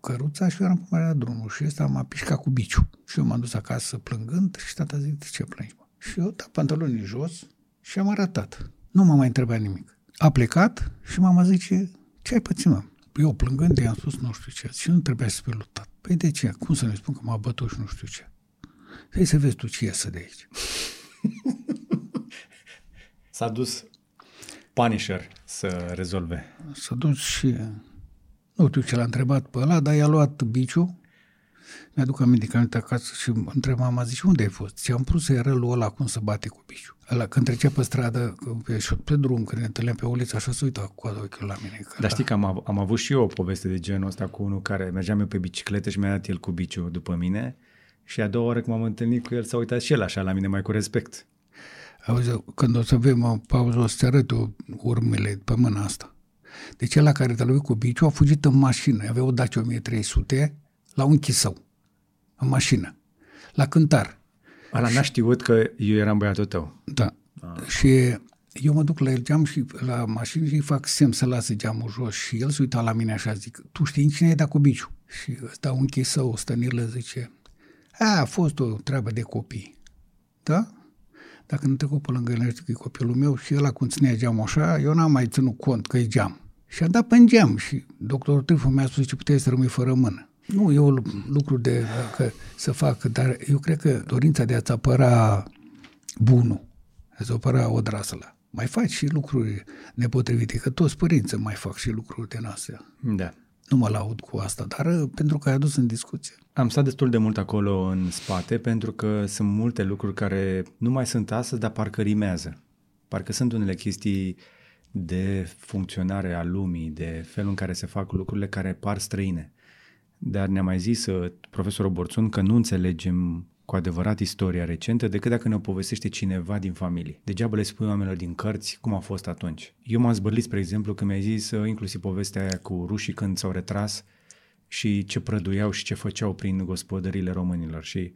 căruța și eu eram pe marea drumului și ăsta m-a pișcat cu biciu. Și eu m-am dus acasă plângând și tata zic, de ce plângi, mă? Și eu dat pantalonii jos și am arătat. Nu m-a mai întrebat nimic. A plecat și mama zice, ce ai pățit, mă? Eu plângând i-am spus nu știu ce. Și nu trebuia să fiu lutat. Păi de ce? Cum să ne spun că m-a bătut și nu știu ce? Hai să vezi tu ce iasă de aici. S-a dus Punisher să rezolve. S-a dus și... Nu știu ce l-a întrebat pe ăla, dar i-a luat biciu. Mi-aduc aminte că am uitat acasă și întreb mama, zice, unde ai fost? Și am pus să-i rălu ăla cum să bate cu biciu. Ăla când trecea pe stradă și pe drum, când ne întâlneam pe uliță, așa se uita cu coada ochiul la mine. Dar știi că am avut și eu o poveste de genul ăsta cu unul care mergeam eu pe bicicletă și mi-a dat el cu biciu după mine și a doua oră când m-am întâlnit cu el s-a uitat și el așa la mine mai cu respect. Auzi, când o să vei o pauză, o să arăt urmele pe mâna asta. Deci ăla care te-a lovit cu biciu a fugit în mașină. Avea o Dacia 1300 la unchi său, în mașină, la cântar. Ala n-a știut că eu eram băiatul tău. Da. Ah. Și eu mă duc la el geam și la mașină și îi fac semn să lase geamul jos și el se uita la mine așa, zic, tu știi cine e dat cu biciu? Și ăsta unchi său, Stănilă, zice, a fost o treabă de copii. Da? Dacă nu trecut pe lângă el, știu că e copilul meu și ăla cum ținea geamul așa, eu n-am mai ținut cont că e geam. Și a dat pe geam și doctorul Trifu mi-a spus ce puteai să rămâi fără mână. Nu e un lucru de că să fac, dar eu cred că dorința de a-ți apăra bunul, a-ți apăra odrasăla, mai faci și lucruri nepotrivite, că toți părinții mai fac și lucruri din astea. Da. Nu mă laud cu asta, dar pentru că ai adus în discuție. Am stat destul de mult acolo în spate pentru că sunt multe lucruri care nu mai sunt astăzi, dar parcă rimează. Parcă sunt unele chestii de funcționare a lumii, de felul în care se fac lucrurile care par străine. Dar ne-a mai zis profesorul Borțun că nu înțelegem cu adevărat istoria recentă decât dacă ne-o povestește cineva din familie. Degeaba le spui oamenilor din cărți cum a fost atunci. Eu m-am zbârlit, spre exemplu, că mi-ai zis inclusiv povestea aia cu rușii când s-au retras și ce prăduiau și ce făceau prin gospodările românilor. Și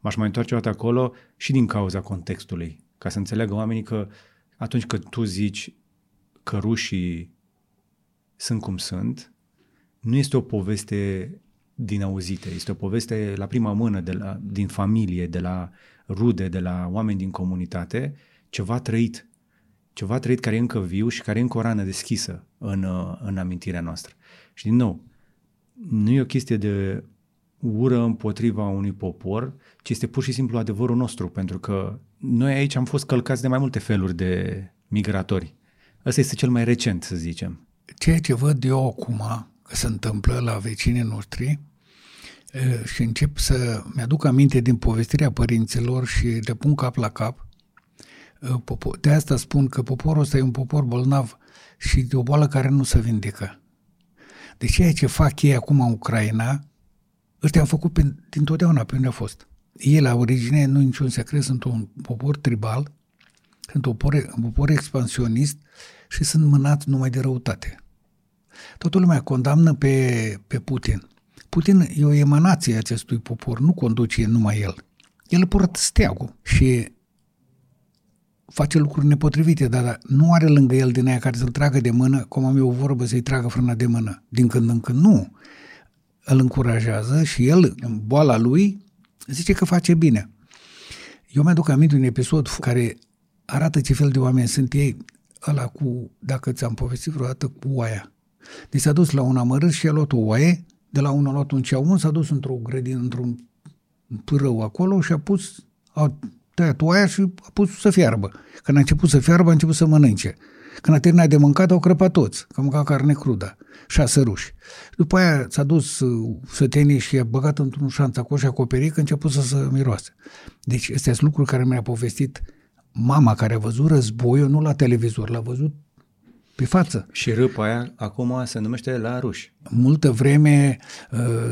m-aș mai întoarce o dată acolo și din cauza contextului, ca să înțeleagă oamenii că atunci când tu zici că rușii sunt cum sunt, nu este o poveste din auzite, este o poveste la prima mână, din familie, de la rude, de la oameni din comunitate, ceva trăit care e încă viu și care e încă o rană deschisă în amintirea noastră. Și din nou, nu e o chestie de ură împotriva unui popor, ci este pur și simplu adevărul nostru, pentru că noi aici am fost călcați de mai multe feluri de migratori. Ăsta este cel mai recent, să zicem. Ceea ce văd eu acum că se întâmplă la vecinii noștri și încep să mi-aduc aminte din povestirea părinților și le pun cap la cap. De asta spun că poporul ăsta e un popor bolnav și de o boală care nu se vindecă. Deci ceea ce fac ei acum în Ucraina, ăștia au făcut din totdeauna, pe unde a fost. Ei la origine, nu niciun secret, sunt un popor tribal, sunt un popor expansionist și sunt mânați numai de răutate. Toată lumea condamnă pe Putin. Putin e o emanație acestui popor, nu conduce numai el. El purtă steagul și face lucruri nepotrivite, dar nu are lângă el din aia care să-l tragă de mână, cum am eu o vorbă, să-i tragă frâna de mână. Din când în când nu. Îl încurajează și el, în boala lui, zice că face bine. Eu mi-aduc aminte un episod care arată ce fel de oameni sunt ei, ăla cu, dacă ți-am povestit vreodată, cu oaia. Deci s-a dus la un amărât și a luat o oaie, de la unul a luat un ceaun, s-a dus într-o grădină, într-un pârâu acolo și a tăiat oaia și a pus să fiarbă. Când a început să fiarbă, a început să mănânce. Când a terminat de mâncat, au crăpat toți, că mânca carne crudă, 6 ruși. După aia s-a dus sătenii și a băgat într-un șanț acolo și a acoperit, că a început să se miroase. Deci astea sunt lucruri care mi-a povestit mama, care a văzut războiul, nu la televizor, l-a văzut pe față. Și râpa aia acum se numește la ruși. Multă vreme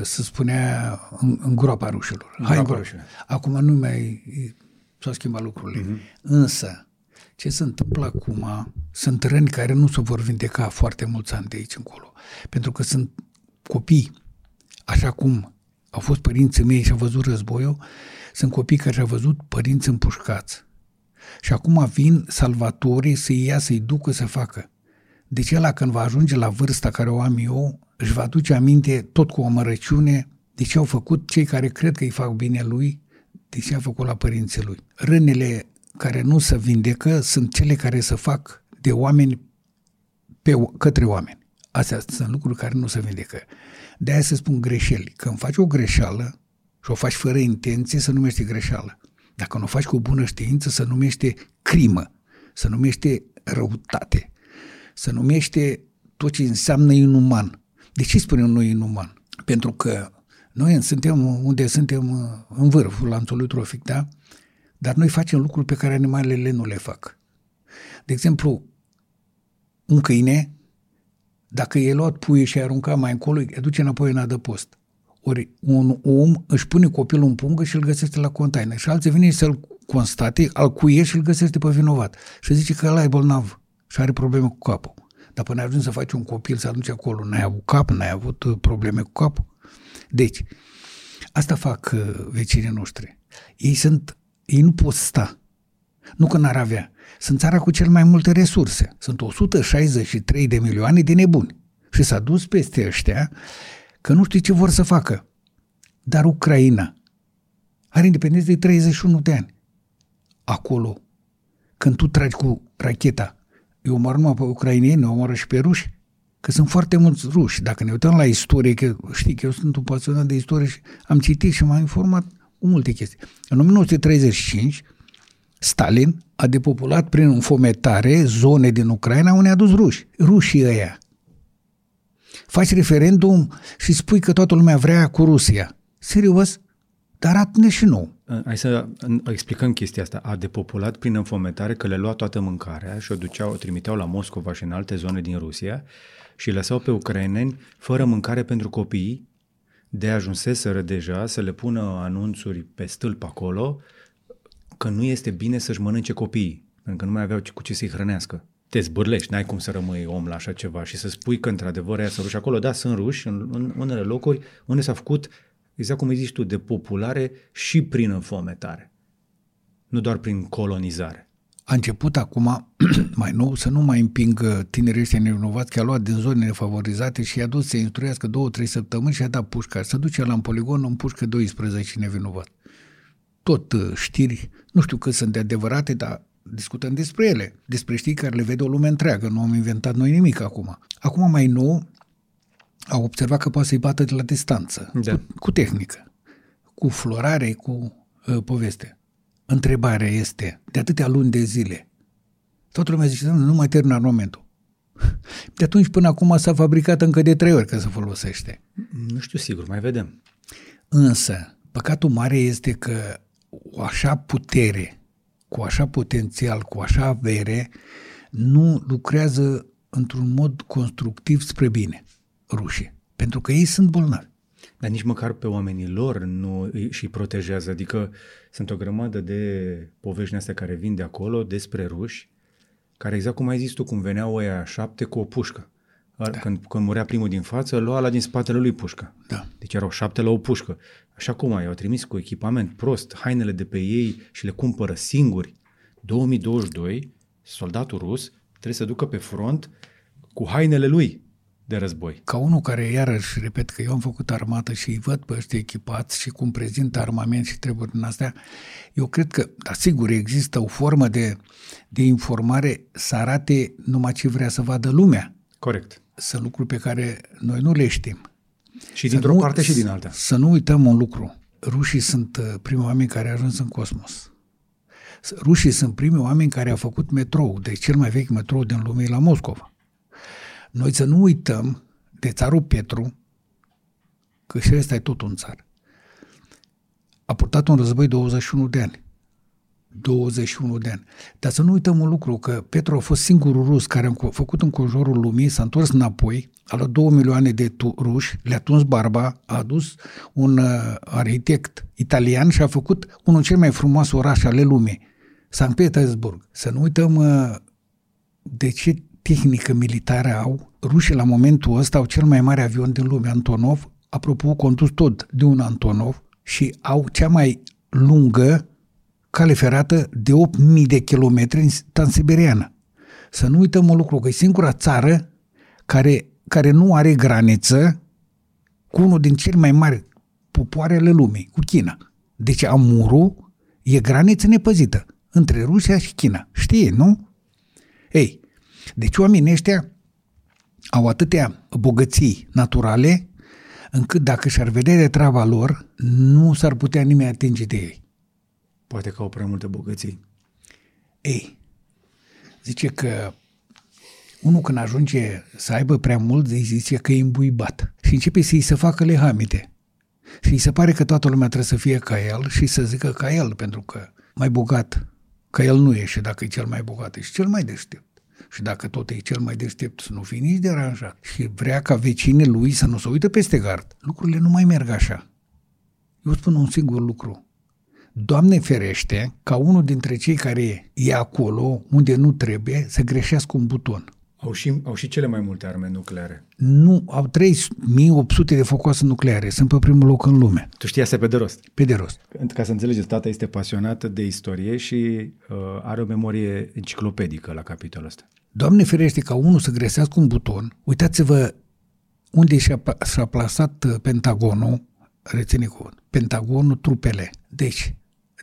se spunea în groapa rușilor. Hai în groapa. Acum nu mai s-au schimbat lucrurile. Uh-huh. Însă, ce se întâmplă acum, sunt răni care nu se vor vindeca foarte mulți ani de aici încolo. Pentru că sunt copii, așa cum au fost părinții mei și au văzut războiul, sunt copii care și-au văzut părinți împușcați. Și acum vin salvatorii să-i ia, să-i ducă, să facă. Deci ăla când va ajunge la vârsta care o am eu, își va duce aminte tot cu o amărăciune de ce au făcut cei care cred că îi fac bine lui, de ce a făcut la părinții lui. Rănile care nu se vindecă sunt cele care se fac de oameni către oameni. Astea sunt lucruri care nu se vindecă. De-aia se spun greșeli. Când faci o greșeală și o faci fără intenție, se numește greșeală. Dacă nu o faci cu bună știință, se numește crimă, se numește răutate, se numește tot ce înseamnă inuman. De ce spunem noi inuman? Pentru că noi suntem unde suntem în vârful lanțului trofic, da? Dar noi facem lucruri pe care animalele nu le fac. De exemplu, un câine, dacă i-a luat puiul și i-a aruncat mai încolo, îi duce înapoi în adăpost. Ori un om își pune copilul în pungă și îl găsește la container. Și alții vine să-l constate, al cuie și îl găsește pe vinovat. Și zice că ăla e bolnav și are probleme cu capul. Dar până ajungi să faci un copil să aduci acolo, n-ai avut cap, n-ai avut probleme cu capul. Deci, asta fac vecinii noștri. Ei nu pot sta. Nu că n-ar avea. Sunt țara cu cel mai multe resurse. Sunt 163 de milioane de nebuni. Și s-a dus peste ăștia că nu știu ce vor să facă. Dar Ucraina are independență de 31 de ani. Acolo, când tu tragi cu racheta, eu omor numai pe ucraineni, eu omoră și pe ruși, că sunt foarte mulți ruși. Dacă ne uităm la istorie, că știi că eu sunt un pasionat de istorie și am citit și m-am informat cu multe chestii. În 1935, Stalin a depopulat prin înfometare zone din Ucraina unde a dus ruși. Rușii ăia. Faci referendum și spui că toată lumea vrea cu Rusia. Serios? Dar atâne și nou. Hai să explicăm chestia asta. A depopulat prin înfometare, că le lua toată mâncarea și o trimiteau la Moscova și în alte zone din Rusia și lăsau pe ucraineni fără mâncare pentru copii, de ajunseseră deja să le pună anunțuri pe stâlp acolo că nu este bine să-și mănânce copiii, pentru că nu mai aveau cu ce să-i hrănească. Te zbârlești, n-ai cum să rămâi om la așa ceva și să spui că într-adevăr aia sunt ruși acolo. Da, sunt ruși în unele locuri unde s-a făcut, exact cum îi zici tu, depopulare și prin înfometare, nu doar prin colonizare. a început acum, mai nou, să nu mai împingă tinerii ăștia nerenovați, că i-a luat din zone defavorizate și i-a dus să instruiască 2-3 săptămâni și a dat pușca. Se duce la un poligon, în pușcă 12 nevinovat. Tot știri, nu știu cât sunt de adevărate, dar discutăm despre ele, despre știri care le vede o lume întreagă, nu am inventat noi nimic acum. Acum mai nou au observat că poate să-i bată de la distanță, da, cu tehnică, cu florare, cu poveste. Întrebarea este, de atâtea luni de zile, toată lumea zice, nu mai termină armamentul. De atunci până acum s-a fabricat încă de 3 ori că se folosește. Nu știu sigur, mai vedem. Însă, păcatul mare este că o așa putere, cu așa potențial, cu așa avere, nu lucrează într-un mod constructiv spre bine rușii, pentru că ei sunt bolnavi. Dar nici măcar pe oamenii lor nu îi protejează, adică sunt o grămadă de povești astea care vin de acolo despre ruși, care exact cum ai zis tu, cum veneau ăia 7 cu o pușcă. Da. Când murea primul din față, lua ăla din spatele lui pușcă. Da. Deci erau 7 la o pușcă. Așa cum i-au trimis cu echipament prost, hainele de pe ei și le cumpără singuri. 2022, soldatul rus trebuie să ducă pe front cu hainele lui de război. Ca unul care, iarăși, repet că eu am făcut armată și îi văd pe ăștia echipați și cum prezintă armament și treburi din astea, eu cred că, dar sigur, există o formă de informare să arate numai ce vrea să vadă lumea. Corect. Sunt lucruri pe care noi nu le știm. Și dintr-o parte și din alta. Să nu uităm un lucru. Rușii sunt primii oameni care au ajuns în cosmos. Rușii sunt primii oameni care au făcut metrou, deci cel mai vechi metrou din lume la Moscova. Noi să nu uităm de țarul Petru, că și ăsta e tot un țar. A purtat un război 21 de ani. 21 de ani. Dar să nu uităm un lucru, că Petru a fost singurul rus care a făcut înconjurul lumii, s-a întors înapoi, a luat 2 milioane de ruși, le-a tuns barba, a adus un arhitect italian și a făcut unul cel mai frumos oraș ale lumii, Sankt Petersburg. Să nu uităm de ce tehnică militară au. Rușii la momentul ăsta au cel mai mare avion din lume, Antonov, apropo, condus tot de un Antonov, și au cea mai lungă cale ferată de 8.000 de kilometri în Transfăgărășan. Să nu uităm un lucru, că e singura țară care nu are graniță cu unul din cele mai mari popoare ale lumii, cu China. Deci Amurul e graniță nepăzită între Rusia și China. Știi, nu? Ei, deci oamenii ăștia au atâtea bogății naturale încât dacă și-ar vedea de treaba lor, nu s-ar putea nimeni atinge de ei. Poate că au prea multe bogății. Ei, zice că unul când ajunge să aibă prea mult, îi zice că e îmbuibat. Și începe să-i se facă lehamite. Și îi se pare că toată lumea trebuie să fie ca el și să zică ca el, pentru că mai bogat, ca el nu e, și dacă e cel mai bogat, e și cel mai deștept. Și dacă tot e cel mai deștept, să nu fie nici deranjat. Și vrea ca vecinii lui să nu se uită peste gard. Lucrurile nu mai merg așa. Eu spun un singur lucru. Doamne ferește ca unul dintre cei care e acolo, unde nu trebuie, să greșească un buton. Au și cele mai multe arme nucleare. Nu, au 3800 de focoase nucleare. Sunt pe primul loc în lume. Tu știi asta pe de rost? Pe de rost. Ca să înțelegeți, tata este pasionată de istorie și are o memorie enciclopedică la capitolul ăsta. Doamne ferește ca unul să greșească un buton. Uitați-vă unde și-a plasat Pentagonul, reține cuvânt, Pentagonul trupele. Deci,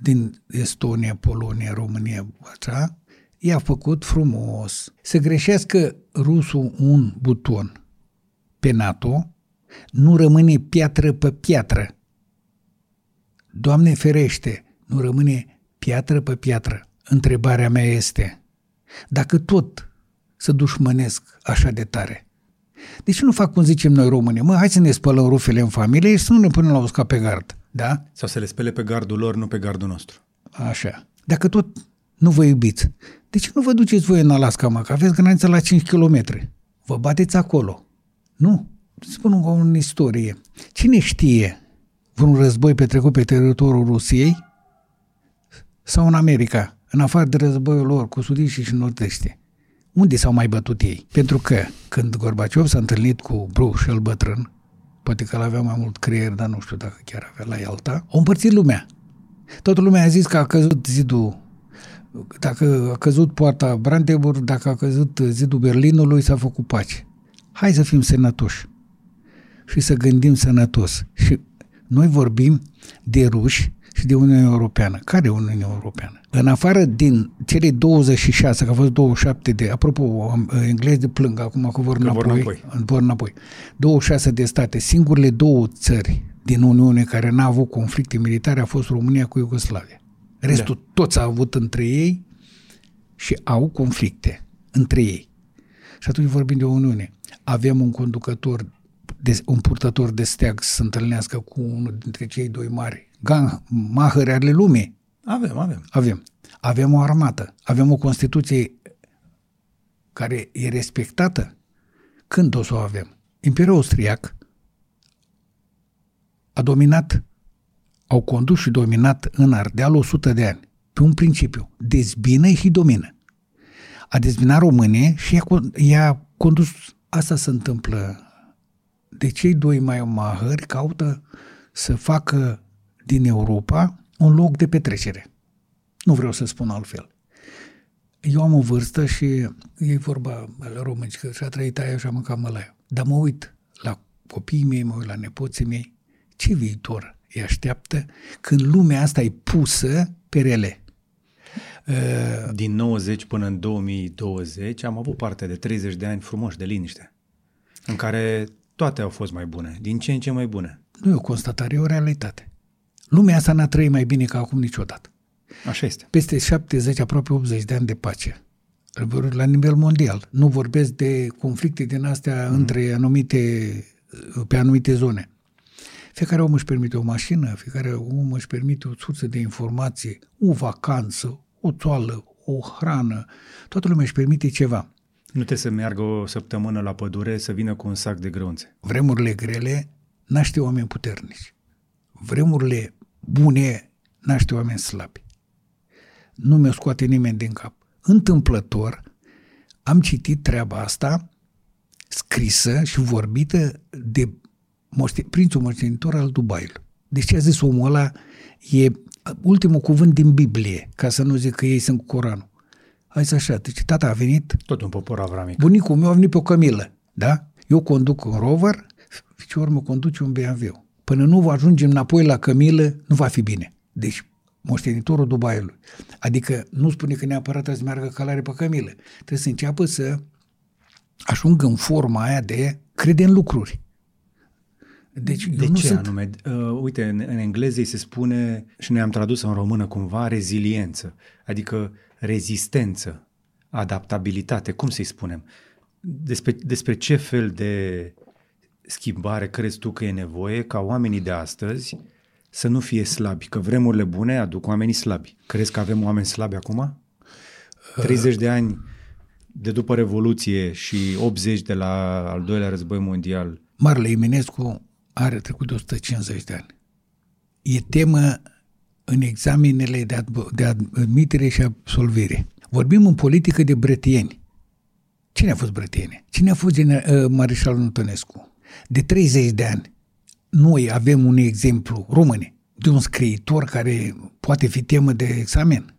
din Estonia, Polonia, România, așa, i-a făcut frumos. Să greșească rusul un buton pe NATO, nu rămâne piatră pe piatră. Doamne ferește, nu rămâne piatră pe piatră. Întrebarea mea este, dacă tot să dușmănesc așa de tare, de ce nu fac cum zicem noi români? Mă, hai să ne spălăm rufele în familie și să nu ne punem la uscat pe gard. Da? Sau să le spele pe gardul lor, nu pe gardul nostru. Așa. Dacă tot nu vă iubiți, de ce nu vă duceți voi în Alaska, mă? Că aveți granița la 5 km. Vă bateți acolo. Nu. Spun în istorie. Cine știe vreun război petrecut pe teritoriul Rusiei sau în America, în afară de războiul lor cu sudiștii și nordeștii? Unde s-au mai bătut ei? Pentru că când Gorbaciov s-a întâlnit cu Bruch, cel bătrân, poate că l-avea mai mult creier, dar nu știu dacă chiar avea, la Ialta, au împărțit lumea. Toată lumea a zis că a căzut zidul Dacă a căzut poarta Brandenburg, dacă a căzut zidul Berlinului, s-a făcut pace. Hai să fim sănătoși și să gândim sănătos. Și noi vorbim de ruși și de Uniunea Europeană. Care e Uniunea Europeană? În afară din cele 26, că a fost 27 de... Apropo, englezii de plâng acum că vor înapoi. 26 de state. Singurele două țări din Uniune care n-a avut conflicte militare a fost România cu Iugoslavia. Restul toți au avut între ei și au conflicte între ei. Și atunci vorbim de o Uniune. Avem un conducător, un purtător de steag să se întâlnească cu unul dintre cei doi mari mahări ale lumii. Avem. Avem o armată. Avem o Constituție care e respectată. Când o să o avem? Imperiul Austriac a dominat, au condus și dominat în Ardeal 100 de ani. Pe un principiu. Dezbină și domină. A dezbinat România și i-a condus. Asta se întâmplă. De cei doi mai mahări caută să facă din Europa un loc de petrecere. Nu vreau să spun altfel. Eu am o vârstă și e vorba la români că și-a trăit aia și-a mâncat mălaia. Dar mă uit la copiii mei, mă uit la nepoții mei. Ce viitor îi așteaptă când lumea asta e pusă pe rele? Din 90 până în 2020 am avut parte de 30 de ani frumoși de liniște, în care toate au fost mai bune, din ce în ce mai bune. Nu e o constatare, e o realitate. Lumea asta n-a trăit mai bine ca acum niciodată. Așa este. Peste 70, aproape 80 de ani de pace. La nivel mondial. Nu vorbesc de conflicte din astea între pe anumite zone. Fiecare om își permite o mașină, fiecare om își permite o sursă de informație, o vacanță, o toală, o hrană. Toată lumea își permite ceva. Nu trebuie să meargă o săptămână la pădure să vină cu un sac de grăunțe. Vremurile grele naște oameni puternici. Vremurile bune naște oameni slabi. Nu mi-o scoate nimeni din cap. Întâmplător am citit treaba asta scrisă și vorbită de prințul moștenitor al Dubaiului. Deci ce a zis omul ăla e ultimul cuvânt din Biblie, ca să nu zic că ei sunt cu Coranul. A zis așa, deci tata a venit... Tot un popor avramic. Bunicul meu a venit pe o cămilă, da? Eu conduc un rover, ficiorul mă conduce un BMW. Până nu ajungem înapoi la cămilă, nu va fi bine. Deci, moștenitorul Dubaiului. Adică nu spune că neapărat trebuie să meargă călare pe cămilă. Trebuie să înceapă să ajungă în forma aia de crede în lucruri. Deci, de ce anume? Uite, în engleză se spune, și noi am tradus în română cumva, reziliență. Adică rezistență, adaptabilitate, cum să-i spunem? Despre ce fel de schimbare crezi tu că e nevoie ca oamenii de astăzi să nu fie slabi? Că vremurile bune aduc oamenii slabi. Crezi că avem oameni slabi acum? 30 de ani de după Revoluție și 80 de la al doilea război mondial. Marele Eminescu are trecut de 150 de ani. E temă în examenele de admitere și absolvire. Vorbim în politică de Brătieni. Cine a fost Brătieni? Cine a fost Mareșalul Antonescu? De 30 de ani noi avem un exemplu român de un scriitor care poate fi temă de examen.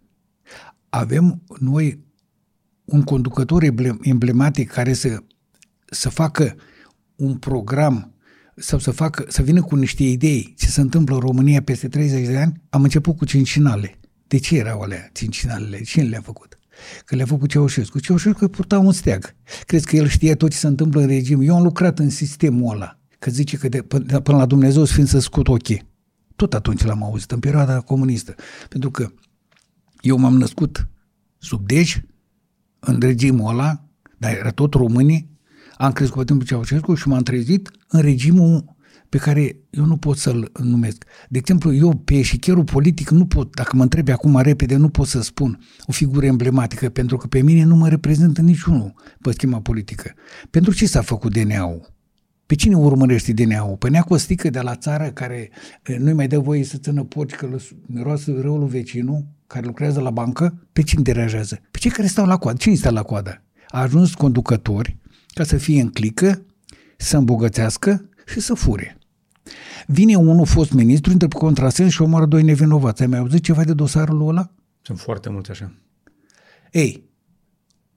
Avem noi un conducător emblematic care să facă un program sau să vină cu niște idei ce se întâmplă în România peste 30 de ani. Am început cu cincinale. De ce erau alea cincinalele? Cine le-a făcut? Că le-a făcut Ceaușescu. Ceaușescu purta un steag. Crezi că el știa tot ce se întâmplă în regim? Eu am lucrat în sistemul ăla. Că zice că până la Dumnezeu sfânt să scut ochii. Tot atunci l-am auzit, în perioada comunistă. Pentru că eu m-am născut sub Dej, în regimul ăla, dar era tot românii. Am crescut pe timpul Ceaușescu și m-am trezit în regimul pe care eu nu pot să-l numesc. De exemplu, eu pe șicherul politic nu pot, dacă mă întrebi acum repede, nu pot să spun o figură emblematică, pentru că pe mine nu mă reprezintă niciunul pe schema politică. Pentru ce s-a făcut DNA-ul? Pe cine urmărește DNA-ul? Pe Nea Costică de la țară care nu-i mai dă voie să țină porci că miroase răul lui vecinul care lucrează la bancă? Pe cine deranjează? Pe cei care stau la coadă? Cine stă la coadă? A ajuns conducători ca să fie în clică, să îmbogățească și să fure. Vine unul fost ministru, intră pe contrasens și omoară doi nevinovați. Ai mai auzit ceva de dosarul ăla? Sunt foarte mulți așa. Ei,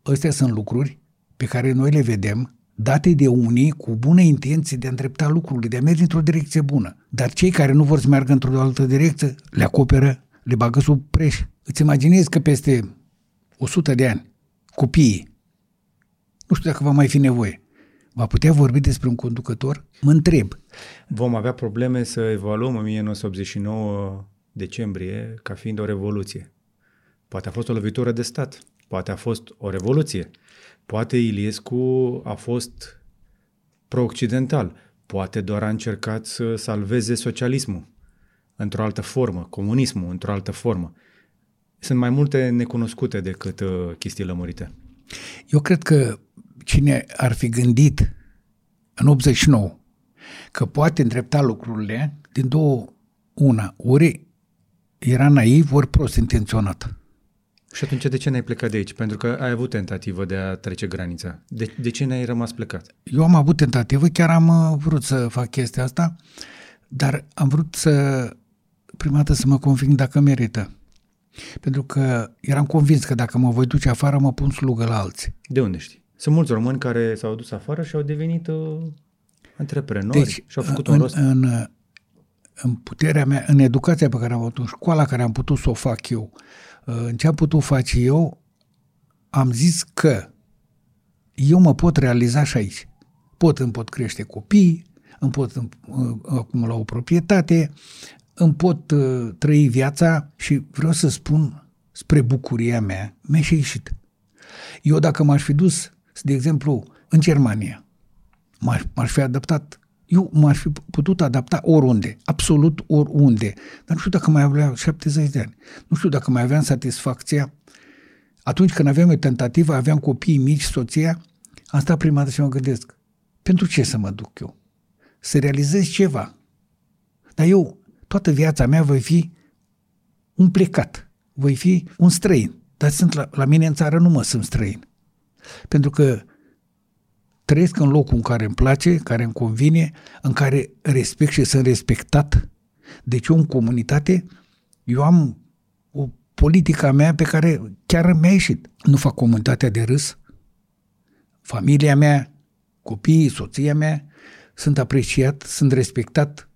ăstea sunt lucruri pe care noi le vedem date de unii cu bune intenții de a îndrepta lucrurile, de a merge într-o direcție bună. Dar cei care nu vor să meargă într-o altă direcție, le acoperă, le bagă sub preș. Îți imaginezi că peste 100 de ani, copiii, nu știu dacă va mai fi nevoie, va putea vorbi despre un conducător? Mă întreb. Vom avea probleme să evaluăm 1989 decembrie ca fiind o revoluție. Poate a fost o lovitură de stat, poate a fost o revoluție, poate Iliescu a fost pro-occidental, poate doar a încercat să salveze socialismul într-o altă formă, comunismul într-o altă formă. Sunt mai multe necunoscute decât chestii lămurite. Eu cred că cine ar fi gândit în 89 că poate îndrepta lucrurile, din două una, ori era naiv, ori prost intenționat. Și atunci de ce n-ai plecat de aici? Pentru că ai avut tentativă de a trece granița. De ce n-ai rămas plecat? Eu am avut tentativă, chiar am vrut să fac chestia asta, dar am vrut să, prima dată, să mă conving dacă merită. Pentru că eram convins că dacă mă voi duce afară, mă pun slugă la alții. De unde știi? Sunt mulți români care s-au dus afară și au devenit antreprenori, deci, și au făcut un rost. În puterea mea, în educația pe care am avut-o, în școala care am putut să o fac eu, în ce am putut face eu, am zis că eu mă pot realiza și aici. Îmi pot crește copii, îmi pot acumula o proprietate, îmi pot trăi viața și vreau să spun, spre bucuria mea, mi-a și ieșit. Eu dacă m-aș fi dus, de exemplu, în Germania, m-aș fi adaptat. Eu m-aș fi putut adapta oriunde, absolut oriunde. Dar nu știu dacă mai aveam 70 de ani. Nu știu dacă mai aveam satisfacția. Atunci când aveam o tentativă, aveam copiii mici, soția, am stat prima dată și mă gândesc, pentru ce să mă duc eu? Să realizez ceva. Dar eu, toată viața mea, voi fi un plecat, voi fi un străin. Dar sunt la mine în țară, nu mă sunt străin. Pentru că trăiesc în locul în care îmi place, care îmi convine, în care respect și sunt respectat. Deci eu în comunitate, eu am o politică mea pe care chiar mi-a ieșit. Nu fac comunitatea de râs. Familia mea, copiii, soția mea, sunt apreciat, sunt respectat.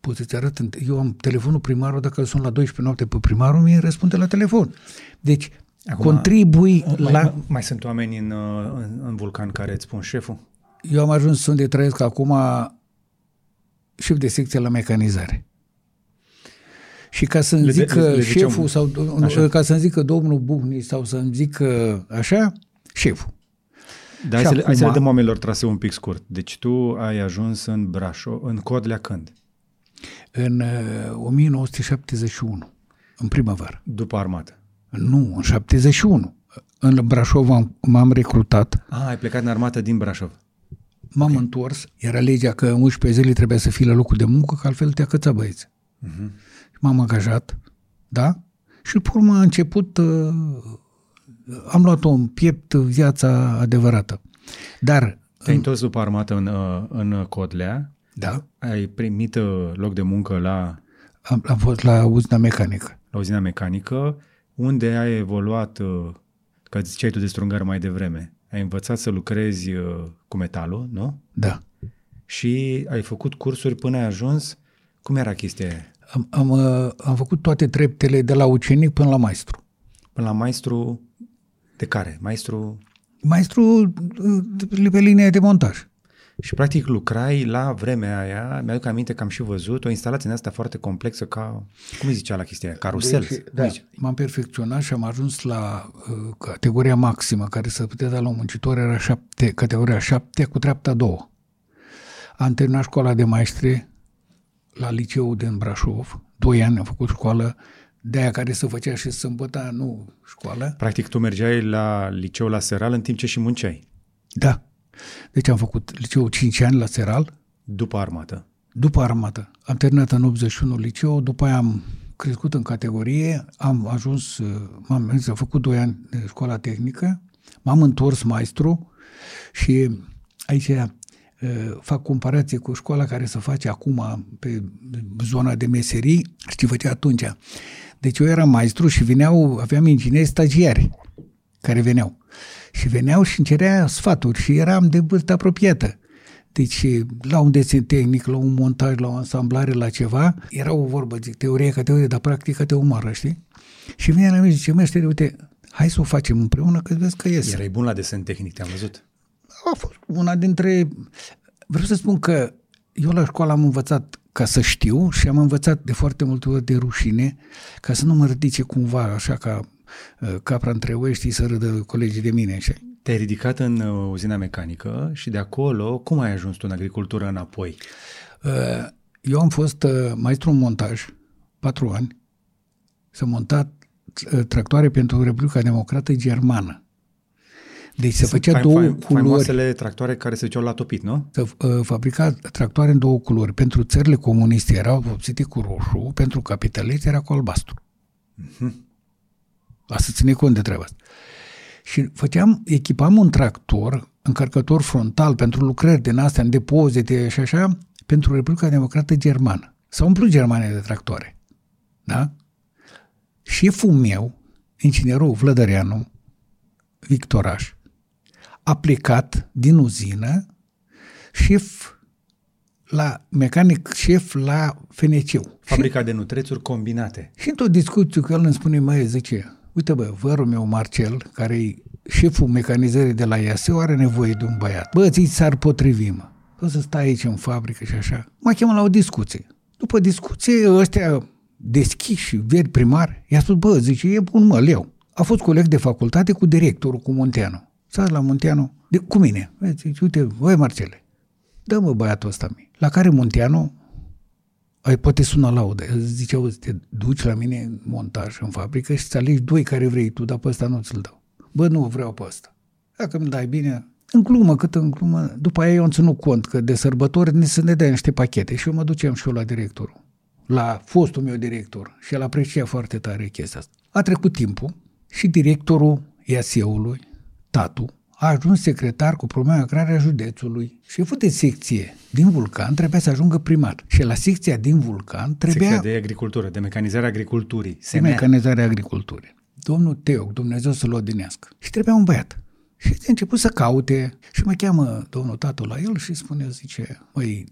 Pot să-ți arăt, eu am telefonul primarului, dacă îl sun la 12 noapte pe primarul, mi răspunde la telefon. Deci, acum, contribui la... Mai sunt oameni în Vulcan care îți spun șeful? Eu am ajuns unde trăiesc acum, șef de secție la mecanizare. Și ca să-mi zică șeful, sau așa, ca să-mi zică domnul Bucnici, sau să-mi zică așa, șeful. Dar hai să le dăm oamenilor traseu un pic scurt. Deci tu ai ajuns în Brașov, în Codlea când? În 1971, în primăvară. După armată. Nu, în 71. În Brașov m-am recrutat. Ai plecat în armată din Brașov. M-am întors, era legea că în 11 zile trebuia să fii la locul de muncă, că altfel te acăța băieți. Uh-huh. M-am angajat, da? Și pe urmă a început, am luat-o în piept viața adevărată. Dar... Te-ai întors după armată în Codlea. Da. Ai primit loc de muncă la... Am fost la uzina mecanică. La uzina mecanică. Unde ai evoluat, că ziceai tu de strungări mai devreme, ai învățat să lucrezi cu metalul, nu? Da. Și ai făcut cursuri până ai ajuns. Cum era chestia aia? Am făcut toate treptele de la ucenic până la maestru. Până la maestru de care? Maestru pe linia de montaj. Și practic lucrai la vremea aia, mi-aduc aminte că am și văzut o instalație în asta foarte complexă ca, cum îi zicea la chestia aia, carusel. Deci, da, m-am perfecționat și am ajuns la categoria maximă, care se putea da la un muncitor, era categoria 7 cu treapta 2. Am terminat școala de maestre la liceul din Brașov, 2 ani am făcut școală, de aia care se făcea și sâmbăta, nu școală. Practic tu mergeai la liceu la seral în timp ce și munceai. Da. Deci am făcut liceul 5 ani la seral. După armată. După armată. Am terminat în 81 liceu, după aia am crescut în categorie, am ajuns, am făcut 2 ani de școala tehnică, m-am întors maestru și aici fac comparație cu școala care se face acum pe zona de meserii, știi, făcea atunci. Deci eu eram maestru și veneau, aveam ingineri stagiari care veneau. Și veneau și îmi cerea sfaturi și eram de vârstă apropiată. Deci la un desen tehnic, la un montaj, la o ansamblare, la ceva, era o vorbă, zic, teorie că te uite, dar practică te umară, știi? Și vine la mine și zice, meștere, uite, hai să o facem împreună, că vezi că iese. Erai bun la desen tehnic, te-am văzut. A fost una dintre... Vreau să spun că eu la școală am învățat ca să știu și am învățat de foarte multe ori de rușine, ca să nu mă ridice cumva așa ca capra între oi, știi, să râdă colegii de mine. Așa. Te-ai ridicat în uzina mecanică și de acolo, cum ai ajuns tu în agricultură înapoi? Eu am fost maestru în montaj, 4 ani, s-a montat tractoare pentru Republica Democrată Germană. Deci se făcea două culori. Faimoasele tractoare care se duceau la topit, nu? Se fabrica tractoare în 2 culori. Pentru țările comuniste erau vopsite cu roșu, pentru capitaliști era cu albastru. Uh-huh. Asta ține cont de treaba asta. Și echipam un tractor, încărcător frontal pentru lucrări din astea, în depozite și așa, pentru Republica Democrată Germană. S-a umplut Germania de tractoare. Da? Șeful meu, inginerul Vlădăreanu Victoraș, a plecat din uzină mecanic șef la FNC-ul. Fabrica de nutrețuri combinate. Și într-o discuție cu el îmi spune, măi, zice, uite bă, vărul meu Marcel, care e șeful mecanizării de la IASEU, are nevoie de un băiat. Bă, ți s-ar potrivi, mă. O să stai aici în fabrică și așa. M-a chemat la o discuție. După discuție, ăștia deschiși, veri primari, i-a spus, bă, zice, e bun, mă, leu. A fost coleg de facultate cu directorul, cu Munteanu. S-a la Munteanu, cu mine. Zice, uite, voi Marcele, dă-mă băiatul ăsta mie. La care Munteanu, ai poate suna laudă. Zice, auzi, te duci la mine în montaj, în fabrică și îți alegi 2 care vrei tu, dar pe ăsta nu ți-l dau. Bă, nu vreau pe ăsta. Dacă îmi dai bine, în glumă, cât în glumă. După aia eu am ținut cont că de sărbători să ne dea niște pachete și eu mă duceam și eu la directorul. La fostul meu director și el aprecia foarte tare chestia asta. A trecut timpul și directorul IASEU-ului, Tatu, a ajuns secretar cu problema agrară a județului. Șeful de secție din Vulcan trebuia să ajungă primar. Și la secția din Vulcan trebuia... Secția de agricultură, de mecanizarea agriculturii. De mecanizarea agriculturii. Domnul Teoc, Dumnezeu să-l odinească. Și trebuia un băiat. Și a început să caute. Și mă cheamă domnul Tatu la el și spune, zice, măi,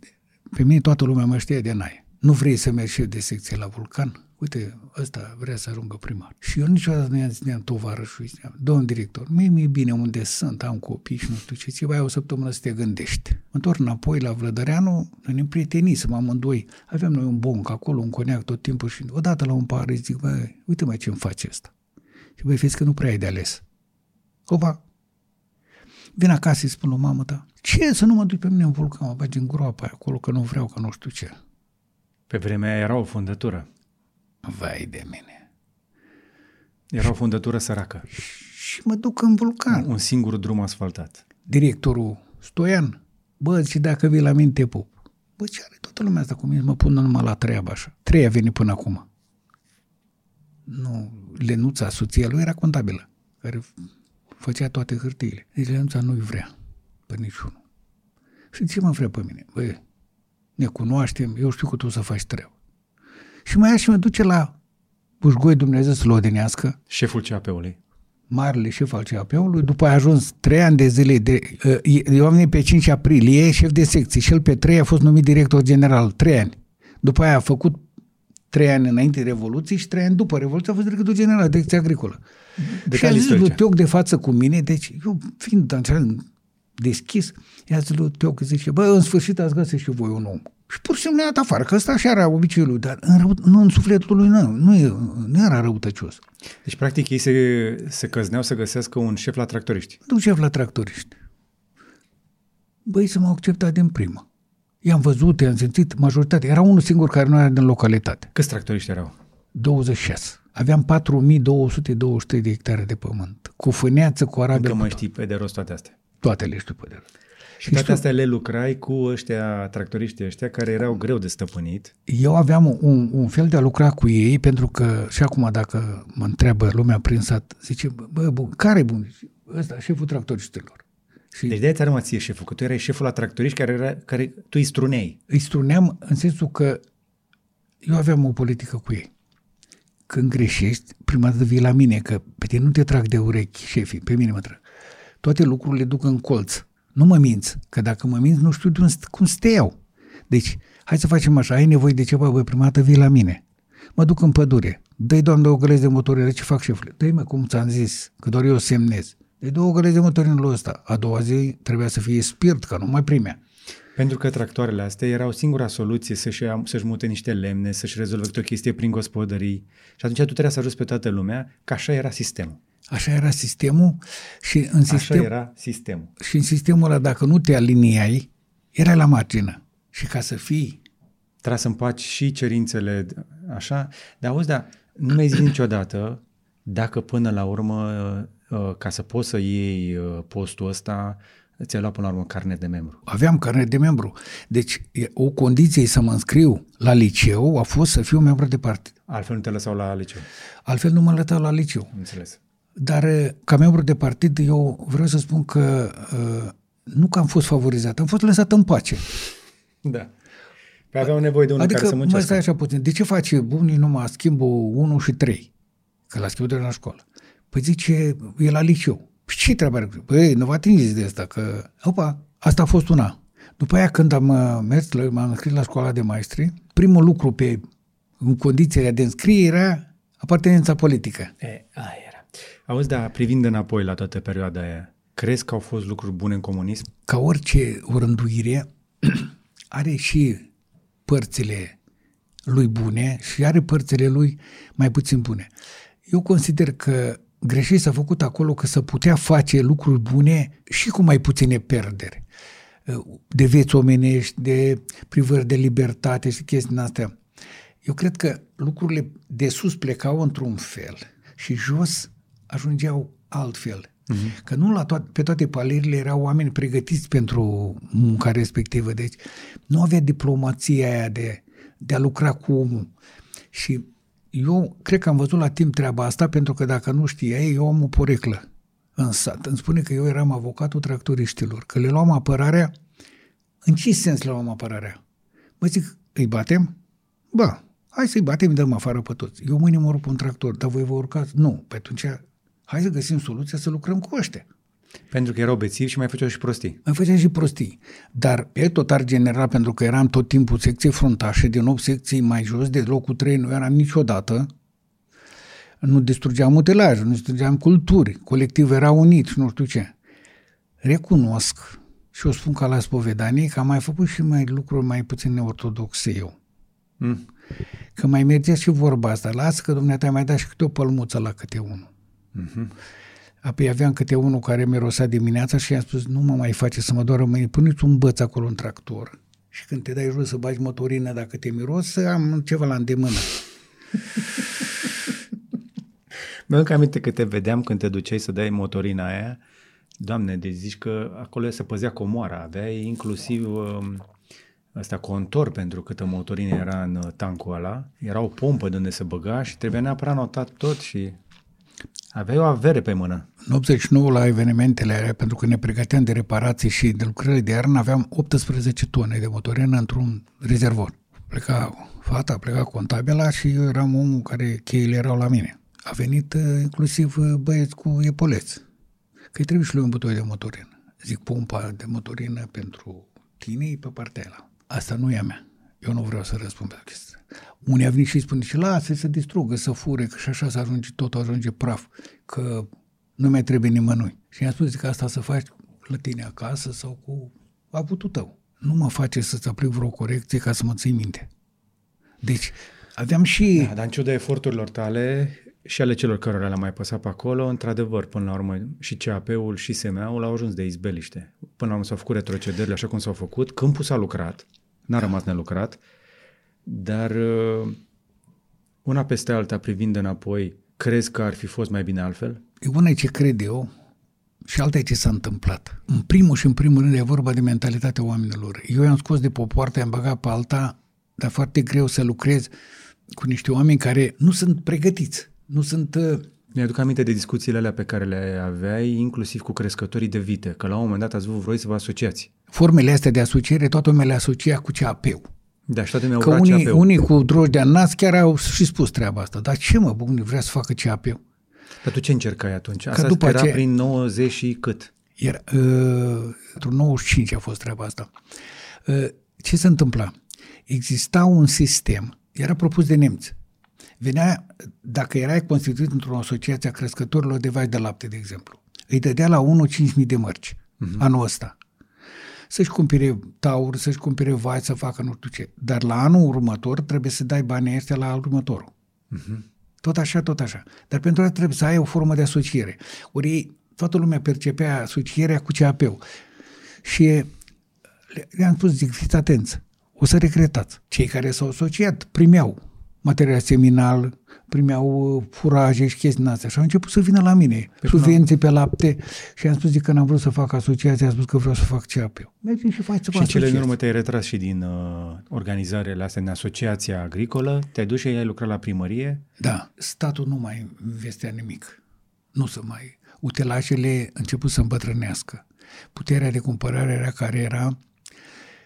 pe mine toată lumea mă știe de naie. Nu vrei să mergi de secție la Vulcan? Uite, ăsta vrea să ajungă primar. Și eu niciodată nu i-am zis, tovarășul, domn director, mi-e bine unde sunt, am copii și nu știu ce, ți-ai o săptămână să te gândești. Mă întorc înapoi la Vlădăreanu, ne împrietenisem amândoi, aveam noi un bonc acolo, un coniac tot timpul și odată la un par zic, băi, uite mai ce-mi face ăsta. Și băi, fiți că nu prea ai de ales. Opa! Vin acasă și spun lui mamă ta, ce să nu mă duc pe mine în Vulcan, mă bagi în groapa acolo, că nu vreau, că nu știu ce. Pe vremea aia era o fundătură. Vai de mine. Era o fundătură săracă. Și mă duc în Vulcan. Un singur drum asfaltat. Directorul Stoian, bă, și dacă vii la mine te pup. Bă, ce are toată lumea asta cu mine? Mă pun numai la treabă așa. 3 a venit până acum. Nu, Lenuța, soția lui, era contabilă, care făcea toate hârtiile. Deci Lenuța nu-i vrea pe niciunul. Și ce mă vrea pe mine? Bă, ne cunoaștem, eu știu că tu o să faci treabă. Și mai ia și mă duce la Bușgoi, Dumnezeu să-l odinească. Șeful CAP-ului. Marele șef al CAP-ului. După a ajuns 3 ani de zile. Eu am venit pe 5 aprilie, șef de secție. Și el pe 3 a fost numit director general. 3 ani. După aia a făcut 3 ani înainte de Revoluție și 3 ani după Revoluție a fost director general, direcția agricolă. Și a zis lui Teoc de față cu mine, deci eu fiind deschis, i-a zis lui Teoc, zice, bă, în sfârșit ați găsit și voi un om. Și pur și simplu ne-a dat afară, că ăsta așa era obiceiul lui, dar în sufletul lui nu era răutăcios. Deci, practic, ei se căzneau să găsească un șef la tractoriști. Un șef la tractoriști. Băi, să m-au acceptat din primă. I-am văzut, i-am simțit, majoritatea. Era unul singur care nu era din localitate. Câți tractoriști erau? 26. Aveam 4.223 de hectare de pământ. Cu fâneață, cu arabe. Încă mai știi pe de rost toate astea. Toate le știu pe de rost. Și toate astea le lucrai cu ăștia, tractoriștii ăștia, care erau greu de stăpânit. Eu aveam un fel de a lucra cu ei, pentru că și acum dacă mă întreabă lumea prin sat, zice, bă, bun, care e bun? Ăsta, șeful tractoriștilor. Și deci de-aia ți-a rămas ție șeful, că tu erai șeful la tractoriști care tu îi struneai. Îi struneam în sensul că eu aveam o politică cu ei. când greșești, prima dată vii la mine, că pe tine nu te trag de urechi șefii, pe mine mă trag. Toate lucrurile duc în colț. Nu mă minți, că dacă mă minți, nu știu de cum să te iau. Deci, hai să facem așa, ai nevoie de ceva, băi, prima dată vii la mine. Mă duc în pădure, dă-i, Doamne, o găleți de motorină, ce fac, șefule? Dă-i, mă, cum ți-am zis, că doar eu semnez. Dă-i două găleți de motorină ăsta. A doua zi trebuia să fie spirit, că nu mai primea. Pentru că tractoarele astea erau singura soluție să-și mute niște lemne, să-și rezolve o chestie prin gospodării. Și atunci tu trebuia să ajuți pe toată lumea, că așa era sistemul. Așa era sistemul și în sistem, așa era sistemul. Și în sistemul ăla, dacă nu te aliniai, erai la margine. Și ca să fii... Trebuie să împaci și cerințele, așa. Dar auzi, dar nu mi-ai zis niciodată dacă până la urmă, ca să poți să iei postul ăsta, ți-ai luat până la urmă carnet de membru. Aveam carnet de membru. Deci o condiție să mă înscriu la liceu a fost să fiu membru de partid. Altfel nu te lăsau la liceu. Altfel nu mă lăsau la liceu. Înțeles. Dar ca membru de partid eu vreau să spun că nu că am fost favorizat, am fost lăsat în pace. Da. Păi aveau nevoie de unul care să muncească. Adică, mai stai așa puțin, de ce face bunii numai schimbul 1 și 3? Că la schimbul de la școală. Păi zice, e la liceu. Păi ce treabă are? Păi nu vă atingeți de asta, că... Opa, asta a fost una. După aia când m-am înscris la școala de maestri, primul lucru în condițiile de înscriere era apartenența politică. Auzi, dar privind înapoi la toată perioada aia, crezi că au fost lucruri bune în comunism? Ca orice orânduire are și părțile lui bune și are părțile lui mai puțin bune. Eu consider că greșit s-a făcut acolo, că se putea face lucruri bune și cu mai puține pierderi. De vieți omenești, de privări de libertate și chestii astea. Eu cred că lucrurile de sus plecau într-un fel și jos ajungeau altfel. Uh-huh. Că nu pe toate palierile erau oameni pregătiți pentru munca respectivă. Deci nu avea diplomația aia de a lucra cu omul. Și eu cred că am văzut la timp treaba asta, pentru că dacă nu știai, eu am o poreclă în sat. Îmi spune că eu eram avocatul tractoriștilor, că le luam apărarea. În ce sens le luam apărarea? Mă zic, îi batem? Bă, hai să-i batem, dăm afară pe toți. Eu mâine mă rup un tractor, dar voi vă urcați? Nu, pe atunci... Hai să găsim soluția să lucrăm cu ăștia. Pentru că erau bețivi și mai făceau și prostii. Dar pe total general, pentru că eram tot timpul secție fruntașe, din 8 secții mai jos, de locul 3 nu eram niciodată, nu distrugeam utelaj, nu distrugeam culturi, colectiv era unit și nu știu ce. Recunosc și o spun ca la spovedanie că am mai făcut și mai lucruri mai puțin neortodoxe eu. Că mai mergea și vorba asta, lasă că dumneata mai da și câte o pălmuță la câte unul. Uh-huh. Apoi aveam câte unul care mirosea dimineața și i-am spus, nu mă mai face să mă doară mâinile, puneți un băț acolo în tractor și când te dai jos să bagi motorină dacă te miros, să am ceva la îndemână. Mi-am aminte că te vedeam când te duceai să dai motorina aia, Doamne, deci zici că acolo se păzea comoara, aveai inclusiv ăsta contor pentru câtă motorină era în tancul ăla, era o pompă de unde se băga și trebuia neapărat notat tot și... Aveai o avere pe mână. În 89, la evenimentele alea, pentru că ne pregăteam de reparații și de lucrările de iarnă, aveam 18 tone de motorină într-un rezervor. Pleca fata, pleca contabila și eu eram omul care cheile erau la mine. A venit inclusiv băieți cu epoleți. Că-i trebuie și lui un butoi de motorină. Zic, pompa de motorină pentru tine e pe partea aia. Asta nu e a mea. Eu nu vreau să răspund pe chestia. Unii a venit și îi spune, și lasă-i să distrugă, să fure, că și așa să ajunge, totul ajunge praf, că nu mai trebuie nimănui. Și i-am spus că asta să faci la tine acasă sau cu avutul tău. Nu mă face să-ți aplic vreo corecție ca să mă ții minte. Deci, aveam și... Da, dar în ciuda eforturilor tale și ale celor cărora le-am mai păsat pe acolo, într-adevăr, până la urmă, și CAP-ul și SMA-ul au ajuns de izbeliște. Până la urmă s-au făcut retrocederile așa cum s-au făcut, câmpul s-a lucrat, n-a rămas nelucrat, dar una peste alta, privind înapoi, crezi că ar fi fost mai bine altfel? Una e ce cred eu și alta e ce s-a întâmplat. În primul rând e vorba de mentalitatea oamenilor. Eu i-am scos de pe o poartă, i-am băgat pe alta, dar foarte greu să lucrez cu niște oameni care nu sunt pregătiți, nu sunt... Mi-aduc aminte de discuțiile alea pe care le aveai, inclusiv cu crescătorii de vite, că la un moment dat ați vrut să vă asociați. Formele astea de asociere, toată lumea le asocia cu CAP-ul. Da, și că unii cu drojdea nas chiar au și spus treaba asta. Dar ce mă, Bucnici vrea să facă CAP-ul? Dar tu ce încercai atunci? Asta după era prin 90 și cât? Era, într-un 95 a fost treaba asta. Ce se întâmpla? Exista un sistem, era propus de nemți. Venea, dacă erai constituit într-o asociație a crescătorilor de vaci de lapte, de exemplu, îi dădea la 1.000-5.000 de mărci anul ăsta. Să-și cumpere tauri, să-și cumpere vai, să facă nu știu ce. Dar la anul următor trebuie să dai banii ăștia la următorul. Tot așa, tot așa. Dar pentru asta trebuie să ai o formă de asociere. Ori toată lumea percepea asocierea cu CAP-ul. Și le-am spus, zic, fiți atenți, o să regretați. Cei care s-au asociat primeau material seminal, primeau furaje și chestii astea. Și au început să vină la mine, subvenții pe lapte. Și am spus, zic, că n-am vrut să fac asociația, am spus că vreau să fac CAP-ul. Mergem și faci să faci. Și cele în urmă te-ai retras și din organizarele astea, în asociația agricolă, te-ai dus și ai lucrat la primărie? Da, statul nu mai investea nimic. Nu se mai... Utilajele început să îmbătrânească. Puterea de cumpărare era care era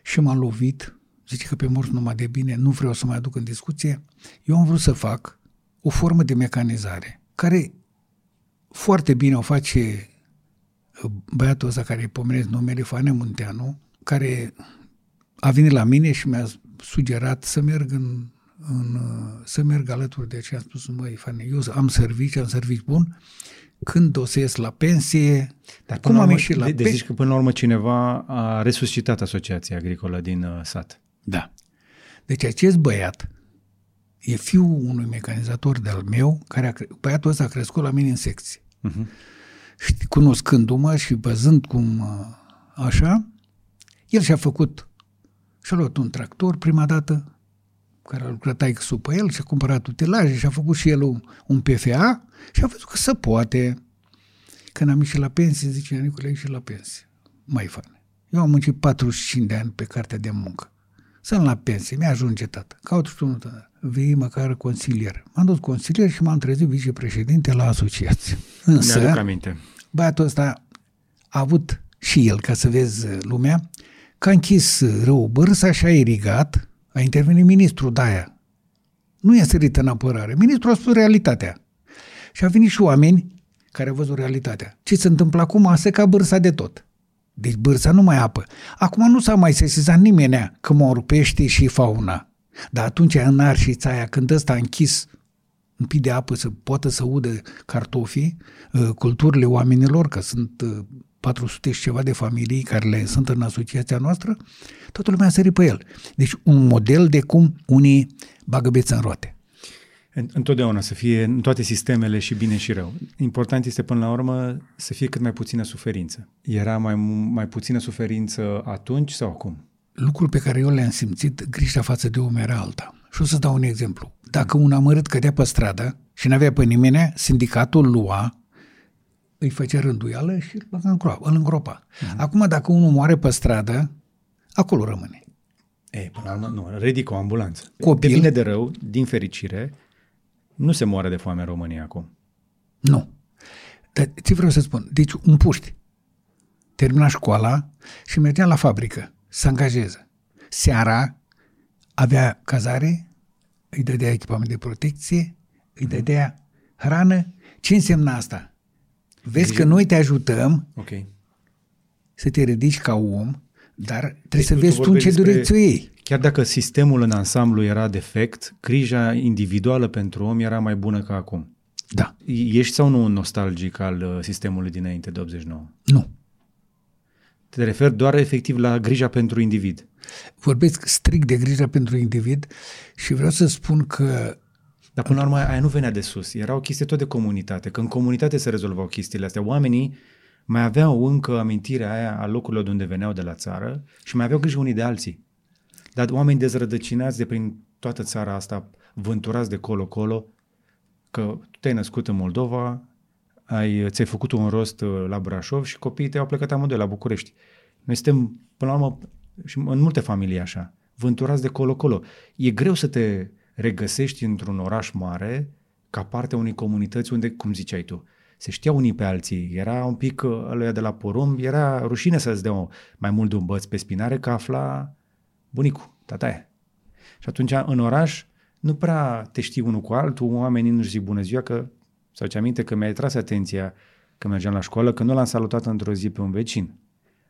și m-am lovit. Zice că pe morți numai de bine, nu vreau să mai aduc în discuție. Eu am vrut să fac o formă de mecanizare, care foarte bine o face băiatul ăsta care îi pomenesc numele, Fane Munteanu, care a venit la mine și mi-a sugerat să merg să merg alături de aceea. Am spus, măi, Fane, eu am servici bun, când o să ies la pensie, dar cum am ieșit la pensie? Deci zici că până la urmă cineva a resuscitat asociația agricolă din sat. Da. Deci acest băiat e fiul unui mecanizator de-al meu, băiatul ăsta a crescut la mine în secție. Și cunoscându-mă și văzând cum așa, el și-a luat un tractor prima dată, care a lucrat taică-sul pe el și a cumpărat utilaje și a făcut și el un PFA și a văzut că se poate. Când am ieșit la pensie, zice Ianicule, ai ieșit la pensie. Mai Fane, eu am muncit 45 de ani pe cartea de muncă. Sunt la pensie, mi-a ajunge, tată. Caută și unul, tată. Vei măcar consilier. M-am dus consilier și m-am trezit vicepreședinte la asociație. Însă, mi-aduc aminte, băiatul ăsta a avut și el, ca să vezi lumea, că a închis râul Bârsa și a irigat. A intervenit ministrul de-aia. Nu i-a sărit în apărare. Ministrul a spus realitatea. Și a venit și oameni care au văzut realitatea. Ce se întâmplă acum? A secat Bârsa de tot. Deci Bârsa nu mai apă. Acum nu s-a mai sesizat nimeni că mor pește și fauna. Dar atunci în arșița aia, când ăsta a închis un pic de apă să poată să udă cartofii, culturile oamenilor, că sunt 400 și ceva de familii care le sunt în asociația noastră, toată lumea a sărit pe el. Deci un model de cum unii bagă bețe în roate. Întotdeauna să fie în toate sistemele și bine și rău. Important este până la urmă să fie cât mai puțină suferință. Era mai puțină suferință atunci sau acum? Lucrul pe care eu le-am simțit, grija față de om era alta. Și o să dau un exemplu. Dacă un amărât cădea pe stradă și n-avea pe nimeni, sindicatul lua, îi făcea rânduială și îl îngropa. Acum, dacă unul moare pe stradă, acolo rămâne. Ei, până la urmă, nu, ridică o ambulanță. Copil, de bine de rău, din fericire, nu se moare de foame în România acum. Nu. Dar ce vreau să spun? Deci, un puști termina școala și mergea la fabrică să angajeze. Seara avea cazare, îi dădea echipament de protecție, îi dădea hrană. Ce înseamnă asta? Vezi că noi te ajutăm să te ridici ca om, dar trebuie să vezi tu în ce direcție o iei. Chiar dacă sistemul în ansamblu era defect, grija individuală pentru om era mai bună ca acum. Da. Ești sau nu nostalgic al sistemului dinainte de 89? Nu. Te referi doar efectiv la grija pentru individ. Vorbesc strict de grija pentru individ și vreau să spun că... Dar până la urmă aia nu venea de sus, era o chestie tot de comunitate, că în comunitate se rezolvau chestiile astea. Oamenii mai aveau încă amintirea aia a locurilor de unde veneau de la țară și mai aveau grijă unii de alții. Dar oameni dezrădăcinați de prin toată țara asta, vânturați de colo-colo, că tu te-ai născut în Moldova, ți-ai făcut un rost la Brașov și copiii te-au plecat amândoi la București. Noi suntem, până la urmă, și în multe familii așa, vânturați de colo-colo. E greu să te regăsești într-un oraș mare ca parte a unei comunități unde, cum ziceai tu, se știau unii pe alții. Era un pic ăluia de la porumb, era rușine să-ți dea mai mult de un băț pe spinare, că afla bunicul, tataie. Și atunci, în oraș, nu prea te știi unul cu altul, oamenii nu-și zic bună ziua, că, sau ți aminte că mi-ai tras atenția când mergeam la școală, că nu l-am salutat într-o zi pe un vecin.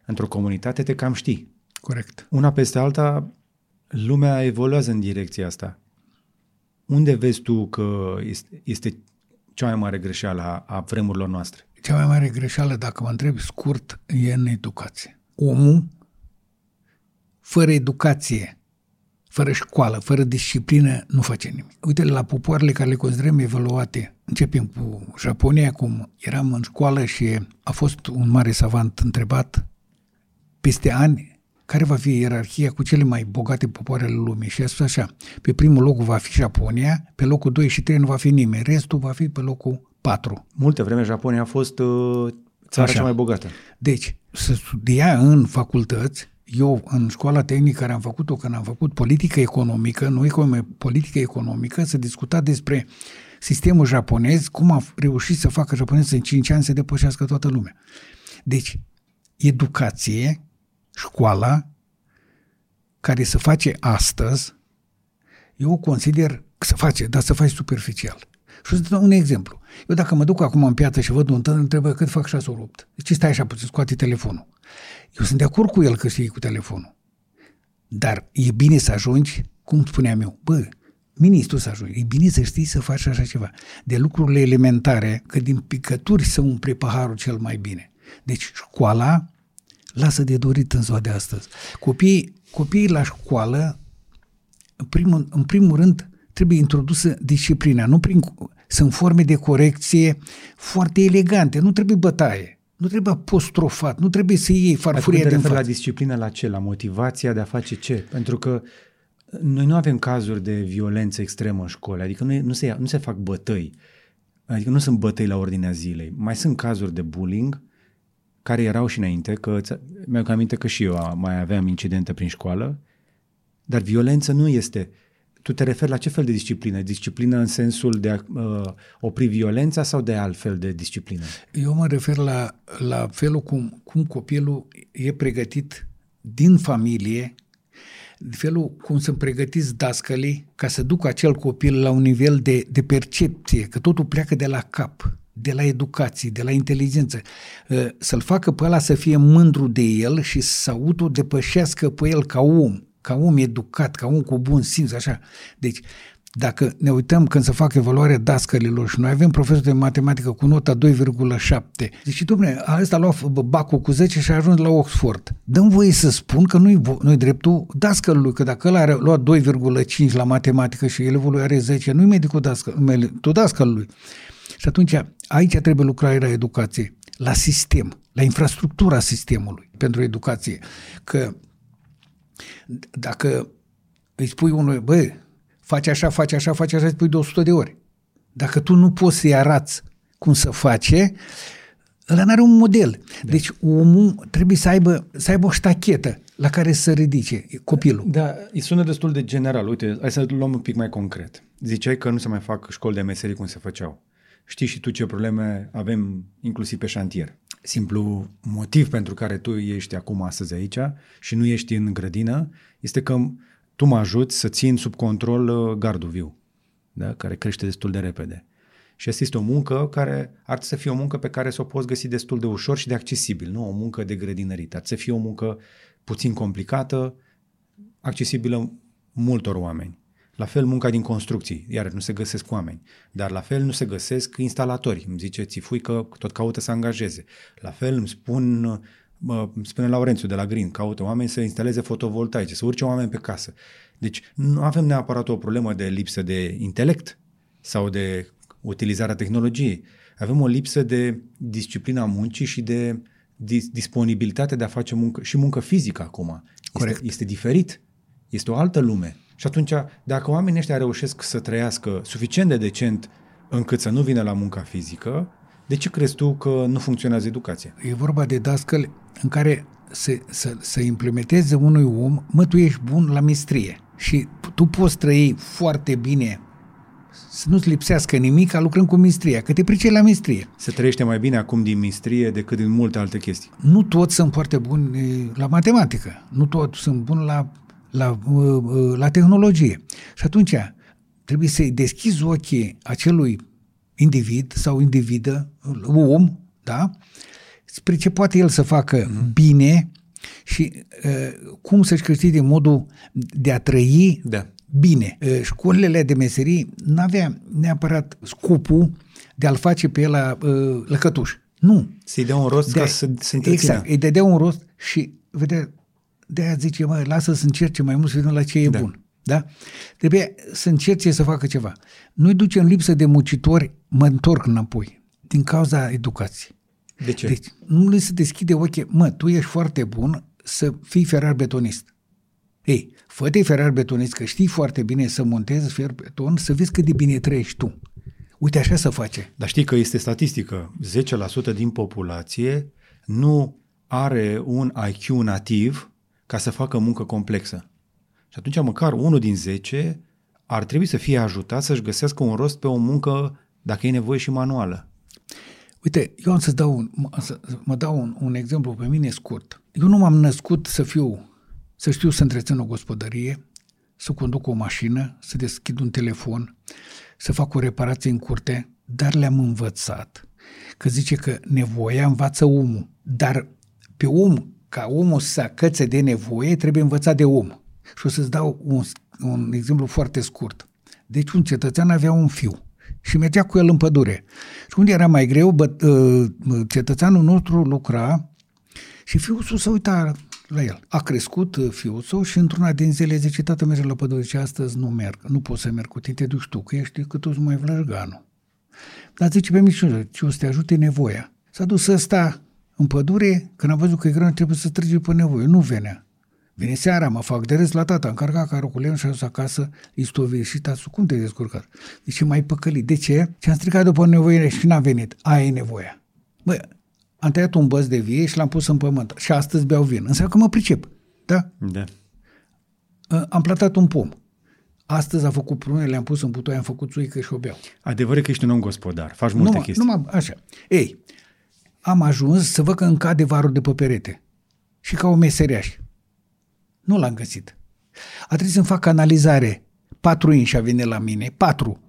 Într-o comunitate te cam știi. Corect. Una peste alta, lumea evoluează în direcția asta. Unde vezi tu că este cea mai mare greșeală a vremurilor noastre? Cea mai mare greșeală, dacă mă întrebi scurt, e în educație. Omul, fără educație, fără școală, fără disciplină, nu face nimic. Uite, la popoarele care le considerăm evoluate, începem cu Japonia, cum eram în școală și a fost un mare savant întrebat peste ani care va fi ierarhia cu cele mai bogate popoarele lumii. Și a spus așa, pe primul loc va fi Japonia, pe locul 2 și 3 nu va fi nimeni, restul va fi pe locul 4. Multă vreme Japonia a fost țara cea mai bogată. Deci, se studia în facultăți, eu în școala tehnică care am făcut-o, când am făcut politică economică, nu economie, politică economică, se discuta despre sistemul japonez, cum a reușit să facă japonezii în 5 ani să depășească toată lumea. Deci, educație, școala care se face astăzi, eu o consider că se face, dar se face superficial. Și o să dau un exemplu. Eu dacă mă duc acum în piață și văd un tânăr, îmi întrebă cât fac 6 ori 8. Deci stai așa puțin, scoate telefonul. Eu sunt de acord cu el că știi cu telefonul. Dar e bine să ajungi, cum spuneam eu, ministru să ajungi, e bine să știi să faci așa ceva. De lucrurile elementare, că din picături se umple paharul cel mai bine. Deci școala lasă de dorit în ziua de astăzi. Copiii la școală, în primul rând, trebuie introdusă disciplina. Nu sunt forme de corecție foarte elegante. Nu trebuie bătaie, nu trebuie apostrofat, nu trebuie să iei farfuria din față. La disciplină la ce? La motivația de a face ce? Pentru că noi nu avem cazuri de violență extremă în școală. Adică nu se fac bătăi. Adică nu sunt bătăi la ordinea zilei. Mai sunt cazuri de bullying care erau și înainte, că mi-am aminte că și eu mai aveam incidente prin școală, dar violență nu este. Tu te referi la ce fel de disciplină? Disciplină în sensul de a opri violența sau de altfel de disciplină? Eu mă refer la felul cum copilul e pregătit din familie, felul cum sunt pregătiți dascălii ca să ducă acel copil la un nivel de percepție, că totul pleacă de la cap, de la educație, de la inteligență, să-l facă pe ăla să fie mândru de el și să autodepășească pe el ca om educat, ca om cu bun simț, așa. Deci, dacă ne uităm când se fac evaluarea dascărilor și noi avem profesor de matematică cu nota 2,7, deci, dom'le, ăsta a luat bacul cu 10 și a ajuns la Oxford. Dă-mi voie să spun că nu-i dreptul dascălului, că dacă ăla a luat 2,5 la matematică și elevul lui are 10, nu-i medicul dascălului. Și atunci, aici trebuie lucrarea la educație, la sistem, la infrastructura sistemului pentru educație. Că dacă îi spui unul, faci așa, îi spui de 100 de ori. Dacă tu nu poți să-i arăți cum să face, ăla n-are un model. Da. Deci omul trebuie să aibă o ștachetă la care să ridice copilul. Da, îi sună destul de general. Uite, hai să luăm un pic mai concret. Ziceai că nu se mai fac școli de meserii cum se făceau. Știi și tu ce probleme avem inclusiv pe șantier. Simplu motiv pentru care tu ești acum astăzi aici și nu ești în grădină este că tu mă ajuți să țin sub control gardul viu, da? Care crește destul de repede. Și asta este o muncă care ar să fie o muncă pe care să o poți găsi destul de ușor și de accesibil, nu o muncă de grădinărit. Ar să fie o muncă puțin complicată, accesibilă multor oameni. La fel munca din construcții, iar nu se găsesc oameni, dar la fel nu se găsesc instalatori. Îmi zice Țifui că tot caută să angajeze. La fel îmi spune Laurențiu de la Green, caută oameni să instaleze fotovoltaice, să urce oameni pe casă. Deci nu avem neapărat o problemă de lipsă de intelect sau de utilizarea tehnologiei. Avem o lipsă de disciplina muncii și de disponibilitate de a face muncă și muncă fizică acum. Corect. Este diferit, este o altă lume. Și atunci, dacă oamenii ăștia reușesc să trăiască suficient de decent încât să nu vină la munca fizică, de ce crezi tu că nu funcționează educația? E vorba de dascăli în care să implementeze unui om, tu ești bun la mistrie și tu poți trăi foarte bine, să nu-ți lipsească nimic lucrând cu mistria, că te pricepi la mistrie. Se trăiește mai bine acum din mistrie decât din multe alte chestii. Nu toți sunt foarte buni la matematică, nu toți sunt buni la la tehnologie. Și atunci trebuie să-i deschizi ochii acelui individ sau individă, om, da? Spre ce poate el să facă bine și cum să-și câștige modul de a trăi bine. Școlile de meserii n-avea neapărat scopul de a-l face pe el la lăcătuș. Nu. Să-i dea un rost ca să se întrețină. Exact. Îi dea un rost și vedea, de-aia zice, mă, lasă să încerce mai mult să vedem la ce e bun. Da? Trebuie să încerce să facă ceva. Noi ducem lipsă de muncitori, mă întorc înapoi, din cauza educației. De ce? Deci nu li se deschide ochii, mă, tu ești foarte bun să fii ferar betonist. Ei, fă-te ferar betonist, că știi foarte bine să montezi ferar beton, să vezi cât de bine trăiești tu. Uite, așa se face. Dar știi că este statistică, 10% din populație nu are un IQ nativ ca să facă muncă complexă. Și atunci măcar 1 din 10 ar trebui să fie ajutat să-și găsească un rost pe o muncă, dacă e nevoie, și manuală. Uite, eu am să-ți dau un exemplu pe mine scurt. Eu nu m-am născut să știu să întrețin o gospodărie, să conduc o mașină, să deschid un telefon, să fac o reparație în curte, dar le-am învățat. Că zice că nevoia învață omul, dar pe om, ca omul să acățe de nevoie, trebuie învățat de om. Și o să-ți dau un exemplu foarte scurt. Deci un cetățean avea un fiu și mergea cu el în pădure. Și unde era mai greu, cetățeanul nostru lucra și fiul său se uita la el. A crescut fiul său și într-una din zile zice, tată, merge la pădure, zice, astăzi nu merg, nu pot să merg cu tine, te duci tu, că ești cât o mai vlărganul. Dar zice, pe mișcă, ce o să te ajute nevoia. S-a dus ăsta în pădure, când a văzut că e greu, trebuie să trece pe nevoie, nu venea. Vine seara, mă fac de râs la tata, încărca caroculenul și a dus acasă, istovie și tasul, cum te-ai descurcat? Zice, m-ai păcălit. De ce? Și am stricat după nevoie și n-a venit. Aia e nevoia. Băi, am tăiat un băț de vie și l-am pus în pământ și astăzi beau vin. Înseamnă că mă pricep. Da? Da. Am plantat un pom. Astăzi am făcut prune, le-am pus în butoi, am făcut țuică și o beau. Adevărul că ești un om gospodar, faci multe chestii. Așa. Ei, am ajuns să văd că îmi cade varul de pe perete și ca o meseriaș. Nu l-am găsit. A trebuit să-mi fac analizare. 4 inși a venit la mine. 4.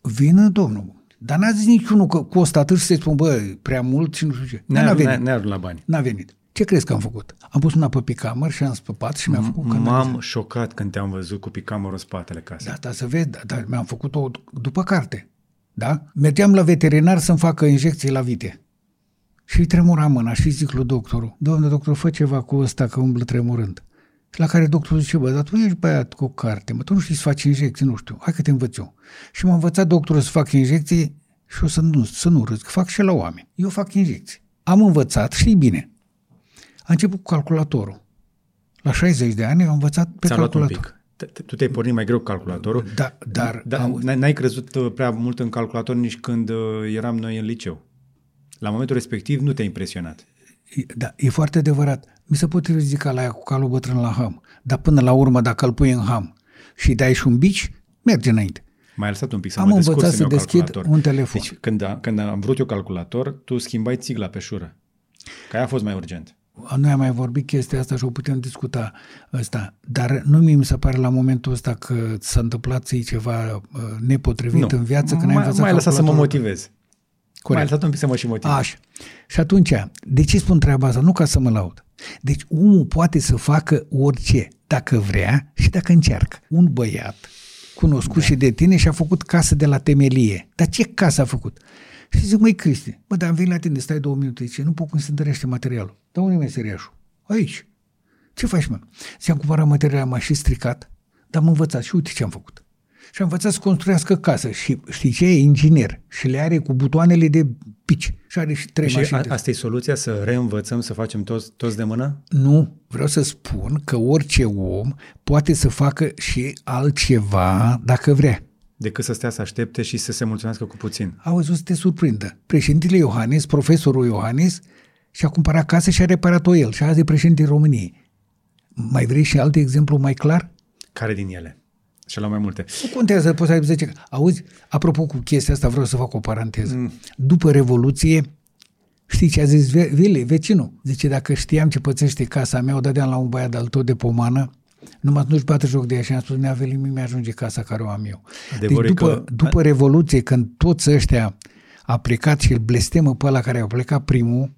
Vină, domnul. Dar n-a zis niciunul că costă atât și să-i spun, bă, prea mult și nu știu ce. N-a venit. Ne-a la bani. N-a venit. Ce crezi că am făcut? Am pus mâna pe picamăr și am spăpat și mi-am făcut canalizare. M-am șocat când te-am văzut cu picamărul în spatele casei. Da, să vezi, dar mi-am făcut-o după carte. Da? Mergeam la veterinar să-mi facă injecții la vite. Și îi tremura mâna și zic lui doctorul, domnule doctor, fă ceva cu ăsta că umblă tremurând. La care doctorul zice, bă, dar tu ești băiat cu carte, mă, tu nu știi să faci injecții, nu știu, hai că te învăț eu. Și m-a învățat doctorul să fac injecții și o să nu râd, că fac și la oameni. Eu fac injecții. Am învățat, știi bine. Am început cu calculatorul. La 60 de ani am învățat pe calculator. Tu te-ai pornit mai greu cu calculatorul? Da, dar n-ai crezut prea mult în calculator nici când eram noi în liceu. La momentul respectiv nu te-ai impresionat. Da, e foarte adevărat. Mi se poate ridica la aia cu calul bătrân la ham. Dar până la urmă, dacă îl pui în ham și dai și un bici, merge înainte. M-ai lăsat un pic să mă descurc. Am învățat să deschid un telefon. Deci, când am vrut eu calculator, tu schimbai țigla pe șură. Că aia a fost mai urgent. Noi am mai vorbit chestia asta și o putem discuta asta. Dar nu mi se pare la momentul ăsta că s-a întâmplat să-i ceva nepotrivit în viață când ai învățat calculatorul. M-ai lăsat să mă motivez. Corect. M-ai lăsat un pic să mă și motivez. Așa. Și atunci, de ce spun treaba asta? Nu ca să mă laud. Deci omul poate să facă orice, dacă vrea și dacă încearcă. Un băiat cunoscut și de tine și-a făcut casă de la temelie. Dar ce casă a făcut? Și zic, măi Cristi, bă, dar am venit la tine, stai 2 minute, zice, nu pot cum se întărește materialul. Dar unde e meseriașul? Aici. Ce faci, mă? Ți-am cumpărat materialul, m-a și stricat, dar am învățat și uite ce am făcut. Și am învățat să construiască casă și știi ce e? Inginer. Și le are cu butoanele de pici. Și are și 3 mașini. Asta e soluția? Să reînvățăm, să facem toți de mână? Nu. Vreau să spun că orice om poate să facă și altceva dacă vrea. Decât să stea să aștepte și să se mulțumească cu puțin. Auzi, o să te surprindă. Președintele Iohannes, profesorul Iohannes, și-a cumpărat casă și a reparat-o el. Și azi e președintele României. Mai vrei și alt exemplu mai clar? Care din ele? Și la mai multe. Nu contează, poți să ai 10. Auzi, apropo cu chestia asta, vreau să fac o paranteză. După Revoluție, știi ce a zis vecinul? Zice, dacă știam ce pățește casa mea, o dădeam la un băiat de-al tău de pomană numai nu-și bate joc de ea și am spus, mi-ajunge casa care o am eu. Adevărul deci după Revoluție, când toți ăștia a plecat și îl blestemă pe ăla care a plecat primul,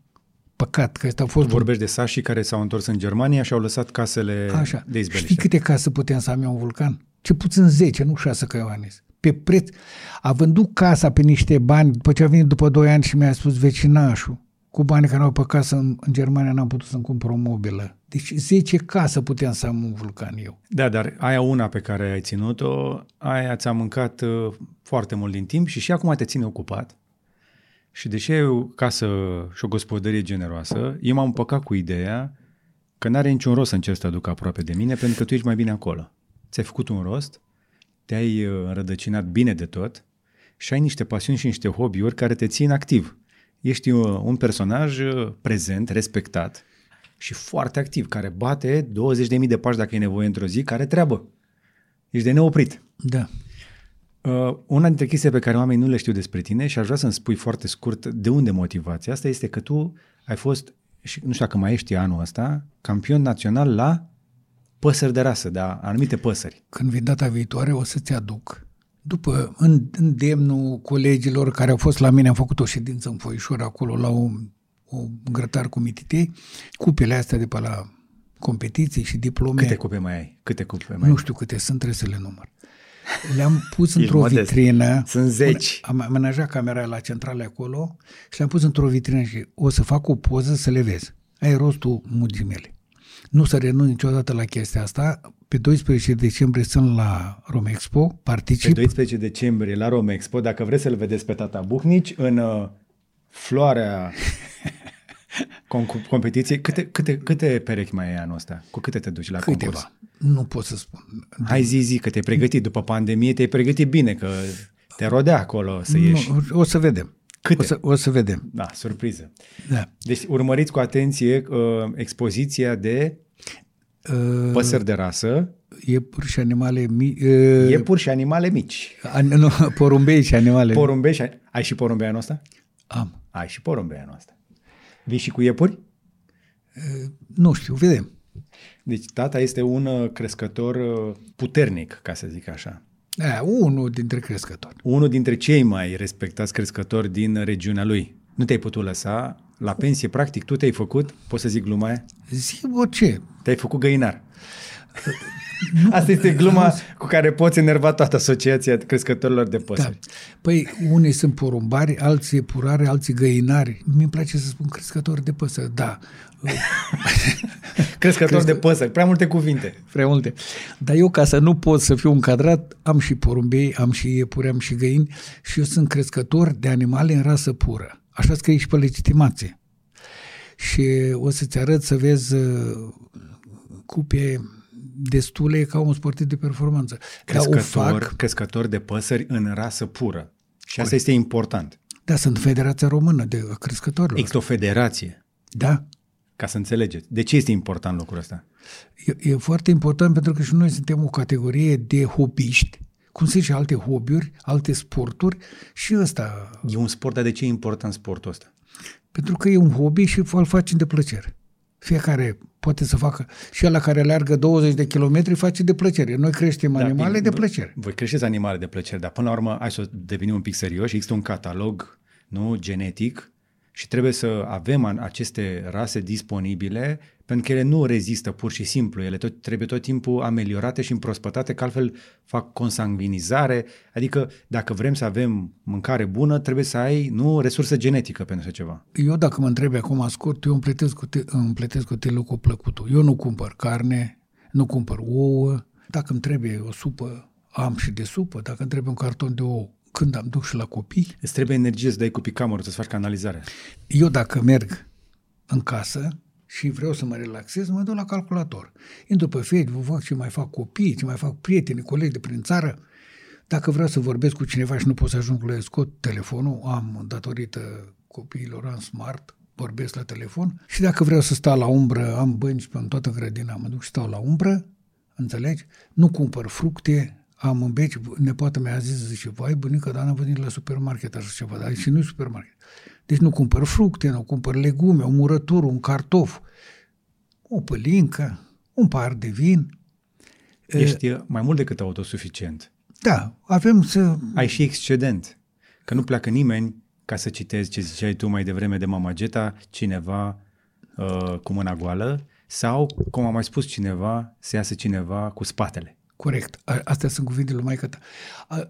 păcat că ăsta a fost... Vorbești de sașii care s-au întors în Germania și au lăsat casele așa de izbeliște. Știi câte case puteam să am eu în Vulcan? Ce puțin 10, nu 6 ca Iohannes. Pe preț. A vândut casa pe niște bani, după ce a venit după 2 ani și mi-a spus vecinașul, cu banii care au pe casă în Germania n-am putut să-mi cumpăr o mobilă. Deci 10 case puteam să am un Vulcan eu. Da, dar aia una pe care ai ținut-o, aia ți-a mâncat foarte mult din timp și acum te ține ocupat. Și deși e o casă și o gospodărie generoasă, eu m-am împăcat cu ideea că n-are niciun rost să încerci să te aduc aproape de mine, pentru că tu ești mai bine acolo. Ți-ai făcut un rost, te-ai înrădăcinat bine de tot și ai niște pasiuni și niște hobby-uri care te țin activ. Ești un personaj prezent, respectat și foarte activ, care bate 20.000 de pași dacă e nevoie într-o zi, care treabă. Ești de neoprit. Da. Una dintre chestii pe care oamenii nu le știu despre tine și aș vrea să-mi spui foarte scurt de unde motivația asta este că tu ai fost, și nu știu dacă mai ești anul ăsta, campion național la păsări de rasă, dar anumite păsări. Când vin data viitoare o să-ți aduc. După îndemnul colegilor care au fost la mine, am făcut o ședință în Foișor acolo la un grătar cu mititei, cupele astea de pe la competiții și diplome. Câte cupe mai ai? Nu știu câte sunt, trebuie să le număr. Le-am pus într-o vitrină. Sunt 10. Am amenajat camera la centrale acolo și le-am pus într-o vitrină și o să fac o poză să le vezi. Ai rostul mugii mele. Nu să renunț niciodată la chestia asta. Pe 12 decembrie sunt la Romexpo, particip. Pe 12 decembrie la Romexpo, dacă vreți să-l vedeți pe Tata Bucnici, în floarea competiției, câte perechi mai e anul ăsta? Cu câte te duci la concurs? Nu pot să spun. Hai zi că te-ai pregătit după pandemie, te-ai pregătit bine, că te rodea acolo să ieși. O să vedem. Câte? O să vedem. Da, surpriză. Da. Deci urmăriți cu atenție expoziția de păsări de rasă. Iepuri și animale mici. Iepuri și animale mici. Porumbei și animale mici. Ai și porumbei anul ăsta? Am. Ai și porumbei anul ăsta. Vii și cu iepuri? Nu știu, vedem. Deci tata este un crescător puternic, ca să zic așa. Unul dintre crescători. Unul dintre cei mai respectați crescători din regiunea lui. Nu te-ai putut lăsa la pensie, practic tu te-ai făcut, poți să zic gluma aia? Zic orice. Te-ai făcut găinar. Asta este gluma cu care poți enerva toată asociația crescătorilor de păsări. Da. Păi unii sunt porumbari, alții purare, alții găinari. Mi-mi place să spun crescători de păsări, da. Crescători de păsări, prea multe cuvinte. Prea multe. Dar eu ca să nu pot să fiu încadrat, am și porumbei, am și iepuri, am și găini și eu sunt crescător de animale în rasă pură. Așa scrie și pe legitimație. Și o să-ți arăt să vezi cupe destule ca un sportiv de performanță. Crescător de păsări în rasă pură. Și asta este important. Da, sunt Federația Română de Crescătorilor. Există o federație. Da. Ca să înțelegeți. De ce este important lucrul ăsta? E foarte important pentru că și noi suntem o categorie de hobiști, cum se zice, alte hobby-uri, alte sporturi și ăsta. E un sport, dar de ce e important sportul ăsta? Pentru că e un hobby și îl facem de plăcere. Fiecare poate să facă și ăla care leargă 20 de kilometri face de plăcere. Noi creștem animale de plăcere. Voi creșteți animale de plăcere, dar până la urmă hai să devenim un pic serioși. Există un catalog genetic și trebuie să avem aceste rase disponibile pentru că ele nu rezistă pur și simplu. Ele trebuie tot timpul ameliorate și împrospătate, că altfel fac consanguinizare. Adică dacă vrem să avem mâncare bună, trebuie să ai resursă genetică pentru așa ceva. Eu dacă mă întreb acum scurt, eu împletesc cu telul cu plăcutul. Eu nu cumpăr carne, nu cumpăr ouă. Dacă îmi trebuie o supă, am și de supă. Dacă îmi trebuie un carton de ouă, când am duc și la copii... Îți trebuie energie să dai cu picamorul, să-ți faci canalizarea. Eu dacă merg în casă și vreau să mă relaxez, mă duc la calculator. Intru pe Facebook, văd ce mai fac copii, ce mai fac prieteni, colegi de prin țară. Dacă vreau să vorbesc cu cineva și nu pot să ajung la el, scot telefonul, am datorită copiilor, am smart, vorbesc la telefon. Și dacă vreau să stau la umbră, am bănci în toată grădina, mă duc și stau la umbră, înțelegi? Nu cumpăr fructe, am în beci, nepoată mi-a zis, zice, vai bunică, dar n-am venit la supermarket așa ceva, dar și nu-i supermarket. Deci nu cumpăr fructe, nu cumpăr legume, o murătură, un cartof, o pălincă, un pahar de vin Ești mai mult decât autosuficient. Da, avem să... Ai și excedent, că nu pleacă nimeni ca să citezi ce ziceai tu mai devreme de Mamageta, cineva cu mâna goală sau, cum a mai spus cineva, să iasă cineva cu spatele. Corect. Astea sunt cuvintele lui maică-ta.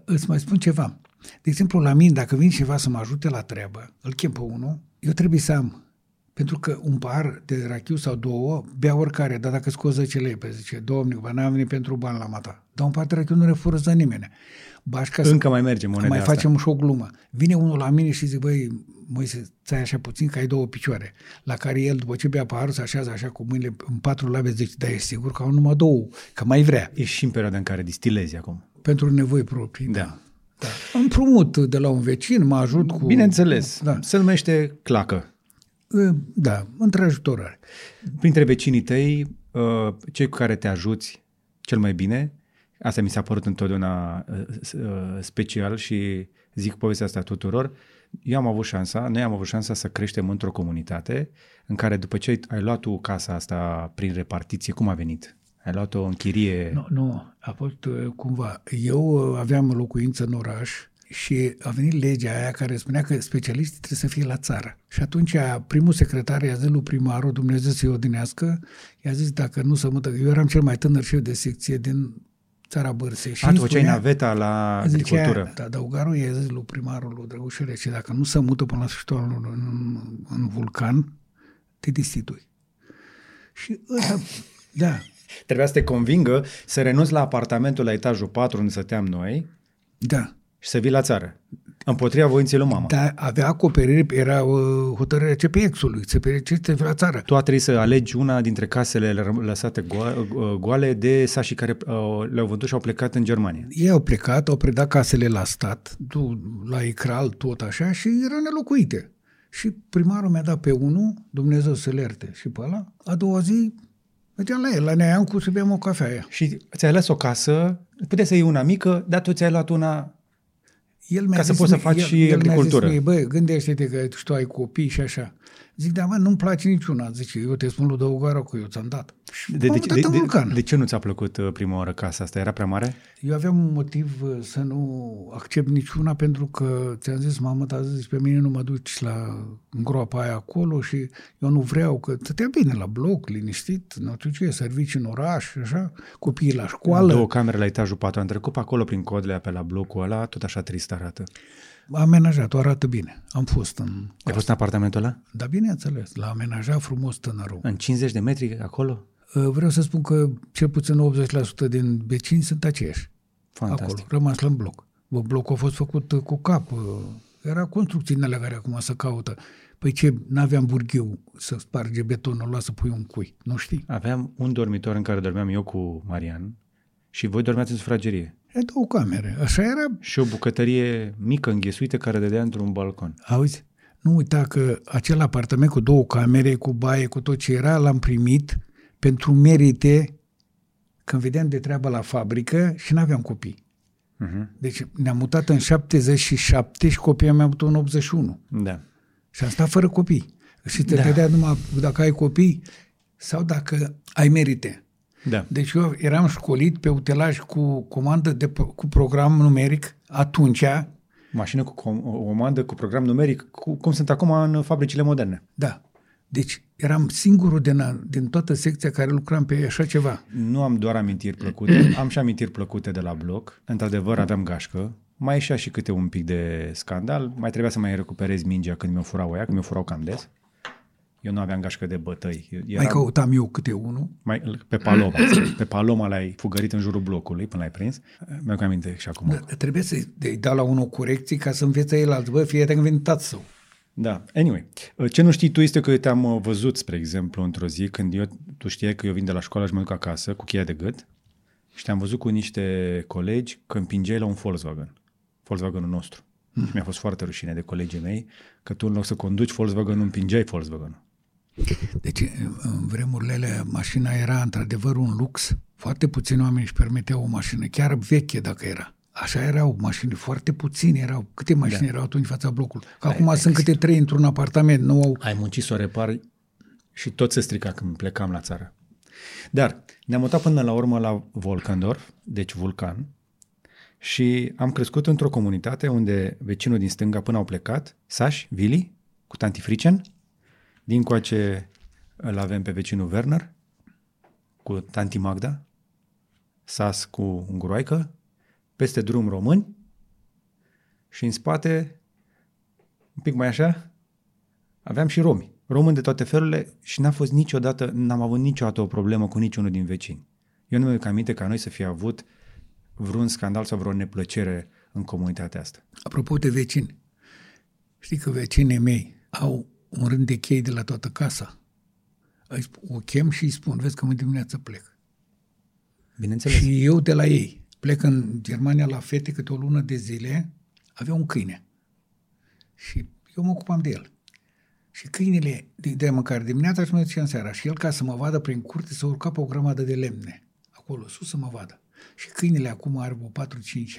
Îți mai spun ceva. De exemplu, la mine, dacă vine ceva să mă ajute la treabă, îl chem pe unul, eu trebuie să am, pentru că un par de rachiu sau două bea oricare, dar dacă scoți 10 lei pe zice, domnicu, n-am venit pentru bani la mata, dar un par de rachiu nu refuză nimeni. Bașca încă să, mai mergem moneda mai asta. Facem și o glumă. Vine unul la mine și zic, băi, Moise, ți-ai așa puțin că ai două picioare, la care el, după ce bea paharul, se așează așa cu mâinile în patru labe, zice, da, e sigur că au numai două, că mai vrea. E și în perioada în care distilezi acum. Pentru nevoi proprii. Da. Da. Împrumut de la un vecin, mă ajut cu... Bineînțeles, da. Se numește clacă. Da, întreajutorare. Printre vecinii tăi, cei cu care te ajuți cel mai bine, asta mi s-a părut întotdeauna special și zic povestea asta tuturor, noi am avut șansa să creștem într-o comunitate în care după ce ai luat tu casa asta prin repartiție, cum a venit? Ai luat-o în chirie? Nu, a fost cumva. Eu aveam locuință în oraș și a venit legea aia care spunea că specialiștii trebuie să fie la țară. Și atunci primul secretar i-a zis lui primarul, Dumnezeu să-i odinească, i-a zis dacă nu se mută. Eu eram cel mai tânăr șef de secție din Țara Bârsei. Și îi spunea, naveta la agricultură. Da, Daugaru i-a zis lui primarul, lui Drăgușele, și dacă nu se mută până la sfârșitul anului în Vulcan, te destitui. Și ăsta, da... Trebuia să te convingă să renunți la apartamentul la etajul 4 unde stăteam noi, da, și să vii la țară, împotriva voinței lui mama. Da, avea acoperire, era hotărârea CPX-ului, CPX te vii la țară. Tu a trebuit să alegi una dintre casele lăsate goale de sașii care le-au vândut și au plecat în Germania. Ei au plecat, au predat casele la stat, la Icral, tot așa, și erau nelocuite. Și primarul mi-a dat pe unul, Dumnezeu să-l ierte, și pe ăla, a doua zi, mergeam la el, la Neaiancu, să beam o cafea aia. Și ți-ai lăs o casă, puteai să iei una mică, dar tu ți-ai luat una ca să poți să faci și agricultură. El mi-a zis mie, bă, gândește-te că tu ai copii și așa. Zic, da, mă, nu-mi place niciuna. Zice, eu te spun lui Dăugară că eu ți-am dat. De ce nu ți-a plăcut prima oară casa asta? Era prea mare? Eu aveam un motiv să nu accept niciuna pentru că ți-am zis, mamă, ta zis, pe mine nu mă duci la groapa aia acolo și eu nu vreau că stătea bine la bloc, liniștit, nu știu ce, servici în oraș, așa, copiii la școală. Două camere la etajul 4, am trecut acolo prin Codlea pe la blocul ăla, tot așa trist arată. Amenajat, o arată bine. Am fost în... Ai fost în apartamentul ăla? Da, bineînțeles. L-a amenajat frumos tânărul. În 50 de metri acolo? Vreau să spun că cel puțin 80% din vecini sunt aceiași. Fantastic. Acolo, rămas în bloc. Blocul a fost făcut cu cap. Era construcții din alea care acum se caută. Păi ce, n-aveam burghiu să sparge betonul ăla să pui un cui. Nu știi? Aveam un dormitor în care dormeam eu cu Marian și voi dormeați în sufragerie. E două camere, așa era. Și o bucătărie mică, înghesuită, care dădea într-un balcon. Auzi, nu uita că acel apartament cu două camere, cu baie, cu tot ce era, l-am primit pentru merite când vedeam de treabă la fabrică și n-aveam copii. Uh-huh. Deci ne-am mutat în 77 și copiii mei au avut în 81. Da. Și am stat fără copii. Și te vedea numai dacă ai copii sau dacă ai merite. Da. Deci eu eram școlit pe utelaj cu comandă cu program numeric atunci. Mașină cu comandă cu program numeric, cum sunt acum în fabricile moderne. Da. Deci eram singurul din toată secția care lucram pe așa ceva. Nu am doar amintiri plăcute, am și amintiri plăcute de la bloc. Într-adevăr aveam gașcă, mai ieșea și câte un pic de scandal, mai trebuia să mai recuperez mingea când mi-o furau aia, când mi-o furau cam des. Eu nu aveam gașcă de bătăi. Mai căutam eu câte unul. Pe Paloma. Pe Paloma l-ai fugărit în jurul blocului până l-ai prins. Mi-aduc aminte și acum. Da, trebuie să-i dau la unul corecții ca să învețe el alții. Bă, fie te-am venit tați său. Da, anyway. Ce nu știi tu este că eu te-am văzut, spre exemplu, într-o zi când tu știai că eu vin de la școală și mă duc acasă cu cheia de gât și te-am văzut cu niște colegi că împingeai la un Volkswagen. Volkswagenul nostru. Și mi-a fost foarte rușine de colegii mei că tu în loc să conduci Volkswagen împingeai Volkswagen. Deci, în vremurile alea, mașina era într-adevăr un lux. Foarte puțini oameni își permiteau o mașină, chiar veche dacă era. Așa erau mașini, foarte puțini erau. Câte mașini erau atunci în fața blocului? Acum sunt câte 3 într-un apartament. Nu au... Ai muncit să o repari și tot se strica când plecam la țară. Dar ne-am mutat până la urmă la Volkendorf, deci Vulcan, și am crescut într-o comunitate unde vecinul din stânga până au plecat, Saș, Vili, cu tanti Fricen, din coace îl avem pe vecinul Werner, cu tanti Magda, Sas cu unguroaică, peste drum români și în spate, un pic mai așa, aveam și romi. Români de toate felurile și n-am avut niciodată o problemă cu niciunul din vecini. Eu nu mi-am aminte ca noi să fie avut vreun scandal sau vreo neplăcere în comunitatea asta. Apropo de vecini, știi că vecinii mei au un rând de chei de la toată casa. O chem și îi spun, vezi că mâine dimineață plec. Bineînțeles. Și eu de la ei. Plec în Germania la fete câte o lună de zile, avea un câine. Și eu mă ocupam de el. Și câinele de mâncare dimineața și mă ducea în seara. Și el, ca să mă vadă prin curte, s-a urcat pe o grămadă de lemne. Acolo, sus, să mă vadă. Și câinele acum are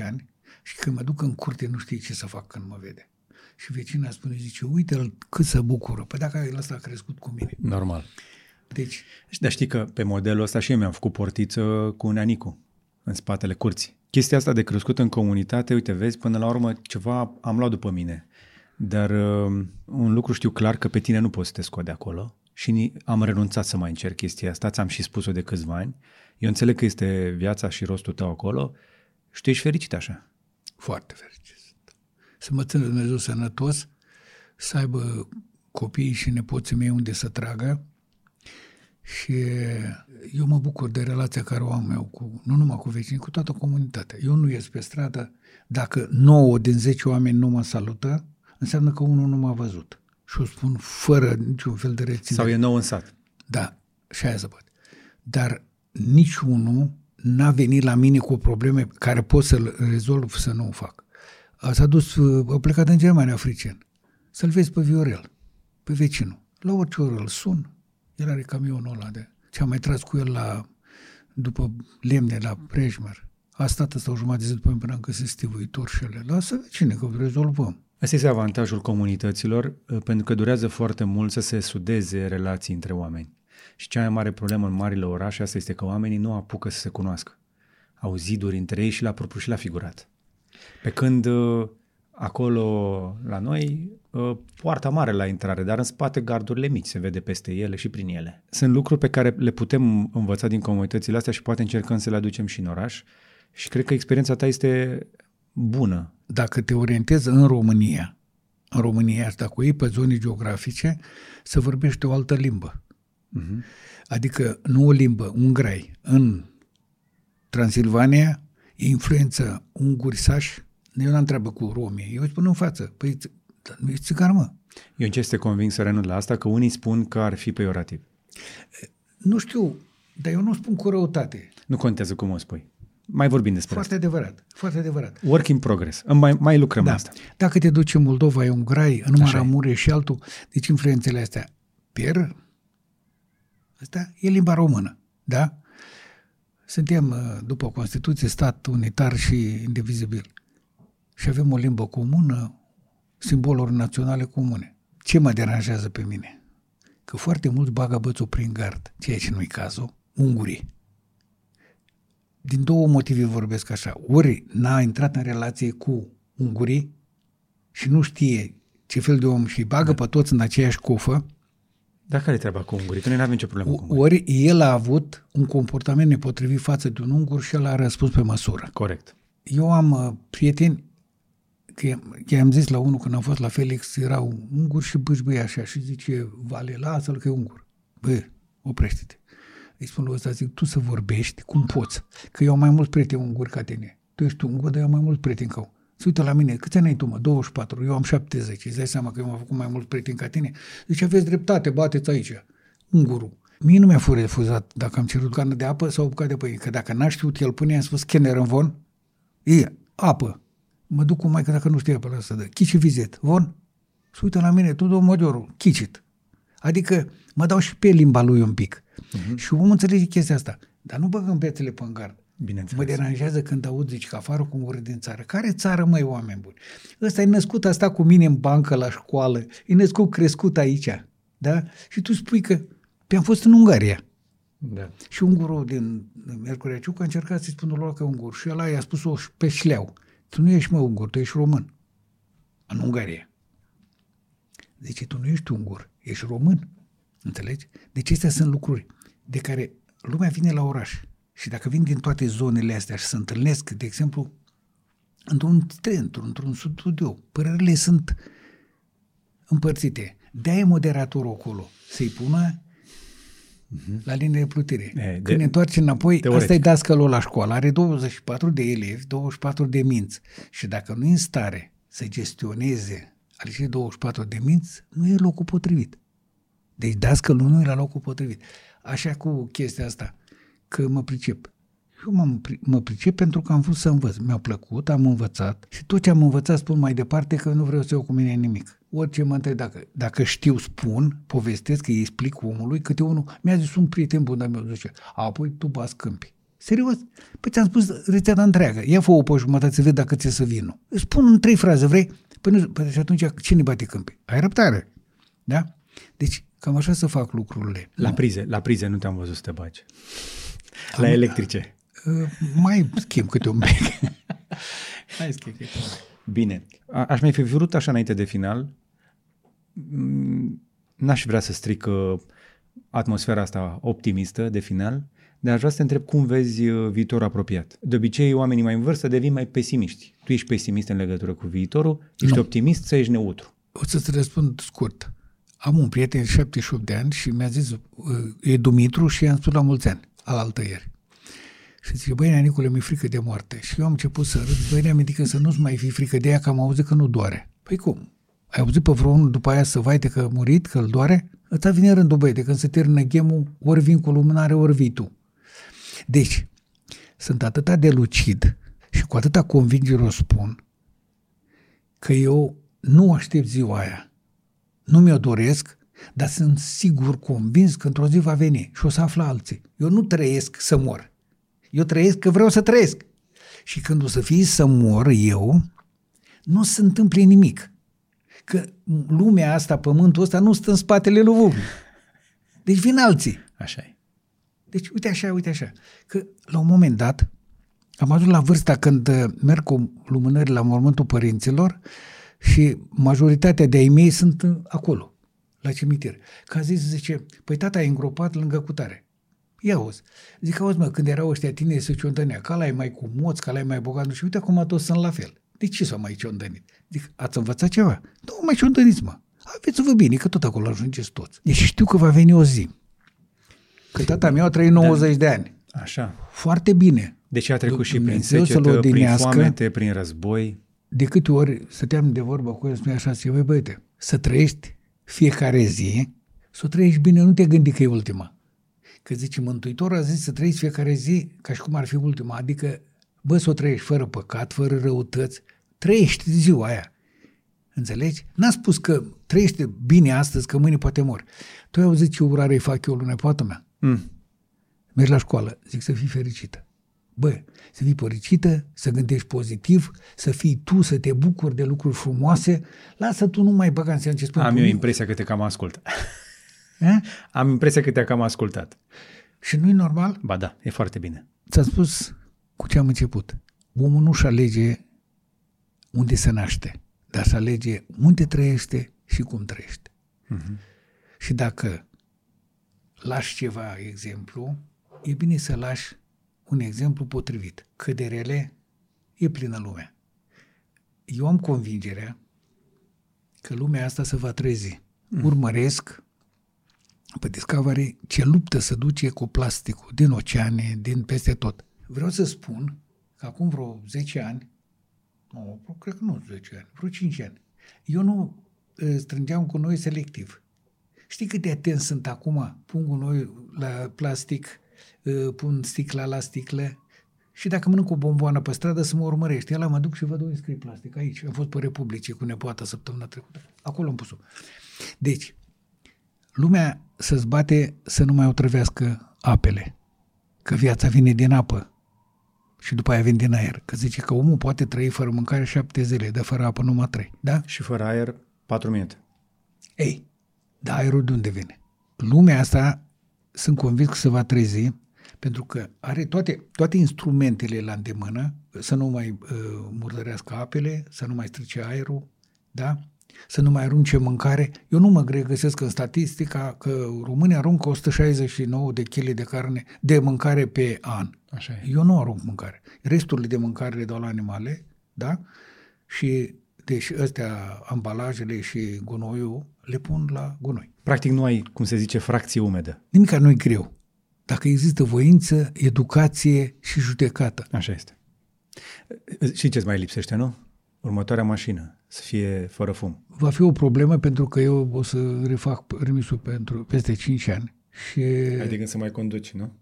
4-5 ani și când mă duc în curte, nu știe ce să fac când mă vede. Și vecina spune, zice, uite-l cât se bucură. Păi dacă el ăsta a crescut cu mine. Normal. Deci... Dar știi că pe modelul ăsta și eu mi-am făcut portiță cu un anicu în spatele curții. Chestia asta de crescut în comunitate, uite, vezi, până la urmă ceva am luat după mine. Dar un lucru știu clar, că pe tine nu poți să te scoți de acolo și am renunțat să mai încerc chestia asta, ți-am și spus-o de câțiva ani. Eu înțeleg că este viața și rostul tău acolo și tu ești fericit așa. Foarte fericit. Să mă țină Dumnezeu sănătos, să aibă copiii și nepoții mei unde să tragă și eu mă bucur de relația care o am eu cu, nu numai cu vecinii, cu toată comunitatea. Eu nu ies pe stradă, dacă 9 din 10 oameni nu mă salută, înseamnă că unul nu m-a văzut. Și o spun fără niciun fel de reținere. Sau e nou în sat. Da, și aia se poate. Dar niciunul n-a venit la mine cu probleme care pot să-l rezolv, să nu o fac. A plecat în Germania, Fricen. Să-l vezi pe Viorel, pe vecinul. La orice oră îl sun, el are camionul ăla de... Ce-am mai tras cu el după lemne la Prejmer. A stat ăsta o jumătate de zi după mine până încă se stivuitor și ele. Lasă vecine, că rezolvăm. Asta este avantajul comunităților, pentru că durează foarte mult să se sudeze relații între oameni. Și cea mai mare problemă în marile orașe asta este că oamenii nu apucă să se cunoască. Au ziduri între ei și la propriu și la figurat. Pe când acolo la noi, poarta mare la intrare, dar în spate gardurile mici, se vede peste ele și prin ele. Sunt lucruri pe care le putem învăța din comunitățile astea și poate încercăm să le aducem și în oraș. Și cred că experiența ta este bună. Dacă te orientezi în România asta cu ei, pe zone geografice, să vorbești o altă limbă. Uh-huh. Adică nu o limbă, un grai. În Transilvania e influență ungurisași. Eu n-am treabă cu romii. Eu îi spun în față, păi nu ești țigar, mă. Eu încerc să te conving să renunț la asta, că unii spun că ar fi peiorativ. Nu știu, dar eu nu spun cu răutate. Nu contează cum o spui. Mai vorbim despre asta. Foarte adevărat. Work in progress. Mai lucrăm la asta. Dacă te duci în Moldova, e un grai, în Maramure și altul. Deci influențele astea. Pier, asta e limba română. Da? Suntem, după Constituție, stat unitar și indivizibil. Și avem o limbă comună, simboluri naționale comune. Ce mă deranjează pe mine? Că foarte mulți bagă bățul prin gard, ceea ce nu-i cazul, ungurii. Din două motive vorbesc așa. Ori n-a intrat în relație cu ungurii și nu știe ce fel de om și bagă pe toți în aceeași cufă. Dar care-i treaba cu ungurii? Că noi n-avem nicio problemă cu ungurii. Ori el a avut un comportament nepotrivit față de un ungur și el a răspuns pe măsură. Corect. Eu am prieteni, că i-am zis la unul când am fost la Felix, erau unguri și bâșbâi așa și zice, Vale, lasă-l că e ungur. Bă, oprește-te. Îi spun lui ăsta, zic, tu să vorbești cum poți, că eu am mai mulți prieteni unguri ca tine. Tu ești ungur, dar eu am mai mulți prieteni ca eu. Se uită la mine, câți ani ai tu, mă? 24, eu am 70. Îți dai seama că eu am făcut mai mulți prieteni ca tine? Deci aveți dreptate, bateți aici. Ungurul. Mie nu mi-a fost refuzat dacă am cerut cană de apă sau o bucată de pâine, că dacă n-a știut el până i-am spus Kenner în von, e apă. Mă duc cu maică dacă nu știa pe ăsta de chici vizet, von? Se uită la mine, tu domodiorul, chicit. Adică mă dau și pe limba lui un pic. Uh-huh. Și omul înțelege chestia asta. Dar nu băgăm bețele pe-n gard. Mă deranjează când aud, zici, că afară cu ungurii din țară. Care țară, măi, oameni buni? Ăsta e născut, a stat cu mine în bancă, la școală. E născut, crescut aici. Da? Și tu spui că am fost în Ungaria. Da. Și ungurul din Miercurea Ciuc a încercat să-i spună lui că ungur și ăla i-a spus-o pe șleau. Tu nu ești, mă, ungur, tu ești român. În Ungaria. Deci tu nu ești ungur, ești român. Înțelegi? Deci astea sunt lucruri de care lumea vine la oraș. Și dacă vin din toate zonele astea și se întâlnesc, de exemplu, într-un centru, într-un studio, părerile sunt împărțite. De-aia moderatorul acolo să-i pună la linie de plutire. Când ne întoarce înapoi, ăsta e dascălul la școală. Are 24 de elevi, 24 de minți. Și dacă nu e în stare să gestioneze acele 24 de minți, nu e locul potrivit. Deci dascălul nu e la locul potrivit. Așa cu chestia asta, că mă pricep. Eu mă pricep pentru că am vrut să învăț. Mi-a plăcut, am învățat și tot ce am învățat spun mai departe că nu vreau să iau cu mine nimic. Orice mă întreb, dacă știu, spun, povestesc, îi explic omului, câte unul mi-a zis un prieten bun, dar mi-a zis, apoi tu bați câmpii. Serios? Păi ți-am spus rețeta întreagă. Ia fă-o pe jumătate să vezi dacă ți-e să vină. Spun în 3 fraze, vrei? Păi și atunci cine bate câmpii? Ai răbdare. Da? Deci cam așa să fac lucrurile. La prize nu te-am văzut să te bagi. La electrice. Mai schimb câte un bec. Bine. Aș mai fi vrut așa înainte de final. N-aș vrea să stric atmosfera asta optimistă de final, dar aș vrea să te întreb cum vezi viitorul apropiat. De obicei, oamenii mai în vârstă devin mai pesimiști. Tu ești pesimist în legătură cu viitorul, ești optimist sau ești neutru? O să-ți răspund scurt. Am un prieten de 78 de ani și mi-a zis, e Dumitru și i-am spus la mulți ani, alaltă ieri. Și zice, băi, nea Nicule, mi-e frică de moarte. Și eu am început să râd, băi, nea Mitică, să nu-ți mai fi frică de ea, că am auzit că nu doare. Păi cum? Ai auzit pe vreunul după aia să vaite că a murit, că îl doare? Ăsta vine rândul, băi, de când se termină ghemul, ori vin cu lumânare, ori vii tu. Deci, sunt atâta de lucid și cu atâta convingere o spun că eu nu aștept ziua aia. Nu mi-o doresc, dar sunt sigur convins că într-o zi va veni și o să află alții. Eu nu trăiesc să mor. Eu trăiesc că vreau să trăiesc. Și când o să fie să mor eu, nu se întâmplă nimic. Că lumea asta, pământul ăsta, nu stă în spatele lui Vum. Deci vin alții. Așa-i. Deci uite așa. Că la un moment dat, am ajuns la vârsta când merg cu lumânări la mormântul părinților și majoritatea de-ai mei sunt acolo, la cimitir. Că a zis, zice, păi tata e îngropat lângă cutare. Ia auzi. Zic, auzi, mă, când erau ăștia tineri se ciondănea, că ăla e mai cu moț, că ăla e mai bogat, nu știu, uite acum toți sunt la fel. De ce s-au mai ciondănit? Zic, ați învățat ceva? Nu mai ciondăniți, mă. Aveți-vă bine, că tot acolo ajungeți toți. Deci știu că va veni o zi. Că tata meu a trăit 90 de ani. Așa. Foarte bine. Deci a trecut și prin secetă, prin foamete, prin război. De câte ori stăteam de vorbă cu el, spunea așa, zice, băi, băiete, să trăiești fiecare zi, să o trăiești bine, nu te gândi că e ultima. Că zice, Mântuitorul a zis să trăiești fiecare zi ca și cum ar fi ultima, adică, bă, să o trăiești fără păcat, fără răutăți, trăiești ziua aia. Înțelegi? N-a spus că trăiește bine astăzi, că mâine poate mor. Tu ai auzit ce urare îi fac eu lui nepoată mea? Mergi la școală, zic să fii fericită. Bă, să fii păricită, să gândești pozitiv, să fii tu, să te bucuri de lucruri frumoase, lasă tu nu mai băga în seamă ce spune. Am eu impresia că te cam ascult. Am impresia că te-a cam ascultat. Și nu-i normal? Ba da, e foarte bine. Ți-am spus cu ce am început. Omul nu-și alege unde se naște, dar se alege unde trăiește și cum trăiește. Și dacă lași ceva exemplu, e bine să lași un exemplu potrivit. Că de rele e plină lumea. Eu am convingerea că lumea asta se va trezi. Urmăresc pe Discovery ce luptă se duce cu plasticul din oceane, din peste tot. Vreau să spun că acum vreo 10 ani, nu, cred că nu 10 ani, vreo 5 ani, eu nu strângeam cu noi selectiv. Știi cât de atent sunt acum? Pun cu noi la plastic, pun sticla la sticlă și dacă mănânc o bomboană pe stradă să mă urmărește. Ăla mă duc și văd unde scrie plastic. Aici, am fost pe Republice cu nepoata săptămâna trecută. Acolo am pus-o. Deci, lumea să-ți bate să nu mai otrăvească apele. Că viața vine din apă și după aia vine din aer. Că zice că omul poate trăi fără mâncare 7 zile, dar fără apă numai 3. Da? Și fără aer 4 minute. Ei, dar aerul de unde vine? Lumea asta sunt convins că se va trezi, pentru că are toate instrumentele la îndemână, să nu mai murdărească apele, să nu mai strice aerul, da? Să nu mai arunce mâncare. Eu nu mă regăsesc în statistica că românii aruncă 169 de kg de carne de mâncare pe an. Așa e. Eu nu arunc mâncare. Resturile de mâncare le dau la animale, da? Și deci astea, ambalajele și gunoiul, le pun la gunoi. Practic nu ai, cum se zice, fracție umedă. Nimica nu e greu. Dacă există voință, educație și judecată. Așa este. Și ce-ți mai lipsește, nu? Următoarea mașină, să fie fără fum. Va fi o problemă pentru că eu o să refac remisul pentru peste 5 ani. Și... Ai de gând să mai conduci, nu?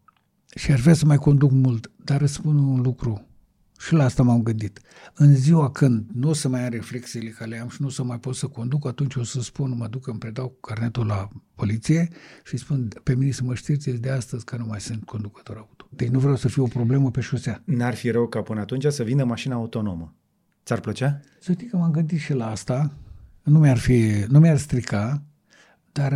Și ar vrea să mai conduc mult, dar îți spun un lucru. Și la asta m-am gândit. În ziua când nu o să mai am reflexele care le am și nu o să mai pot să conduc, atunci o să spun, mă duc, îmi predau carnetul la poliție și spun pe mine să mă știrțesc de astăzi că nu mai sunt conducător auto. Deci nu vreau să fiu o problemă pe șosea. N-ar fi rău ca până atunci să vină mașina autonomă. Ți-ar plăcea? Să știi că m-am gândit și la asta. Nu mi-ar strica, dar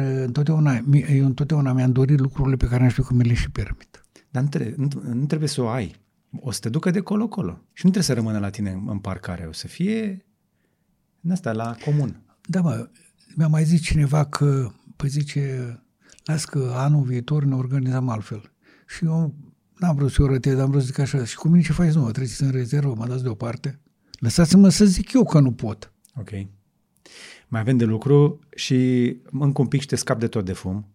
eu întotdeauna mi-am dorit lucrurile pe care nu știu că mi le și permit. Dar nu trebuie să o ai. O să te ducă de colo-colo. Și nu trebuie să rămână la tine în parcare. O să fie în asta, la comun. Da, mă, mi-a mai zis cineva că, păi zice, las că anul viitor ne organizăm altfel. Și eu n-am vrut să o rătez, dar am vrut să zic așa, și cu mine ce faci? Nu, treci în rezervă, mă dați deoparte. Lăsați-mă să zic eu că nu pot. Ok. Mai avem de lucru și încă un pic și te scap de tot de fum.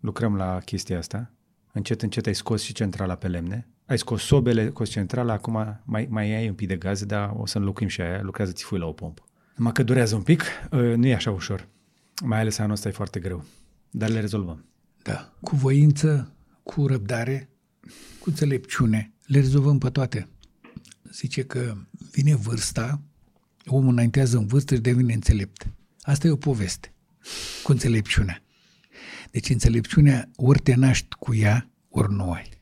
Lucrăm la chestia asta. Încet, încet ai scos și centrala pe lemne. Ai scos sobele, scos centrala, acum mai ai un pic de gaze, dar o să înlocuim și aia, lucrează țifui la o pompă. Numai că durează un pic, nu e așa ușor. Mai ales anul ăsta e foarte greu, dar le rezolvăm. Da, cu voință, cu răbdare, cu înțelepciune, le rezolvăm pe toate. Zice că vine vârsta, omul înaintează în vârstă și devine înțelept. Asta e o poveste, cu înțelepciunea. Deci înțelepciunea, ori te naști cu ea, ori nu ai.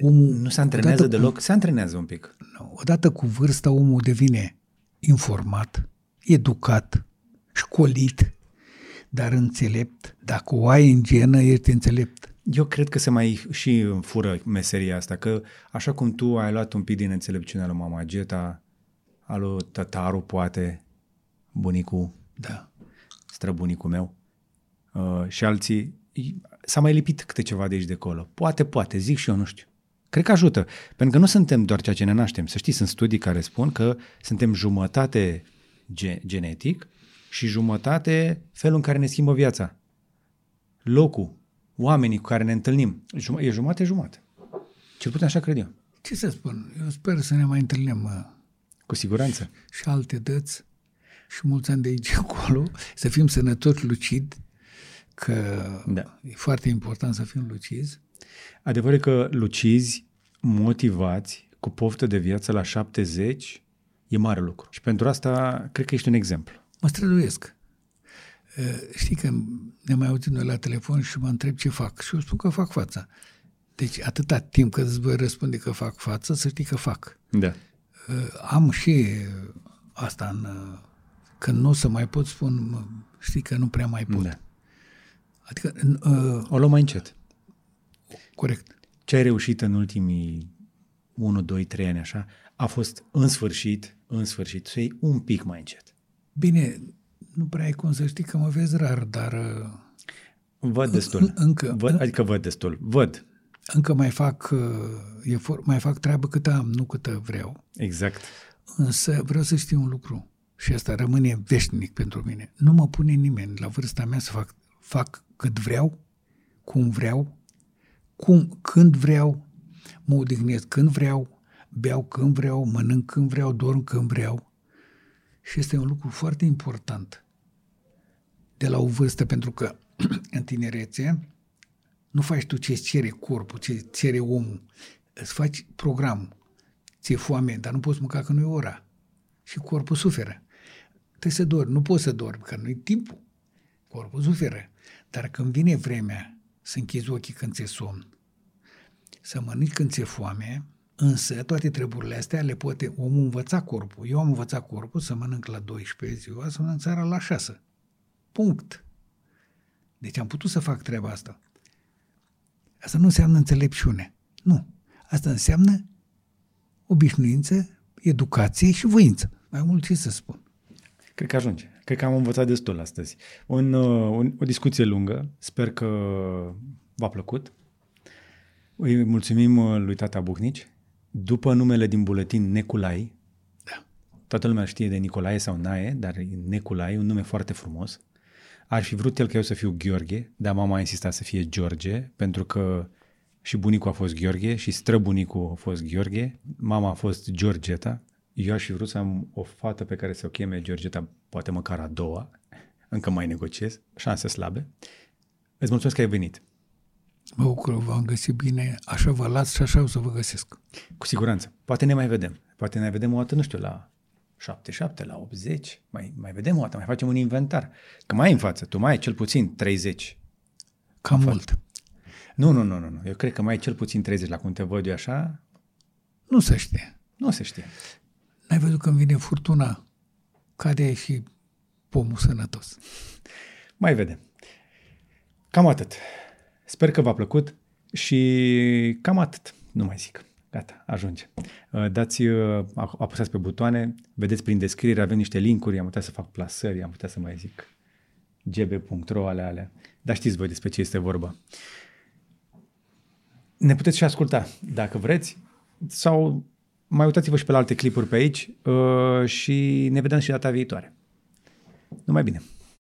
Omul, nu se antrenează deloc, se antrenează un pic. Odată cu vârsta, omul devine informat, educat, școlit, dar înțelept. Dacă o ai în genă, ești înțelept. Eu cred că se mai și fură meseria asta, că așa cum tu ai luat un pic din înțelepciunea lui mama Geta, al lui tătaru, poate, bunicul, da, străbunicul meu, și alții, s-a mai lipit câte ceva de aici de acolo. Poate, zic și eu, nu știu. Cred că ajută, pentru că nu suntem doar ceea ce ne naștem. Să știi, sunt studii care spun că suntem jumătate genetic și jumătate felul în care ne schimbă viața. Locul, oamenii cu care ne întâlnim, e jumate-jumate. Cel puțin așa cred eu. Ce să spun? Eu sper să ne mai întâlnim. Cu siguranță. Și alte dăți și mulți ani de aici acolo, să fim sănătoși, lucidi, că da, e foarte important să fim lucizi. Adevărul e că lucizi, motivați, cu poftă de viață la 70, e mare lucru. Și pentru asta, cred că ești un exemplu. Mă străduiesc. Știi că ne mai auzim noi la telefon și mă întreb ce fac. Și eu spun că fac fața. Deci atâta timp cât îți voi răspunde că fac față, să știi că fac. Da. Am și asta în... Când nu o să mai pot, spun, știi că nu prea mai pot. Da. Adică, o luăm mai încet. Corect. Ce ai reușit în ultimii 1, 2, 3 ani așa, a fost în sfârșit, să iei un pic mai încet. Bine, nu prea ai cum să știi că mă vezi rar, dar... Văd destul. Văd. Încă mai fac efort, mai fac treabă cât am, nu cât vreau. Exact. Însă vreau să știu un lucru și asta rămâne veșnic pentru mine. Nu mă pune nimeni la vârsta mea să fac cât vreau, cum vreau, când vreau, mă odihnesc când vreau, beau când vreau, mănânc când vreau, dorm când vreau. Și este un lucru foarte important de la o vârstă, pentru că în tinerețe nu faci tu ce-ți cere corpul, ce-ți cere omul. Îți faci program, ți-e foame, dar nu poți mânca că nu e ora. Și corpul suferă. Trebuie să dormi, nu poți să dormi, că nu-i timpul. Corpul suferă. Dar când vine vremea să închizi ochii când ți-e somn, să mănânci când ți-e foame, însă toate treburile astea le poate omul învăța corpul. Eu am învățat corpul să mănânc la 12 ziua, să mănânc seara la 6. Punct. Deci am putut să fac treaba asta. Asta nu înseamnă înțelepciune. Nu. Asta înseamnă obișnuință, educație și voință. Mai mult ce să spun. Cred că ajunge. Cred că am învățat destul astăzi. O discuție lungă. Sper că v-a plăcut. Îi mulțumim lui Tata Bucnici. După numele din buletin Neculai, da. Toată lumea știe de Nicolae sau Nae, dar Neculai, un nume foarte frumos. Ar fi vrut el ca eu să fiu Gheorghe, dar mama a insistat să fie George, pentru că și bunicul a fost Gheorghe și străbunicul a fost Gheorghe, mama a fost Georgeta. Eu aș fi vrut să am o fată pe care să o cheme Georgeta, poate măcar a doua, încă mai negociez, șanse slabe. Îți mulțumesc că ai venit. Mă bucur, v-am găsit bine, așa vă las și așa o să vă găsesc. Cu siguranță. Poate ne mai vedem. Poate ne vedem o dată, nu știu, la 77, la 80, mai vedem o dată, mai facem un inventar. Că mai ai în față, tu mai ai cel puțin 30. Cam mult. Nu. Eu cred că mai ai cel puțin 30, la cum te văd eu așa. Nu se știe. N-ai văzut când vine furtuna, cade și pomul sănătos. Mai vedem. Cam atât. Sper că v-a plăcut și cam atât. Nu mai zic. Gata, ajunge. Apăsați pe butoane, vedeți prin descriere, avem niște linkuri, am putea să fac plasări, am putea să mai zic gb.ro, alea. Dar știți voi despre ce este vorba. Ne puteți și asculta, dacă vreți, sau mai uitați-vă și pe la alte clipuri pe aici și ne vedem și data viitoare. Numai bine!